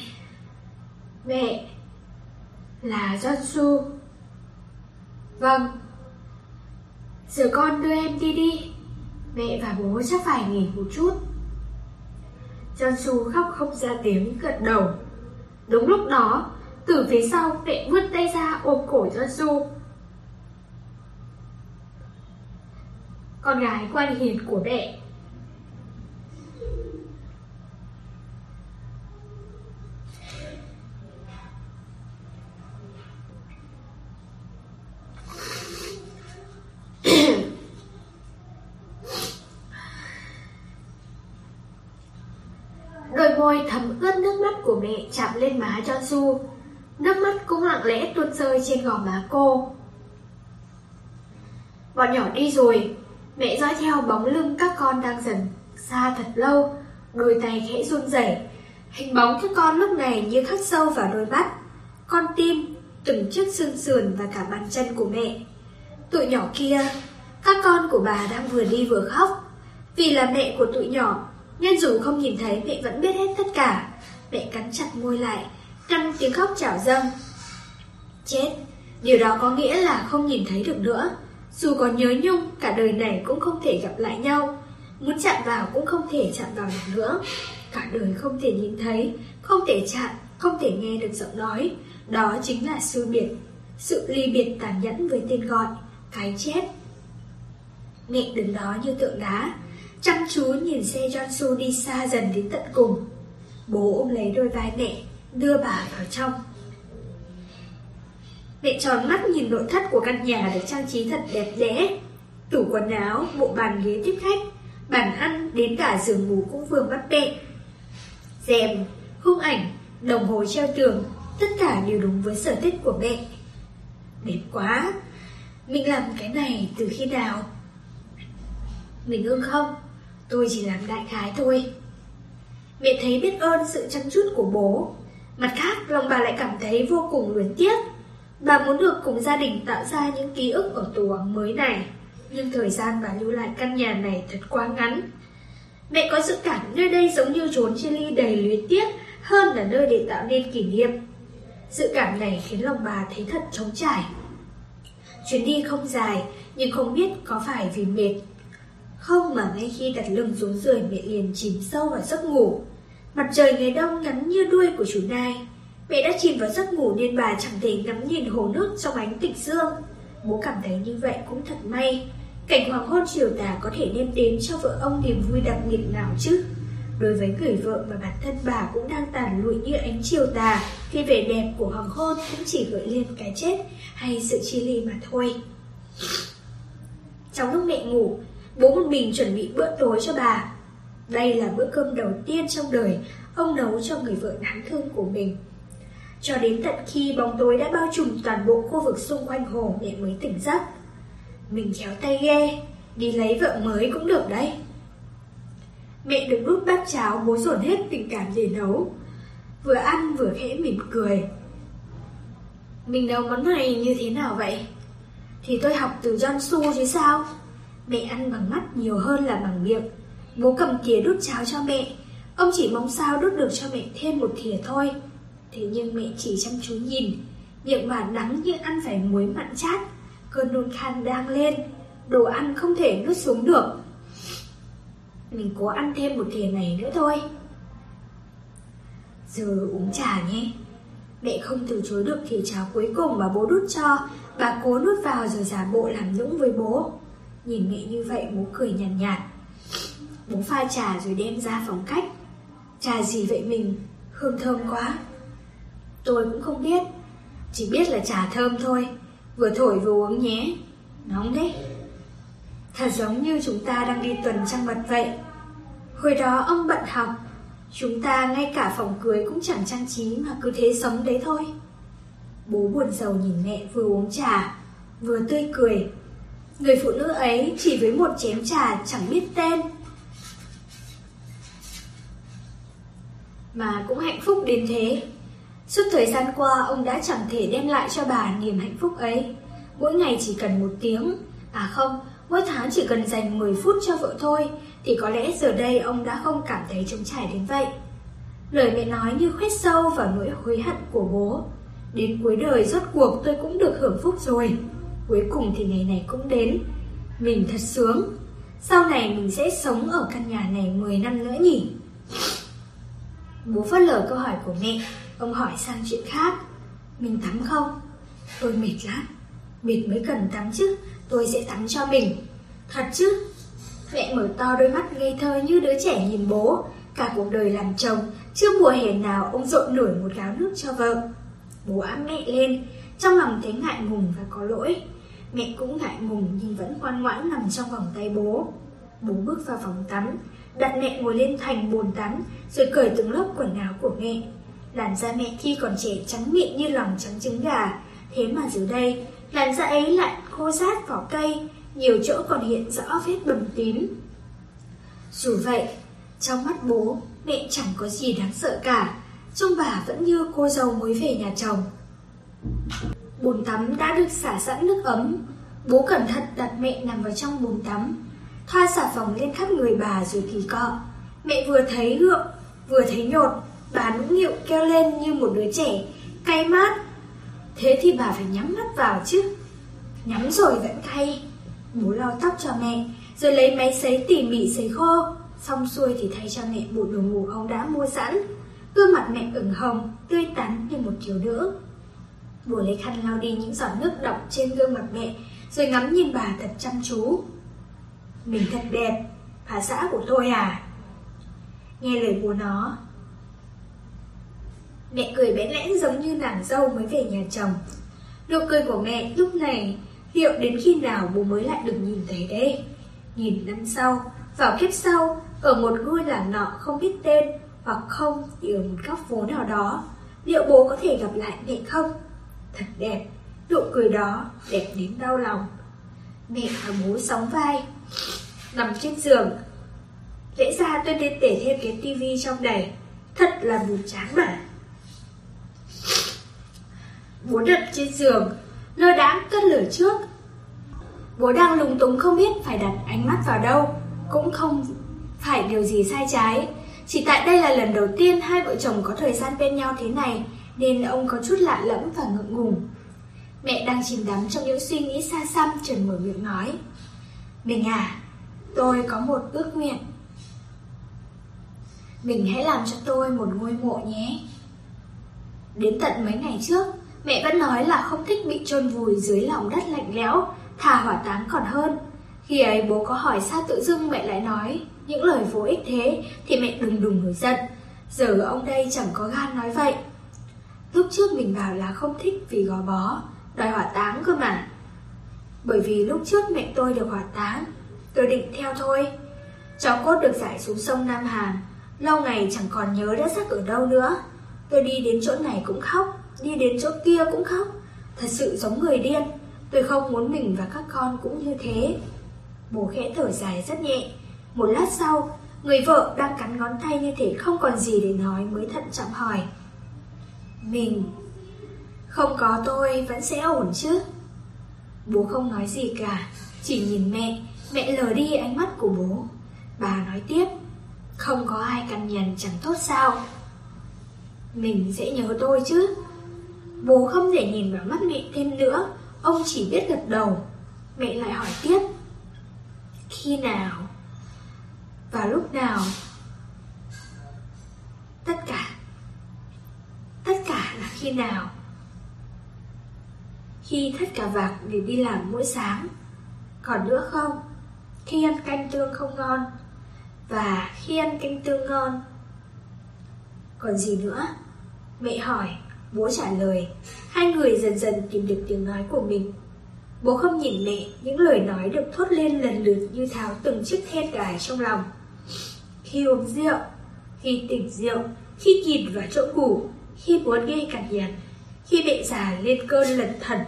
Mẹ là Trần Xu. Vâng. Giờ con đưa em đi đi. Mẹ và bố chắc phải nghỉ một chút. Trần Xu khóc không ra tiếng, gật đầu. Đúng lúc đó, từ phía sau mẹ vươn tay ra ôm cổ Trần Xu. Con gái quan hiền của mẹ. Đôi môi thấm ướt nước mắt của mẹ chạm lên má Trần Xu, nước mắt cũng lặng lẽ tuôn rơi trên gò má cô. Bọn nhỏ đi rồi, mẹ dõi theo bóng lưng các con đang dần xa thật lâu, đôi tay khẽ run rẩy. Hình bóng các con lúc này như khắc sâu vào đôi mắt, con tim, từng chiếc xương sườn và cả bàn chân của mẹ. Tụi nhỏ kia, các con của bà đang vừa đi vừa khóc. Vì là mẹ của tụi nhỏ nên dù không nhìn thấy mẹ vẫn biết hết tất cả. Mẹ cắn chặt môi lại, ngăn tiếng khóc trào dâng. Chết, điều đó có nghĩa là không nhìn thấy được nữa. Dù có nhớ nhung, cả đời này cũng không thể gặp lại nhau. Muốn chạm vào cũng không thể chạm vào được nữa. Cả đời không thể nhìn thấy, không thể chạm, không thể nghe được giọng nói. Đó chính là sự ly biệt tàn nhẫn với tên gọi, cái chết. Mẹ đứng đó như tượng đá, chăm chú nhìn xe Trần Xu đi xa dần đến tận cùng. Bố ôm lấy đôi vai mẹ, đưa bà vào trong. Mẹ tròn mắt nhìn nội thất của căn nhà được trang trí thật đẹp đẽ. Tủ quần áo, bộ bàn ghế tiếp khách, bàn ăn, đến cả giường ngủ cũng vừa mắt mẹ. Rèm, khung ảnh, đồng hồ treo tường, tất cả đều đúng với sở thích của mẹ. Đẹp quá! Mình làm cái này từ khi nào? Mình ưng không? Tôi chỉ làm đại khái thôi. Mẹ thấy biết ơn sự chăm chút của bố. Mặt khác, lòng bà lại cảm thấy vô cùng luyến tiếc. Bà muốn được cùng gia đình tạo ra những ký ức ở tổ ấm mới này. Nhưng thời gian bà lưu lại căn nhà này thật quá ngắn. Mẹ có dự cảm nơi đây giống như chốn chia ly đầy luyến tiếc hơn là nơi để tạo nên kỷ niệm. Dự cảm này khiến lòng bà thấy thật trống trải. Chuyến đi không dài, nhưng không biết có phải vì mệt không mà ngay khi đặt lưng xuống giường, mẹ liền chìm sâu vào giấc ngủ. Mặt trời ngày đông ngắn như đuôi của chú nai. Mẹ đã chìm vào giấc ngủ nên bà chẳng thể ngắm nhìn hồ nước trong ánh tịch dương. Bố cảm thấy như vậy cũng thật may. Cảnh hoàng hôn chiều tà có thể đem đến cho vợ ông niềm vui đặc biệt nào chứ. Đối với người vợ mà bản thân bà cũng đang tàn lụi như ánh chiều tà, thì vẻ đẹp của hoàng hôn cũng chỉ gợi lên cái chết hay sự chia ly mà thôi. Trong lúc mẹ ngủ, bố một mình chuẩn bị bữa tối cho bà. Đây là bữa cơm đầu tiên trong đời ông nấu cho người vợ đáng thương của mình. Cho đến tận khi bóng tối đã bao trùm toàn bộ khu vực xung quanh hồ, mẹ mới tỉnh giấc. Mình khéo tay ghê, đi lấy vợ mới cũng được đấy. Mẹ đứng đút bát cháo, bố dồn hết tình cảm để nấu. Vừa ăn vừa khẽ mỉm cười. Mình nấu món này như thế nào vậy? Thì tôi học từ Trần Xu chứ sao. Mẹ ăn bằng mắt nhiều hơn là bằng miệng. Bố cầm thìa đút cháo cho mẹ. Ông chỉ mong sao đút được cho mẹ thêm một thìa thôi. Thế nhưng mẹ chỉ chăm chú nhìn. Miệng bà đắng như ăn phải muối mặn chát. Cơn nôn khan đang lên. Đồ ăn không thể nuốt xuống được. Mình cố ăn thêm một thìa này nữa thôi. Giờ uống trà nhé. Mẹ không từ chối được thìa cháo cuối cùng mà bố đút cho. Bà cố nuốt vào rồi giả bộ làm nũng với bố. Nhìn mẹ như vậy, bố cười nhàn nhạt. Bố pha trà rồi đem ra phòng khách. Trà gì vậy mình? Hương thơm quá. Tôi cũng không biết, chỉ biết là trà thơm thôi. Vừa thổi vừa uống nhé. Nóng đấy. Thật giống như chúng ta đang đi tuần trăng mật vậy. Hồi đó ông bận học, chúng ta ngay cả phòng cưới cũng chẳng trang trí mà cứ thế sống đấy thôi. Bố buồn rầu nhìn mẹ vừa uống trà vừa tươi cười. Người phụ nữ ấy chỉ với một chén trà chẳng biết tên mà cũng hạnh phúc đến thế. Suốt thời gian qua, ông đã chẳng thể đem lại cho bà niềm hạnh phúc ấy. Mỗi ngày chỉ cần 1 tiếng, à không, mỗi tháng chỉ cần dành 10 phút cho vợ thôi, thì có lẽ giờ đây ông đã không cảm thấy trống trải đến vậy. Lời mẹ nói như khoét sâu vào nỗi hối hận của bố. Đến cuối đời rốt cuộc tôi cũng được hưởng phúc rồi. Cuối cùng thì ngày này cũng đến. Mình thật sướng. Sau này mình sẽ sống ở căn nhà này 10 năm nữa nhỉ? Bố phớt lờ câu hỏi của mẹ. Ông hỏi sang chuyện khác. Mình tắm không? Tôi mệt lắm. Mệt mới cần tắm chứ. Tôi sẽ tắm cho mình. Thật chứ? Mẹ mở to đôi mắt ngây thơ như đứa trẻ nhìn bố. Cả cuộc đời làm chồng, chưa mùa hè nào ông dội nổi một gáo nước cho vợ. Bố ẵm mẹ lên, trong lòng thấy ngại ngùng và có lỗi. Mẹ cũng ngại ngùng nhưng vẫn ngoan ngoãn nằm trong vòng tay bố. Bố bước vào phòng tắm, đặt mẹ ngồi lên thành bồn tắm, rồi cởi từng lớp quần áo của mẹ. Làn da mẹ khi còn trẻ trắng mịn như lòng trắng trứng gà, thế mà giờ đây, làn da ấy lại khô rát vỏ cây, nhiều chỗ còn hiện rõ vết bầm tím. Dù vậy, trong mắt bố, mẹ chẳng có gì đáng sợ cả. Trông bà vẫn như cô dâu mới về nhà chồng. Bồn tắm đã được xả sẵn nước ấm. Bố cẩn thận đặt mẹ nằm vào trong bồn tắm, thoa xà phòng lên khắp người bà rồi kỳ cọ. Mẹ vừa thấy gượng, vừa thấy nhột. Bà nũng nịu kêu lên như một đứa trẻ, cay mát. Thế thì bà phải nhắm mắt vào chứ. Nhắm rồi vẫn cay. Bố lau tóc cho mẹ, rồi lấy máy sấy tỉ mỉ sấy khô. Xong xuôi thì thay cho mẹ bộ đồ ngủ ông đã mua sẵn. Gương mặt mẹ ửng hồng, tươi tắn như một thiếu nữ. Bố lấy khăn lau đi những giọt nước đọng trên gương mặt mẹ, rồi ngắm nhìn bà thật chăm chú. Mình thật đẹp, bà xã của tôi à? Nghe lời bố nó, mẹ cười bẽn lẽn giống như nàng dâu mới về nhà chồng. Nụ cười của mẹ lúc này, liệu đến khi nào bố mới lại được nhìn thấy đây? Nhìn năm sau, vào kiếp sau, ở một ngôi làng nọ không biết tên, hoặc không thì ở một góc phố nào đó, liệu bố có thể gặp lại mẹ không? Thật đẹp, nụ cười đó đẹp đến đau lòng. Mẹ và bố sóng vai nằm trên giường. Lẽ ra tôi nên để thêm cái tivi trong này, thật là buồn chán mà. Bố đặt trên giường, lơ đãng cất lời trước. Bố đang lúng túng không biết phải đặt ánh mắt vào đâu, cũng không phải điều gì sai trái. Chỉ tại đây là lần đầu tiên hai vợ chồng có thời gian bên nhau thế này, nên ông có chút lạ lẫm và ngượng ngùng. Mẹ đang chìm đắm trong những suy nghĩ xa xăm, chợt mở miệng nói. Mình à, tôi có một ước nguyện. Mình hãy làm cho tôi một ngôi mộ nhé. Đến tận mấy ngày trước, mẹ vẫn nói là không thích bị chôn vùi dưới lòng đất lạnh lẽo, thà hỏa táng còn hơn. Khi ấy bố có hỏi sao tự dưng mẹ lại nói những lời vô ích thế thì mẹ đùng nổi giận. Giờ ông đây chẳng có gan nói vậy. Lúc trước mình bảo là không thích vì gò bó, đòi hỏa táng cơ mà. Bởi vì lúc trước mẹ tôi được hỏa táng, tôi định theo thôi. Cháu cốt được giải xuống sông Nam Hàn, lâu ngày chẳng còn nhớ đã xác ở đâu nữa. Tôi đi đến chỗ này cũng khóc, đi đến chỗ kia cũng khóc. Thật sự giống người điên. Tôi không muốn mình và các con cũng như thế. Bố khẽ thở dài rất nhẹ. Một lát sau, người vợ đang cắn ngón tay như thể không còn gì để nói mới thận trọng hỏi. Mình, không có tôi vẫn sẽ ổn chứ? Bố không nói gì cả, chỉ nhìn mẹ. Mẹ lờ đi ánh mắt của bố. Bà nói tiếp. Không có ai cằn nhằn chẳng tốt sao? Mình sẽ nhớ tôi chứ? Bố không thể nhìn vào mắt mẹ thêm nữa. Ông chỉ biết gật đầu. Mẹ lại hỏi tiếp. Khi nào? Vào lúc nào? Tất cả là khi nào? Khi thắt cà vạt để đi làm mỗi sáng. Còn nữa không? Khi ăn canh tương không ngon. Và khi ăn canh tương ngon. Còn gì nữa? Mẹ hỏi, bố trả lời. Hai người dần dần tìm được tiếng nói của mình. Bố không nhìn mẹ, những lời nói được thốt lên lần lượt như tháo từng chiếc then cài trong lòng. Khi uống rượu, khi tỉnh rượu, khi kịt vào chỗ ngủ, khi muốn gây cằn nhằn, khi mẹ già lên cơn lẩn thẩn.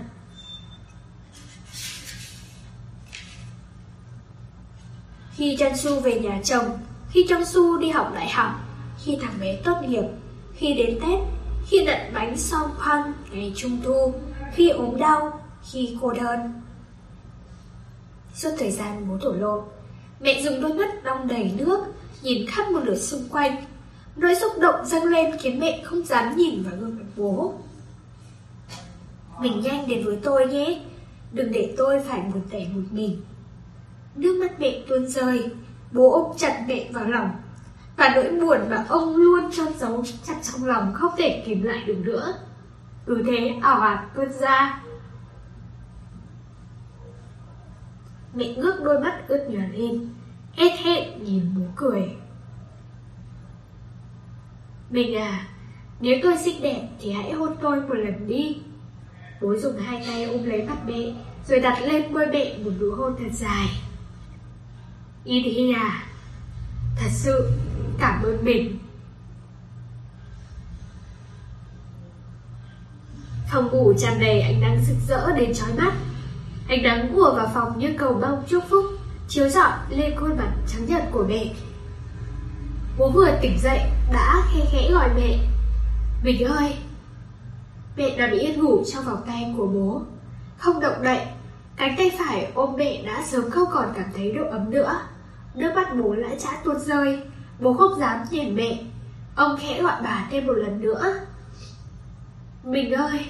Khi Chan Su về nhà chồng, khi Chan Su đi học đại học, khi thằng bé tốt nghiệp, khi đến Tết, khi đặt bánh song Phan ngày Trung Thu, khi ốm đau, khi cô đơn. Suốt thời gian bố thổ lộ, mẹ dùng đôi mắt đong đầy nước nhìn khắp một lượt xung quanh. Nỗi xúc động dâng lên khiến mẹ không dám nhìn vào gương mặt bố. Mình nhanh đến với tôi nhé, đừng để tôi phải một tẻ một mình. Nước mắt mẹ tuôn rơi, bố ôm chặt mẹ vào lòng. Và nỗi buồn mà ông luôn chôn giấu chặt trong lòng không thể kìm lại được nữa, cứ thế ào ạt tuôn ra. Mẹ ngước đôi mắt ướt nhòa lên, ê thẹn nhìn bố cười. Mình à, nếu tôi xinh đẹp thì hãy hôn tôi một lần đi. Bố dùng hai tay ôm lấy mặt mẹ, rồi đặt lên môi mẹ một nụ hôn thật dài. Như thế à, thật sự cảm ơn mình. Phòng ngủ tràn đầy ánh nắng rực rỡ đến chói mắt. Ánh nắng ùa vào phòng như cầu mong chúc phúc, chiếu rọi lên khuôn mặt trắng nhợt của mẹ. Bố vừa tỉnh dậy đã khẽ khẽ gọi mẹ. Bình ơi! Mẹ đã bị yên ngủ trong vòng tay của bố, không động đậy. Cánh tay phải ôm mẹ đã sớm không còn cảm thấy độ ấm nữa. Nước mắt bố lã chã tuôn rơi, bố không dám nhìn mẹ. Ông khẽ gọi bà thêm một lần nữa. Bình ơi!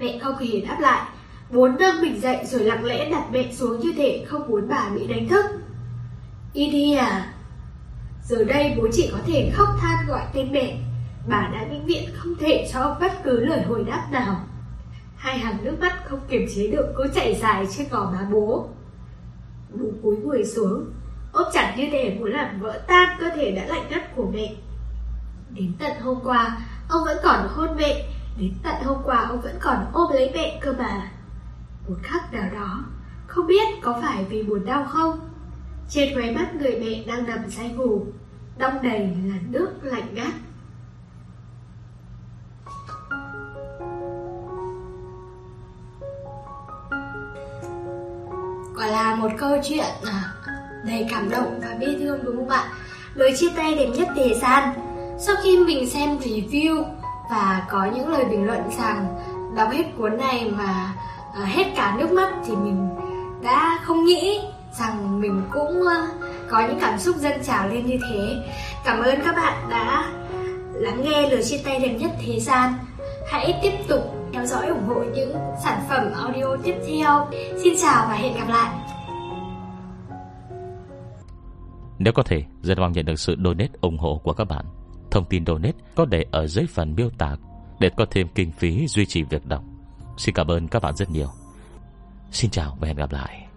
Mẹ không hề đáp lại. Bố nâng mình dậy rồi lặng lẽ đặt mẹ xuống như thể không muốn bà bị đánh thức. Y đi à? Giờ đây bố chỉ có thể khóc than gọi tên mẹ. Bà đã vĩnh viễn không thể cho bất cứ lời hồi đáp nào. Hai hàng nước mắt không kiềm chế được cứ chảy dài trên gò má bố. Bố cúi người xuống, ôm chặt như để muốn làm vỡ tan cơ thể đã lạnh ngắt của mẹ. Đến tận hôm qua, ông vẫn còn hôn mẹ. Đến tận hôm qua, ông vẫn còn ôm lấy mẹ cơ mà. Một khắc nào đó, không biết có phải vì buồn đau không, trên khóe mắt người mẹ đang nằm say ngủ đong đầy là nước lạnh ngắt. Quả là một câu chuyện đầy cảm động và bi thương, đúng không ạ? Lời chia tay đẹp nhất thế gian. Sau khi mình xem review và có những lời bình luận rằng đọc hết cuốn này mà hết cả nước mắt, thì mình đã không nghĩ rằng mình cũng có những cảm xúc dâng trào lên như thế. Cảm ơn các bạn đã lắng nghe lời chia tay đẹp nhất thế gian. Hãy tiếp tục theo dõi, ủng hộ những sản phẩm audio tiếp theo. Xin chào và hẹn gặp lại. Nếu có thể, rất mong nhận được sự donate ủng hộ của các bạn. Thông tin donate có để ở dưới phần miêu tả để có thêm kinh phí duy trì việc đọc. Xin cảm ơn các bạn rất nhiều. Xin chào và hẹn gặp lại.